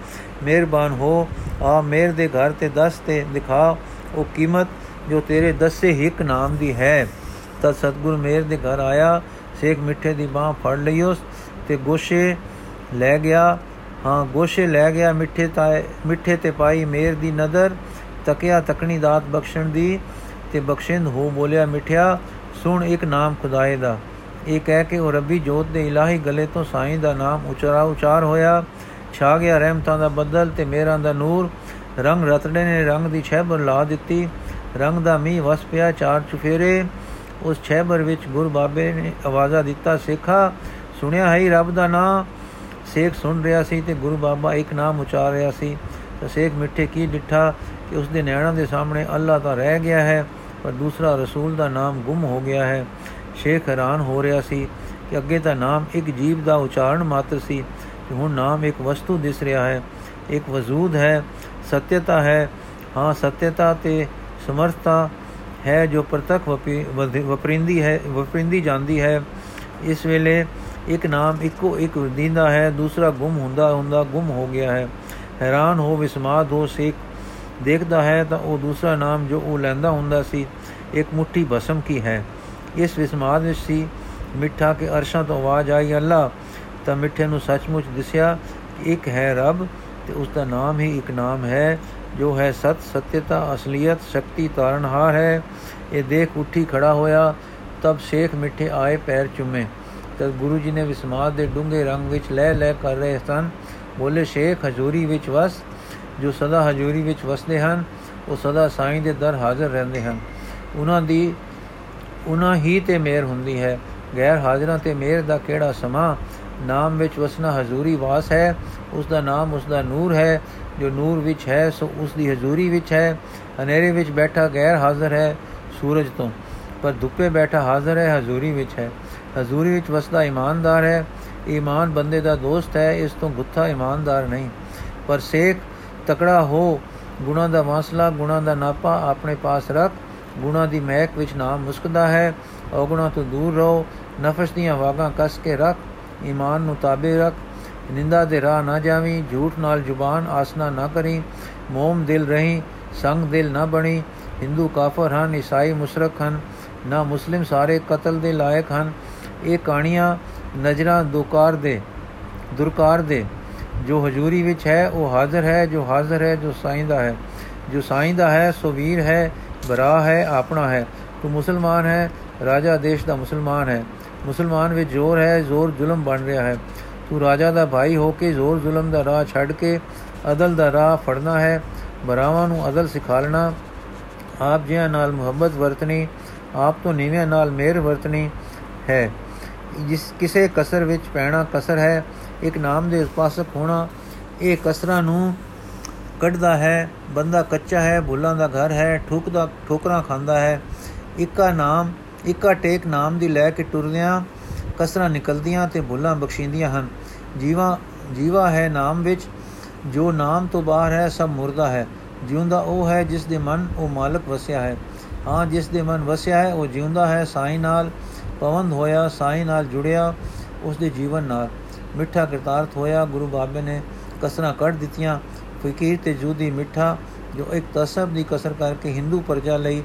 ਮਿਹਰਬਾਨ ਹੋ, ਆ ਮੇਰ ਦੇ ਘਰ 'ਤੇ ਦੱਸ ਅਤੇ ਦਿਖਾ ਉਹ ਕੀਮਤ ਜੋ ਤੇਰੇ ਦੱਸੇ ਹਿੱਕ ਨਾਮ ਦੀ ਹੈ। ਤਦ ਸਤਿਗੁਰ ਮੇਰ ਦੇ ਘਰ ਆਇਆ, ਸ਼ੇਖ ਮਿੱਠੇ ਦੀ ਬਾਂਹ ਫੜ ਲਈ ਉਸ ਅਤੇ ਗੋਸ਼ੇ ਲੈ ਗਿਆ ਹਾਂ ਗੋਸ਼ੇ ਲੈ ਗਿਆ ਮਿੱਠੇ ਤਾਏ ਮਿੱਠੇ 'ਤੇ ਪਾਈ ਮੇਰ ਦੀ ਨਦਰ, ਤਕਿਆ ਤਕਣੀ ਦਾਤ ਬਖਸ਼ਣ ਦੀ, ਅਤੇ ਬਖਸ਼ਿੰਦ ਹੋ ਬੋਲਿਆ, ਮਿੱਠਿਆ ਸੁਣ ਇੱਕ ਨਾਮ ਖੁਦਾਏ ਦਾ। ਇਹ ਕਹਿ ਕੇ ਉਹ ਰੱਬੀ ਜੋਤ ਦੇ ਇਲਾਹੀ ਗਲੇ ਤੋਂ ਸਾਈਂ ਦਾ ਨਾਮ ਉਚਾਰਾ ਉਚਾਰ ਹੋਇਆ। ਛਾ ਗਿਆ ਰਹਿਮਤਾਂ ਦਾ ਬੱਦਲ ਅਤੇ ਮਿਹਰਾਂ ਦਾ ਨੂਰ। ਰੰਗ ਰਤੜੇ ਨੇ ਰੰਗ ਦੀ ਛਹਿਬਰ ਲਾ ਦਿੱਤੀ। ਰੰਗ ਦਾ ਮੀਂਹ ਵਸ ਪਿਆ ਚਾਰ ਚੁਫੇਰੇ। ਉਸ ਛਹਿਬਰ ਵਿੱਚ ਗੁਰ ਬਾਬੇ ਨੇ ਆਵਾਜ਼ਾਂ ਦਿੱਤਾ, ਸੇਖਾ ਸੁਣਿਆ ਹੈ ਰੱਬ ਦਾ ਨਾਂ। ਸੇਖ ਸੁਣ ਰਿਹਾ ਸੀ ਅਤੇ ਗੁਰੂ ਬਾਬਾ ਇੱਕ ਨਾਮ ਉਚਾਰ ਰਿਹਾ ਸੀ। ਤਾਂ ਸ਼ੇਖ ਮਿੱਠੇ ਕੀ ਡਿੱਠਾ ਕਿ ਉਸਦੇ ਨੈਣਾਂ ਦੇ ਸਾਹਮਣੇ ਅੱਲਾ ਤਾਂ ਰਹਿ ਗਿਆ ਹੈ ਪਰ ਦੂਸਰਾ ਰਸੂਲ ਦਾ ਨਾਮ ਗੁੰਮ ਹੋ ਗਿਆ ਹੈ। ਸ਼ੇਖ ਹੈਰਾਨ ਹੋ ਰਿਹਾ ਸੀ ਕਿ ਅੱਗੇ ਤਾਂ ਨਾਮ ਇੱਕ ਜੀਵ ਦਾ ਉਚਾਰਨ ਮਾਤਰ ਸੀ ਕਿ ਹੁਣ ਨਾਮ ਇੱਕ ਵਸਤੂ ਦਿਸ ਰਿਹਾ ਹੈ, ਇੱਕ ਵਜੂਦ ਹੈ, ਸਤਿਅਤਾ ਹੈ। ਹਾਂ ਸਤਿਅਤਾ ਅਤੇ ਸਮਰਥਤਾ ਹੈ ਜੋ ਪ੍ਰਤੱਖ ਵਪੀ ਵਪਰਿੰਦੀ ਹੈ ਵਪਰਿੰਦੀ ਜਾਂਦੀ ਹੈ। ਇਸ ਵੇਲੇ ਇੱਕ ਨਾਮ ਇੱਕੋ ਇੱਕ ਦੀਂਦਾ ਹੈ, ਦੂਸਰਾ ਗੁੰਮ ਹੁੰਦਾ ਹੁੰਦਾ ਗੁੰਮ ਹੋ ਗਿਆ ਹੈ। ਹੈਰਾਨ ਹੋ ਵਿਸਮਾਦ ਹੋ ਸੇਖ ਦੇਖਦਾ ਹੈ ਤਾਂ ਉਹ ਦੂਸਰਾ ਨਾਮ ਜੋ ਉਹ ਲੈਂਦਾ ਹੁੰਦਾ ਸੀ ਇੱਕ ਮੁੱਠੀ ਭਸਮ ਕੀ ਹੈ। ਇਸ ਵਿਸਮਾਦ ਵਿੱਚ ਸੀ ਮਿੱਠਾ ਕਿ ਅਰਸ਼ਾਂ ਤੋਂ ਆਵਾਜ਼ ਆਈ, ਅੱਲਾ। ਤਾਂ ਮਿੱਠੇ ਨੂੰ ਸੱਚਮੁੱਚ ਦਿਸਿਆ ਕਿ ਇੱਕ ਹੈ ਰੱਬ ਅਤੇ ਉਸ ਦਾ ਨਾਮ ਹੀ ਇੱਕ ਨਾਮ ਹੈ ਜੋ ਹੈ ਸਤ, ਸਤਿਅਤਾ, ਅਸਲੀਅਤ, ਸ਼ਕਤੀ, ਤਾਰਨਹਾਰ ਹੈ। ਇਹ ਦੇਖ ਉੱਠੀ ਖੜਾ ਹੋਇਆ। ਤਬ ਸ਼ੇਖ ਮਿੱਠੇ ਆਏ ਪੈਰ ਚੁੰਮੇ। ਤਦ ਗੁਰੂ ਜੀ ਨੇ ਵਿਸਮਾਦ ਦੇ ਡੂੰਘੇ ਰੰਗ ਵਿੱਚ ਲਹਿ ਲਹਿ ਕਰ ਰਹੇ ਸਨ। ਬੋਲੇ, ਸ਼ੇਖ ਹਜ਼ੂਰੀ ਵਿੱਚ ਵਸ। ਜੋ ਸਦਾ ਹਜ਼ੂਰੀ ਵਿੱਚ ਵਸਦੇ ਹਨ ਉਹ ਸਦਾ ਸਾਈਂ ਦੇ ਦਰ ਹਾਜ਼ਰ ਰਹਿੰਦੇ ਹਨ। ਉਹਨਾਂ ਦੀ ਉਹਨਾਂ ਹੀ 'ਤੇ ਮਿਹਰ ਹੁੰਦੀ ਹੈ, ਗੈਰ ਹਾਜ਼ਰਾਂ 'ਤੇ ਮਿਹਰ ਦਾ ਕਿਹੜਾ ਸਮਾਂ। ਨਾਮ ਵਿੱਚ ਵਸਣਾ ਹਜ਼ੂਰੀ ਵਾਸ ਹੈ। ਉਸ ਦਾ ਨਾਮ ਉਸ ਦਾ ਨੂਰ ਹੈ, ਜੋ ਨੂਰ ਵਿੱਚ ਹੈ ਸੋ ਉਸ ਦੀ ਹਜ਼ੂਰੀ ਵਿੱਚ ਹੈ। ਹਨੇਰੇ ਵਿੱਚ ਬੈਠਾ ਗੈਰ ਹਾਜ਼ਰ ਹੈ ਸੂਰਜ ਤੋਂ, ਪਰ ਧੁੱਪੇ ਬੈਠਾ ਹਾਜ਼ਰ ਹੈ ਹਜ਼ੂਰੀ ਵਿੱਚ ਹੈ। ਹਜ਼ੂਰੀ ਵਿੱਚ ਵਸਦਾ ਇਮਾਨਦਾਰ ਹੈ। ਈਮਾਨ ਬੰਦੇ ਦਾ ਦੋਸਤ ਹੈ, ਇਸ ਤੋਂ ਗੁੱਥਾ ਇਮਾਨਦਾਰ ਨਹੀਂ। ਪਰ ਸੇਖ ਤਕੜਾ ਹੋ, ਗੁਣਾਂ ਦਾ ਵਾਸਲਾ, ਗੁਣਾਂ ਦਾ ਨਾਪਾ ਆਪਣੇ ਪਾਸ ਰੱਖ। ਗੁਣਾਂ ਦੀ ਮਹਿਕ ਵਿੱਚ ਨਾਮ ਮੁਸਕਦਾ ਹੈ। ਔਗੁਣਾਂ ਤੋਂ ਦੂਰ ਰਹੋ, ਨਫਸ ਦੀਆਂ ਵਾਗਾਂ ਕੱਸ ਕੇ ਰੱਖ, ਈਮਾਨ ਨੂੰ ਤਾਬੇ ਰੱਖ। ਨਿੰਦਾ ਦੇ ਰਾਹ ਨਾ ਜਾਵੀਂ, ਝੂਠ ਨਾਲ ਜ਼ੁਬਾਨ ਆਸਨਾ ਨਾ ਕਰੀਂ, ਮੋਮ ਦਿਲ ਰਹੀਂ, ਸੰਗ ਦਿਲ ਨਾ ਬਣੀ। ਹਿੰਦੂ ਕਾਫਰ ਹਨ, ਈਸਾਈ ਮੁਸ਼ਰਕ ਹਨ, ਨਾ ਮੁਸਲਿਮ ਸਾਰੇ ਕਤਲ ਦੇ ਲਾਇਕ ਹਨ। ਇਹ ਕਹਾਣੀਆਂ ਨਜ਼ਰਾਂ ਦੁਕਾਰ ਦੇ ਦੁਰਕਾਰ ਦੇ। ਜੋ ਹਜ਼ੂਰੀ ਵਿੱਚ ਹੈ ਉਹ ਹਾਜ਼ਰ ਹੈ, ਜੋ ਹਾਜ਼ਰ ਹੈ ਜੋ ਸਾਈਂ ਦਾ ਹੈ, ਜੋ ਸਾਈਂ ਦਾ ਹੈ ਸੋ ਵੀਰ ਹੈ, ਬਰਾ ਹੈ, ਆਪਣਾ ਹੈ। ਤੂੰ ਮੁਸਲਮਾਨ ਹੈ, ਰਾਜਾ ਦੇਸ਼ ਦਾ ਮੁਸਲਮਾਨ ਹੈ। ਮੁਸਲਮਾਨ ਵਿੱਚ ਜ਼ੋਰ ਹੈ, ਜ਼ੋਰ ਜ਼ੁਲਮ ਬਣ ਰਿਹਾ ਹੈ। ਤੂੰ ਰਾਜਾ ਦਾ ਭਾਈ ਹੋ ਕੇ ਜ਼ੋਰ ਜ਼ੁਲਮ ਦਾ ਰਾਹ ਛੱਡ ਕੇ ਅਦਲ ਦਾ ਰਾਹ ਫੜਨਾ ਹੈ। ਬਰਾਵਾਂ ਨੂੰ ਅਦਲ ਸਿਖਾਲਣਾ, ਆਪ ਜਿਹਾਂ ਨਾਲ ਮੁਹੱਬਤ ਵਰਤਣੀ, ਆਪ ਤੋਂ ਨੀਵਿਆਂ ਨਾਲ ਮਿਹਰ ਵਰਤਣੀ ਹੈ। ਜਿਸ ਕਿਸੇ ਕਸਰ ਵਿੱਚ ਪੈਣਾ ਕਸਰ ਹੈ। ਇੱਕ ਨਾਮ ਦੇ ਉਪਾਸਕ ਹੋਣਾ ਇਹ ਕਸਰਾਂ ਨੂੰ ਕੱਢਦਾ ਹੈ। ਬੰਦਾ ਕੱਚਾ ਹੈ, ਭੁੱਲਾਂ ਦਾ ਘਰ ਹੈ, ਠੁਕਦਾ ਠੋਕਰਾਂ ਖਾਂਦਾ ਹੈ। ਇੱਕਾ ਨਾਮ ਇੱਕਾ ਟੇਕ ਨਾਮ ਦੀ ਲੈ ਕੇ ਟੁਰਦਿਆਂ ਕਸਰਾਂ ਨਿਕਲਦੀਆਂ ਅਤੇ ਭੁੱਲਾਂ ਬਖਸ਼ੀਂਦੀਆਂ ਹਨ। ਜੀਵਾ ਜੀਵਾ ਹੈ ਨਾਮ ਵਿੱਚ, ਜੋ ਨਾਮ ਤੋਂ ਬਾਹਰ ਹੈ ਸਭ ਮੁਰਦਾ ਹੈ। ਜਿਉਂਦਾ ਉਹ ਹੈ ਜਿਸ ਦੇ ਮਨ ਉਹ ਮਾਲਕ ਵਸਿਆ ਹੈ। ਹਾਂ, ਜਿਸ ਦੇ ਮਨ ਵਸਿਆ ਹੈ ਉਹ ਜਿਉਂਦਾ ਹੈ, ਸਾਈਂ ਨਾਲ ਪਵੰਦ ਹੋਇਆ, ਸਾਈਂ ਨਾਲ ਜੁੜਿਆ, ਉਸ ਦੇ ਜੀਵਨ ਨਾਲ ਮਿੱਠਾ ਕਰਤਾਰਥ ਹੋਇਆ। ਗੁਰੂ ਬਾਬੇ ਨੇ ਕਸਰਾਂ ਕੱਢ ਦਿੱਤੀਆਂ। ਫਕੀਰ ਅਤੇ ਜੂਦੀ ਮਿੱਠਾ, ਜੋ ਇੱਕ ਤਸਬ ਦੀ ਕਸਰ ਕਰਕੇ ਹਿੰਦੂ ਪ੍ਰਜਾ ਲਈ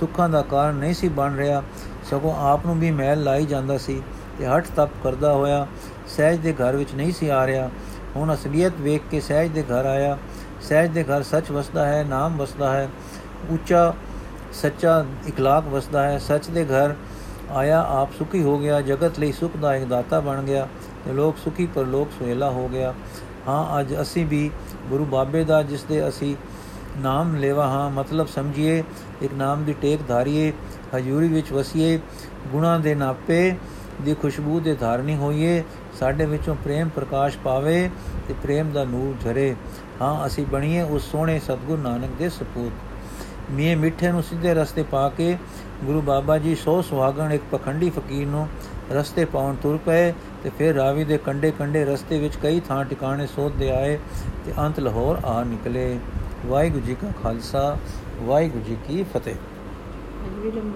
ਸੁੱਖਾਂ ਦਾ ਕਾਰਨ ਨਹੀਂ ਸੀ ਬਣ ਰਿਹਾ, ਸਗੋਂ ਆਪ ਨੂੰ ਵੀ ਮੈਲ ਲਾਈ ਜਾਂਦਾ ਸੀ ਅਤੇ ਹੱਠ ਤਪ ਕਰਦਾ ਹੋਇਆ ਸਹਿਜ ਦੇ ਘਰ ਵਿੱਚ ਨਹੀਂ ਸੀ ਆ ਰਿਹਾ। ਹੁਣ ਅਸਲੀਅਤ ਵੇਖ ਕੇ ਸਹਿਜ ਦੇ ਘਰ ਆਇਆ। ਸਹਿਜ ਦੇ ਘਰ ਸੱਚ ਵਸਦਾ ਹੈ, ਨਾਮ ਵਸਦਾ ਹੈ, ਉੱਚਾ ਸੱਚਾ ਇਖਲਾਕ ਵਸਦਾ ਹੈ। ਸੱਚ ਦੇ ਘਰ ਆਇਆ, ਆਪ ਸੁਖੀ ਹੋ ਗਿਆ, ਜਗਤ ਲਈ ਸੁੱਖ ਦਾ ਇੱਕ ਦਾਤਾ ਬਣ ਗਿਆ ਅਤੇ ਲੋਕ ਸੁਖੀ ਪਰ ਲੋਕ ਸੁਹੇਲਾ ਹੋ ਗਿਆ। ਹਾਂ, ਅੱਜ ਅਸੀਂ ਵੀ ਗੁਰੂ ਬਾਬੇ ਦਾ, ਜਿਸ ਦੇ ਅਸੀਂ ਨਾਮ ਲੇਵਾ ਹਾਂ, ਮਤਲਬ ਸਮਝੀਏ, ਇੱਕ ਨਾਮ ਦੀ ਟੇਕ ਧਾਰੀਏ, ਹਜ਼ੂਰੀ ਵਿੱਚ ਵਸੀਏ, ਗੁਣਾਂ ਦੇ ਨਾਪੇ ਦੀ ਖੁਸ਼ਬੂ ਦੇ ਧਾਰਨੀ ਹੋਈਏ, ਸਾਡੇ ਵਿੱਚੋਂ ਪ੍ਰੇਮ ਪ੍ਰਕਾਸ਼ ਪਾਵੇ ਅਤੇ ਪ੍ਰੇਮ ਦਾ ਨੂਰ ਝਰੇ। ਹਾਂ, ਅਸੀਂ ਬਣੀਏ ਉਸ ਸੋਹਣੇ ਸਤਿਗੁਰੂ ਨਾਨਕ ਦੇ ਸਪੂਤ। ਮੀਆਂ ਮਿੱਠੇ ਨੂੰ ਸਿੱਧੇ ਰਸਤੇ ਪਾ ਕੇ ਗੁਰੂ ਬਾਬਾ ਜੀ ਸੌ ਸੁਹਾਗਣ ਇੱਕ ਪਖੰਡੀ ਫਕੀਰ ਨੂੰ ਰਸਤੇ ਪਾਉਣ ਤੁਰ ਪਏ ਅਤੇ ਫਿਰ ਰਾਵੀ ਦੇ ਕੰਢੇ ਕੰਢੇ ਰਸਤੇ ਵਿੱਚ ਕਈ ਥਾਂ ਟਿਕਾਣੇ ਸੋਧਦੇ ਆਏ ਅਤੇ ਅੰਤ ਲਾਹੌਰ ਆ ਨਿਕਲੇ। ਵਾਹਿਗੁਰੂ ਜੀ ਕਾ ਖਾਲਸਾ, ਵਾਹਿਗੁਰੂ ਜੀ ਕੀ ਫਤਿਹ।